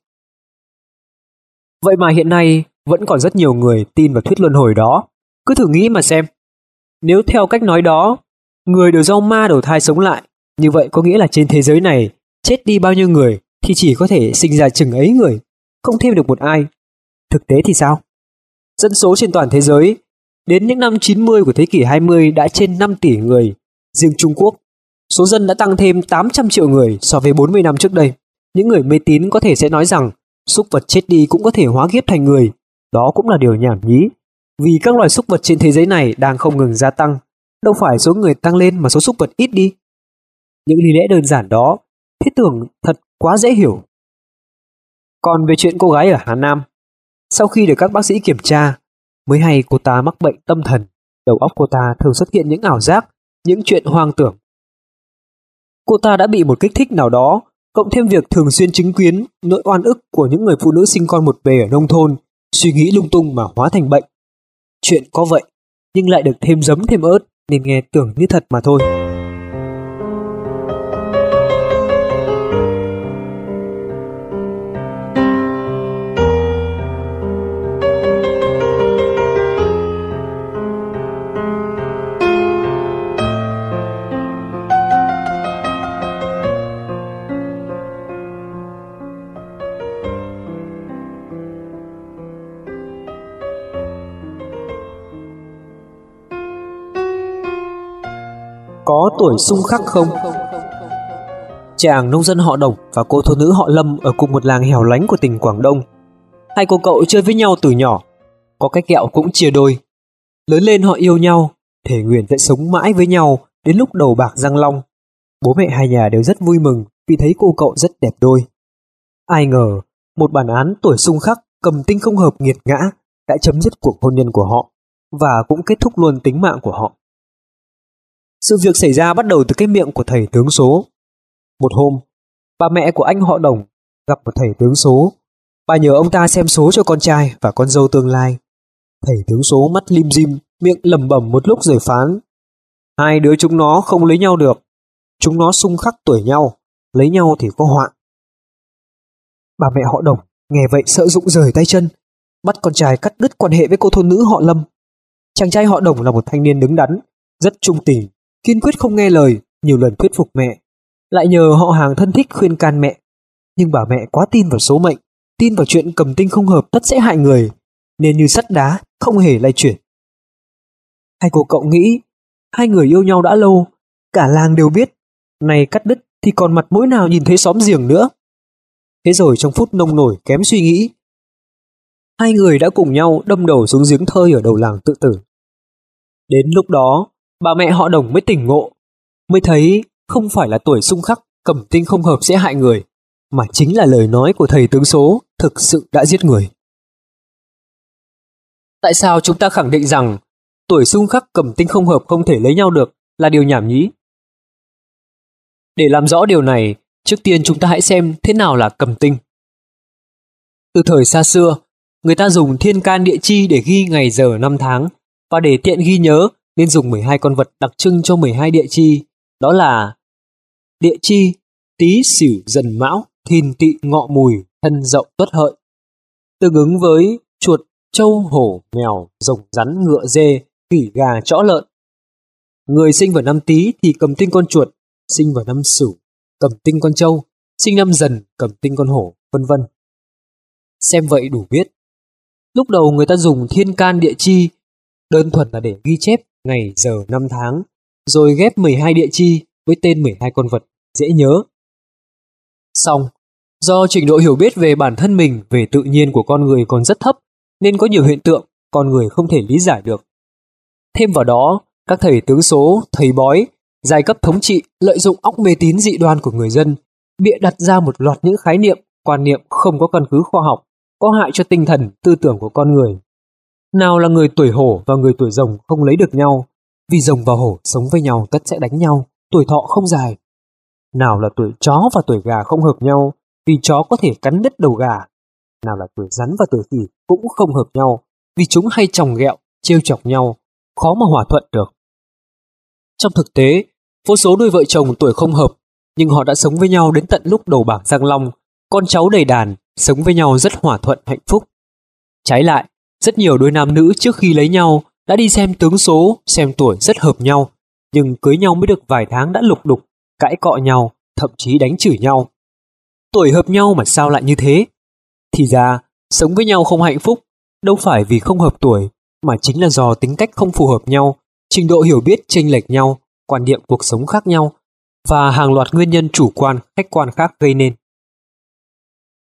Vậy mà hiện nay, vẫn còn rất nhiều người tin vào thuyết luân hồi đó. Cứ thử nghĩ mà xem. Nếu theo cách nói đó, người đều do ma đầu thai sống lại, như vậy có nghĩa là trên thế giới này, chết đi bao nhiêu người thì chỉ có thể sinh ra chừng ấy người, không thêm được một ai. Thực tế thì sao? Dân số trên toàn thế giới, đến những năm 90 của thế kỷ 20 đã trên 5 tỷ người. Riêng Trung Quốc, số dân đã tăng thêm 800 triệu người so với 40 năm trước đây. Những người mê tín có thể sẽ nói rằng súc vật chết đi cũng có thể hóa kiếp thành người. Đó cũng là điều nhảm nhí, vì các loài súc vật trên thế giới này đang không ngừng gia tăng. Đâu phải số người tăng lên mà số súc vật ít đi. Những lý lẽ đơn giản đó, thiết tưởng thật quá dễ hiểu. Còn về chuyện cô gái ở Hà Nam, sau khi được các bác sĩ kiểm tra, mới hay cô ta mắc bệnh tâm thần, đầu óc cô ta thường xuất hiện những ảo giác, những chuyện hoang tưởng. Cô ta đã bị một kích thích nào đó, cộng thêm việc thường xuyên chứng kiến nỗi oan ức của những người phụ nữ sinh con một bề ở nông thôn, suy nghĩ lung tung mà hóa thành bệnh. Chuyện có vậy, nhưng lại được thêm giấm thêm ớt, nên nghe tưởng như thật mà thôi. Có tuổi xung khắc không? Chàng nông dân họ Đồng và cô thôn nữ họ Lâm ở cùng một làng hẻo lánh của tỉnh Quảng Đông. Hai cô cậu chơi với nhau từ nhỏ, có cái kẹo cũng chia đôi. Lớn lên họ yêu nhau, thề nguyện sẽ sống mãi với nhau đến lúc đầu bạc răng long. Bố mẹ hai nhà đều rất vui mừng vì thấy cô cậu rất đẹp đôi. Ai ngờ, một bản án tuổi xung khắc, cầm tinh không hợp nghiệt ngã đã chấm dứt cuộc hôn nhân của họ và cũng kết thúc luôn tính mạng của họ. Sự việc xảy ra bắt đầu từ cái miệng của thầy tướng số. Một hôm, bà mẹ của anh họ Đồng gặp một thầy tướng số. Bà nhờ ông ta xem số cho con trai và con dâu tương lai. Thầy tướng số mắt lim dim, miệng lẩm bẩm một lúc rồi phán: hai đứa chúng nó không lấy nhau được, chúng nó xung khắc tuổi nhau, lấy nhau thì có họa. Bà mẹ họ Đồng nghe vậy sợ rụng rời tay chân, bắt con trai cắt đứt quan hệ với cô thôn nữ họ Lâm. Chàng trai họ Đồng là một thanh niên đứng đắn, rất trung tình, kiên quyết không nghe lời, nhiều lần thuyết phục mẹ, lại nhờ họ hàng thân thích khuyên can mẹ. Nhưng bà mẹ quá tin vào số mệnh, tin vào chuyện cầm tinh không hợp tất sẽ hại người, nên như sắt đá, không hề lay chuyển. Hai cô cậu nghĩ, hai người yêu nhau đã lâu, cả làng đều biết, nay cắt đứt thì còn mặt mũi nào nhìn thấy xóm giềng nữa. Thế rồi trong phút nông nổi kém suy nghĩ, hai người đã cùng nhau đâm đầu xuống giếng thơi ở đầu làng tự tử. Đến lúc đó, bà mẹ họ Đồng mới tỉnh ngộ, mới thấy không phải là tuổi xung khắc, cầm tinh không hợp sẽ hại người, mà chính là lời nói của thầy tướng số thực sự đã giết người. Tại sao chúng ta khẳng định rằng tuổi xung khắc cầm tinh không hợp không thể lấy nhau được là điều nhảm nhí? Để làm rõ điều này, trước tiên chúng ta hãy xem thế nào là cầm tinh. Từ thời xa xưa, người ta dùng thiên can địa chi để ghi ngày giờ năm tháng, và để tiện ghi nhớ nên dùng 12 con vật đặc trưng cho 12 địa chi, đó là địa chi Tý Sửu Dần Mão Thìn Tỵ Ngọ Mùi Thân Dậu Tuất Hợi, tương ứng với chuột, trâu, hổ, mèo, rồng, rắn, ngựa, dê, khỉ, gà, chó, lợn. Người sinh vào năm Tý thì cầm tinh con chuột, sinh vào năm Sửu cầm tinh con trâu, sinh năm Dần cầm tinh con hổ, vân vân. Xem vậy đủ biết, lúc đầu người ta dùng thiên can địa chi đơn thuần là để ghi chép ngày giờ năm tháng, rồi ghép 12 địa chi với tên 12 con vật dễ nhớ. Xong, do trình độ hiểu biết về bản thân mình, về tự nhiên của con người còn rất thấp, nên có nhiều hiện tượng con người không thể lý giải được. Thêm vào đó, các thầy tướng số, thầy bói, giai cấp thống trị lợi dụng óc mê tín dị đoan của người dân, bịa đặt ra một loạt những khái niệm, quan niệm không có căn cứ khoa học, có hại cho tinh thần, tư tưởng của con người. Nào là người tuổi hổ và người tuổi rồng không lấy được nhau, vì rồng và hổ sống với nhau tất sẽ đánh nhau, tuổi thọ không dài. Nào là tuổi chó và tuổi gà không hợp nhau, vì chó có thể cắn đứt đầu gà. Nào là tuổi rắn và tuổi khỉ cũng không hợp nhau, vì chúng hay chòng ghẹo, trêu chọc nhau, khó mà hòa thuận được. Trong thực tế, vô số đôi vợ chồng tuổi không hợp, nhưng họ đã sống với nhau đến tận lúc đầu bảng Giang Long, con cháu đầy đàn, sống với nhau rất hòa thuận hạnh phúc. Trái lại, rất nhiều đôi nam nữ trước khi lấy nhau đã đi xem tướng số, xem tuổi rất hợp nhau, nhưng cưới nhau mới được vài tháng đã lục đục, cãi cọ nhau, thậm chí đánh chửi nhau. Tuổi hợp nhau mà sao lại như thế? Thì ra, sống với nhau không hạnh phúc, đâu phải vì không hợp tuổi, mà chính là do tính cách không phù hợp nhau, trình độ hiểu biết chênh lệch nhau, quan niệm cuộc sống khác nhau, và hàng loạt nguyên nhân chủ quan, khách quan khác gây nên.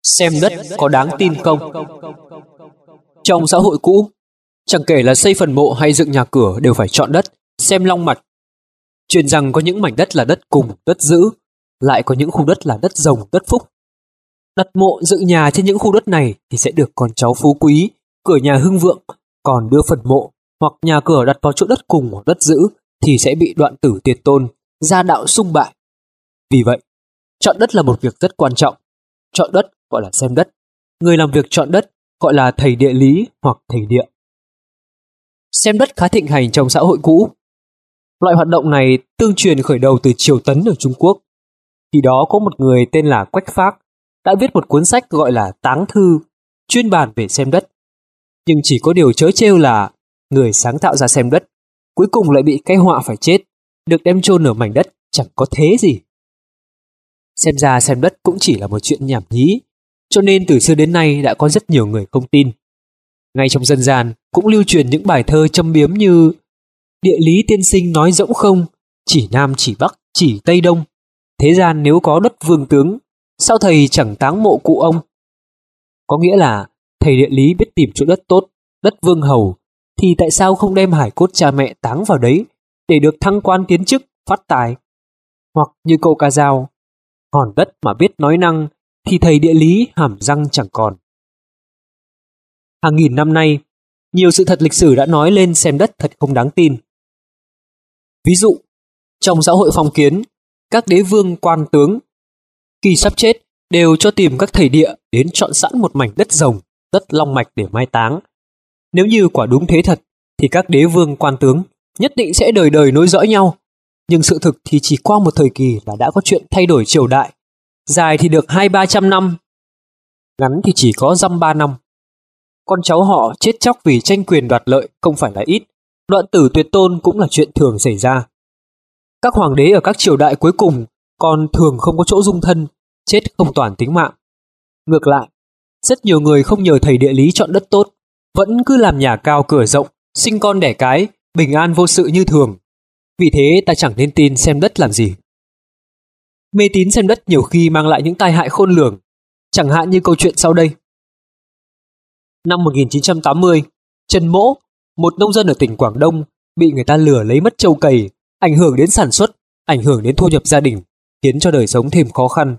Xem đất có đáng tin không? Trong xã hội cũ, chẳng kể là xây phần mộ hay dựng nhà cửa đều phải chọn đất, xem long mạch. Truyền rằng có những mảnh đất là đất cùng, đất giữ, lại có những khu đất là đất rồng, đất phúc. Đặt mộ dựng nhà trên những khu đất này thì sẽ được con cháu phú quý, cửa nhà hưng vượng, còn đưa phần mộ hoặc nhà cửa đặt vào chỗ đất cùng hoặc đất giữ thì sẽ bị đoạn tử tiệt tôn, gia đạo sung bại. Vì vậy, chọn đất là một việc rất quan trọng. Chọn đất gọi là xem đất. Người làm việc chọn đất gọi là thầy địa lý hoặc thầy địa. Xem đất khá thịnh hành trong xã hội cũ. Loại hoạt động này tương truyền khởi đầu từ triều Tấn ở Trung Quốc. Khi đó có một người tên là Quách Phác đã viết một cuốn sách gọi là Táng Thư, chuyên bàn về xem đất. Nhưng chỉ có điều trớ trêu là người sáng tạo ra xem đất cuối cùng lại bị cái họa phải chết, được đem chôn ở mảnh đất chẳng có thế gì. Xem ra xem đất cũng chỉ là một chuyện nhảm nhí, cho nên từ xưa đến nay đã có rất nhiều người không tin. Ngay trong dân gian cũng lưu truyền những bài thơ châm biếm như địa lý tiên sinh nói rỗng không, chỉ nam chỉ bắc chỉ tây đông, thế gian nếu có đất vương tướng, sao thầy chẳng táng mộ cụ ông. Có nghĩa là thầy địa lý biết tìm chỗ đất tốt, đất vương hầu, thì tại sao không đem hải cốt cha mẹ táng vào đấy để được thăng quan tiến chức, phát tài. Hoặc như câu ca dao: hòn đất mà biết nói năng thì thầy địa lý hàm răng chẳng còn. Hàng nghìn năm nay, nhiều sự thật lịch sử đã nói lên xem đất thật không đáng tin. Ví dụ, trong xã hội phong kiến, các đế vương quan tướng khi sắp chết đều cho tìm các thầy địa đến chọn sẵn một mảnh đất rồng, đất long mạch để mai táng. Nếu như quả đúng thế thật, thì các đế vương quan tướng nhất định sẽ đời đời nối dõi nhau. Nhưng sự thực thì chỉ qua một thời kỳ là đã có chuyện thay đổi triều đại. Dài thì được 200-300 năm, ngắn thì chỉ có 3 năm. Con cháu họ chết chóc vì tranh quyền đoạt lợi không phải là ít, đoạn tử tuyệt tôn cũng là chuyện thường xảy ra. Các hoàng đế ở các triều đại cuối cùng còn thường không có chỗ dung thân, chết không toàn tính mạng. Ngược lại, rất nhiều người không nhờ thầy địa lý chọn đất tốt, vẫn cứ làm nhà cao cửa rộng, sinh con đẻ cái, bình an vô sự như thường. Vì thế ta chẳng nên tin xem đất làm gì. Mê tín xem đất nhiều khi mang lại những tai hại khôn lường, chẳng hạn như câu chuyện sau đây. Năm 1980, Trần Mỗ, một nông dân ở tỉnh Quảng Đông, bị người ta lừa lấy mất trâu cày, ảnh hưởng đến sản xuất, ảnh hưởng đến thu nhập gia đình, khiến cho đời sống thêm khó khăn.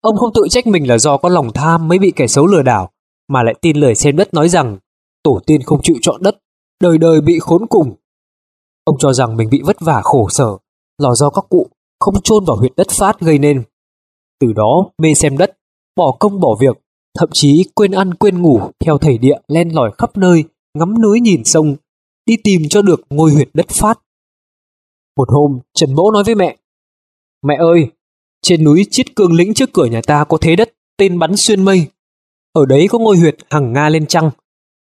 Ông không tự trách mình là do có lòng tham mới bị kẻ xấu lừa đảo, mà lại tin lời xem đất nói rằng tổ tiên không chịu chọn đất, đời đời bị khốn cùng. Ông cho rằng mình bị vất vả khổ sở, là do các cụ không chôn vào huyệt đất phát gây nên. Từ đó mê xem đất, bỏ công bỏ việc, thậm chí quên ăn quên ngủ, theo thầy địa len lỏi khắp nơi, ngắm núi nhìn sông, đi tìm cho được ngôi huyệt đất phát. Một hôm, Trần Mỗ nói với mẹ: "Mẹ ơi, trên núi Chiết Cương Lĩnh trước cửa nhà ta có thế đất, tên bắn xuyên mây. Ở đấy có ngôi huyệt Hằng Nga lên trăng.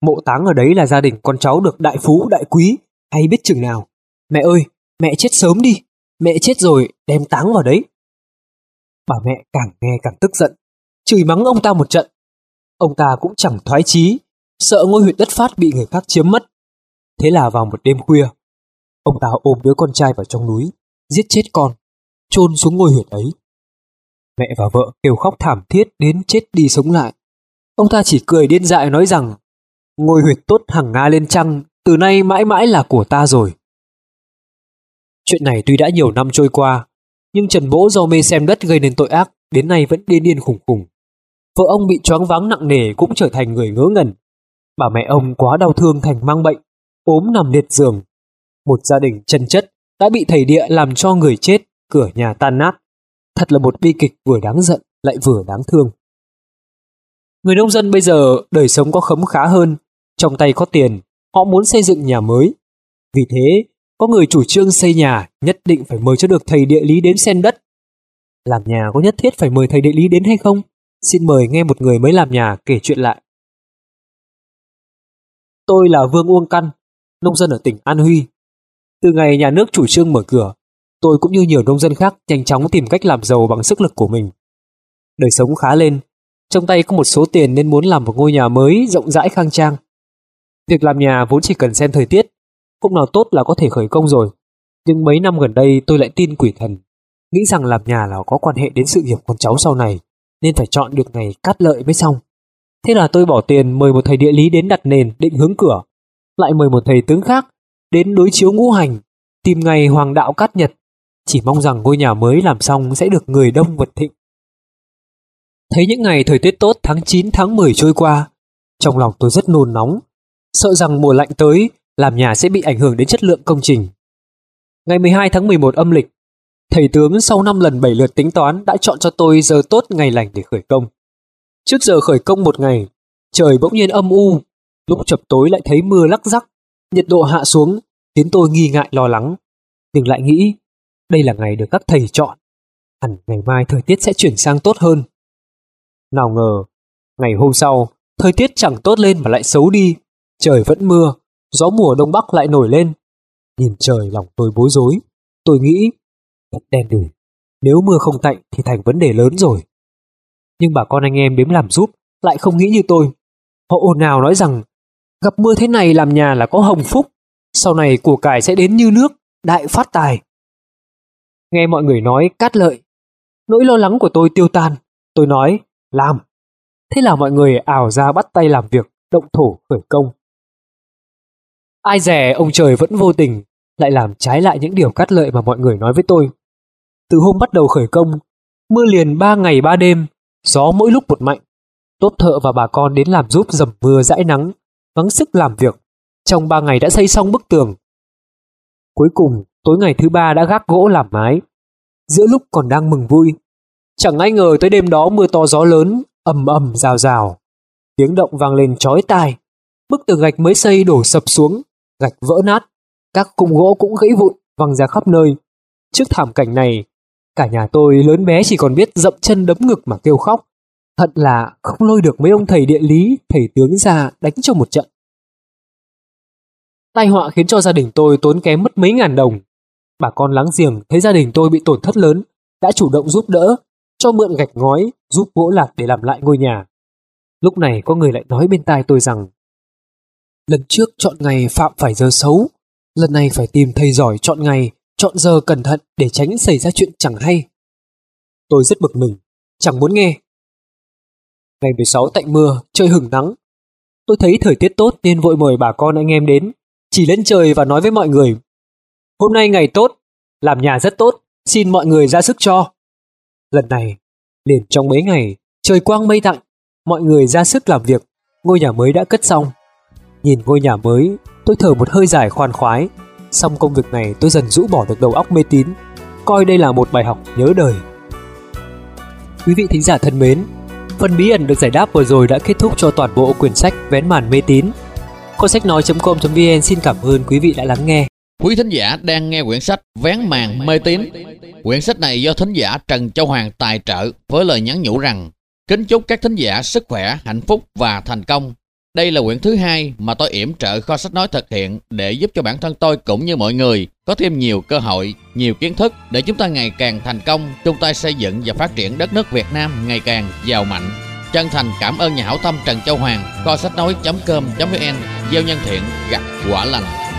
Mộ táng ở đấy là gia đình con cháu được đại phú đại quý, hay biết chừng nào. Mẹ ơi, mẹ chết sớm đi, mẹ chết rồi đem táng vào đấy." Bà mẹ càng nghe càng tức giận, chửi mắng ông ta một trận. Ông ta cũng chẳng thoái chí, sợ ngôi huyệt đất phát bị người khác chiếm mất. Thế là vào một đêm khuya, ông ta ôm đứa con trai vào trong núi, giết chết con, chôn xuống ngôi huyệt ấy. Mẹ và vợ kêu khóc thảm thiết đến chết đi sống lại. Ông ta chỉ cười điên dại nói rằng: "Ngôi huyệt tốt Hằng Nga lên trăng, từ nay mãi mãi là của ta rồi." Chuyện này tuy đã nhiều năm trôi qua, nhưng Trần Mỗ do mê xem đất gây nên tội ác, đến nay vẫn điên điên khủng khủng. Vợ ông bị choáng váng nặng nề cũng trở thành người ngớ ngẩn. Bà mẹ ông quá đau thương thành mang bệnh, ốm nằm liệt giường. Một gia đình chân chất đã bị thầy địa làm cho người chết, cửa nhà tan nát. Thật là một bi kịch vừa đáng giận lại vừa đáng thương. Người nông dân bây giờ đời sống có khấm khá hơn, trong tay có tiền, họ muốn xây dựng nhà mới. Vì thế, có người chủ trương xây nhà nhất định phải mời cho được thầy địa lý đến xem đất. Làm nhà có nhất thiết phải mời thầy địa lý đến hay không? Xin mời nghe một người mới làm nhà kể chuyện lại. Tôi là Vương Uông Căn, nông dân ở tỉnh An Huy. Từ ngày nhà nước chủ trương mở cửa, tôi cũng như nhiều nông dân khác nhanh chóng tìm cách làm giàu bằng sức lực của mình. Đời sống khá lên, trong tay có một số tiền nên muốn làm một ngôi nhà mới rộng rãi khang trang. Việc làm nhà vốn chỉ cần xem thời tiết, hôm nào tốt là có thể khởi công rồi. Nhưng mấy năm gần đây tôi lại tin quỷ thần, nghĩ rằng làm nhà là có quan hệ đến sự nghiệp con cháu sau này, nên phải chọn được ngày cát lợi mới xong. Thế là tôi bỏ tiền mời một thầy địa lý đến đặt nền định hướng cửa, lại mời một thầy tướng khác đến đối chiếu ngũ hành, tìm ngày hoàng đạo cát nhật, chỉ mong rằng ngôi nhà mới làm xong sẽ được người đông vật thịnh. Thấy những ngày thời tiết tốt tháng 9 tháng 10 trôi qua, trong lòng tôi rất nôn nóng, sợ rằng mùa lạnh tới làm nhà sẽ bị ảnh hưởng đến chất lượng công trình. Ngày 12 tháng 11 âm lịch, thầy tướng sau 5 lần 7 lượt tính toán đã chọn cho tôi giờ tốt ngày lành để khởi công. Trước giờ khởi công một ngày, trời bỗng nhiên âm u, lúc chập tối lại thấy mưa lắc rắc, nhiệt độ hạ xuống khiến tôi nghi ngại lo lắng, nhưng lại nghĩ đây là ngày được các thầy chọn, hẳn ngày mai thời tiết sẽ chuyển sang tốt hơn. Nào ngờ, ngày hôm sau, thời tiết chẳng tốt lên mà lại xấu đi, trời vẫn mưa, gió mùa đông bắc lại nổi lên. Nhìn trời lòng tôi bối rối, tôi nghĩ thật đen đủi, nếu mưa không tạnh thì thành vấn đề lớn rồi. Nhưng bà con anh em đến làm giúp lại không nghĩ như tôi, họ ồn ào nói rằng gặp mưa thế này làm nhà là có hồng phúc, sau này của cải sẽ đến như nước, đại phát tài. Nghe mọi người nói cát lợi, nỗi lo lắng của tôi tiêu tan, tôi nói làm. Thế là mọi người ào ra bắt tay làm việc, động thổ khởi công. Ai dè ông trời vẫn vô tình, lại làm trái lại những điều cát lợi mà mọi người nói với tôi. Từ hôm bắt đầu khởi công, mưa liền 3 ngày 3 đêm, gió mỗi lúc một mạnh. Tốt thợ và bà con đến làm giúp dầm mưa dãi nắng, gắng sức làm việc. Trong 3 ngày đã xây xong bức tường. Cuối cùng, tối ngày thứ 3 đã gác gỗ làm mái. Giữa lúc còn đang mừng vui, chẳng ai ngờ tới đêm đó mưa to gió lớn, ầm ầm rào rào. Tiếng động vang lên chói tai. Bức tường gạch mới xây đổ sập xuống, gạch vỡ nát, các cụm gỗ cũng gãy vụn văng ra khắp nơi. Trước thảm cảnh này, cả nhà tôi lớn bé chỉ còn biết dậm chân đấm ngực mà kêu khóc. Thật là không lôi được mấy ông thầy địa lý, thầy tướng ra đánh cho một trận. Tai họa khiến cho gia đình tôi tốn kém mất mấy ngàn đồng. Bà con láng giềng thấy gia đình tôi bị tổn thất lớn, đã chủ động giúp đỡ, cho mượn gạch ngói, giúp gỗ lạc để làm lại ngôi nhà. Lúc này có người lại nói bên tai tôi rằng: lần trước chọn ngày phạm phải giờ xấu, lần này phải tìm thầy giỏi chọn ngày, chọn giờ cẩn thận để tránh xảy ra chuyện chẳng hay. Tôi rất bực mình, chẳng muốn nghe. Ngày 16 tạnh mưa, trời hửng nắng. Tôi thấy thời tiết tốt nên vội mời bà con anh em đến, chỉ lên trời và nói với mọi người: hôm nay ngày tốt, làm nhà rất tốt, xin mọi người ra sức cho. Lần này, liền trong mấy ngày, trời quang mây tạnh, mọi người ra sức làm việc, ngôi nhà mới đã cất xong. Nhìn ngôi nhà mới, tôi thở một hơi dài khoan khoái. Xong công việc này tôi dần rũ bỏ được đầu óc mê tín, coi đây là một bài học nhớ đời. Quý vị thính giả thân mến, phần bí ẩn được giải đáp vừa rồi đã kết thúc cho toàn bộ quyển sách Vén Màn Mê Tín. Kho sách nói.com.vn xin cảm ơn quý vị đã lắng nghe. Quý thính giả đang nghe quyển sách Vén Màn Mê Tín. Quyển sách này do thính giả Trần Châu Hoàng tài trợ với lời nhắn nhủ rằng: kính chúc các thính giả sức khỏe, hạnh phúc và thành công. Đây là quyển thứ 2 mà tôi yểm trợ kho sách nói thực hiện để giúp cho bản thân tôi cũng như mọi người có thêm nhiều cơ hội, nhiều kiến thức để chúng ta ngày càng thành công, chung tay xây dựng và phát triển đất nước Việt Nam ngày càng giàu mạnh. Chân thành cảm ơn nhà hảo tâm Trần Châu Hoàng, kho sách nói.com.vn, gieo nhân thiện, gặt quả lành.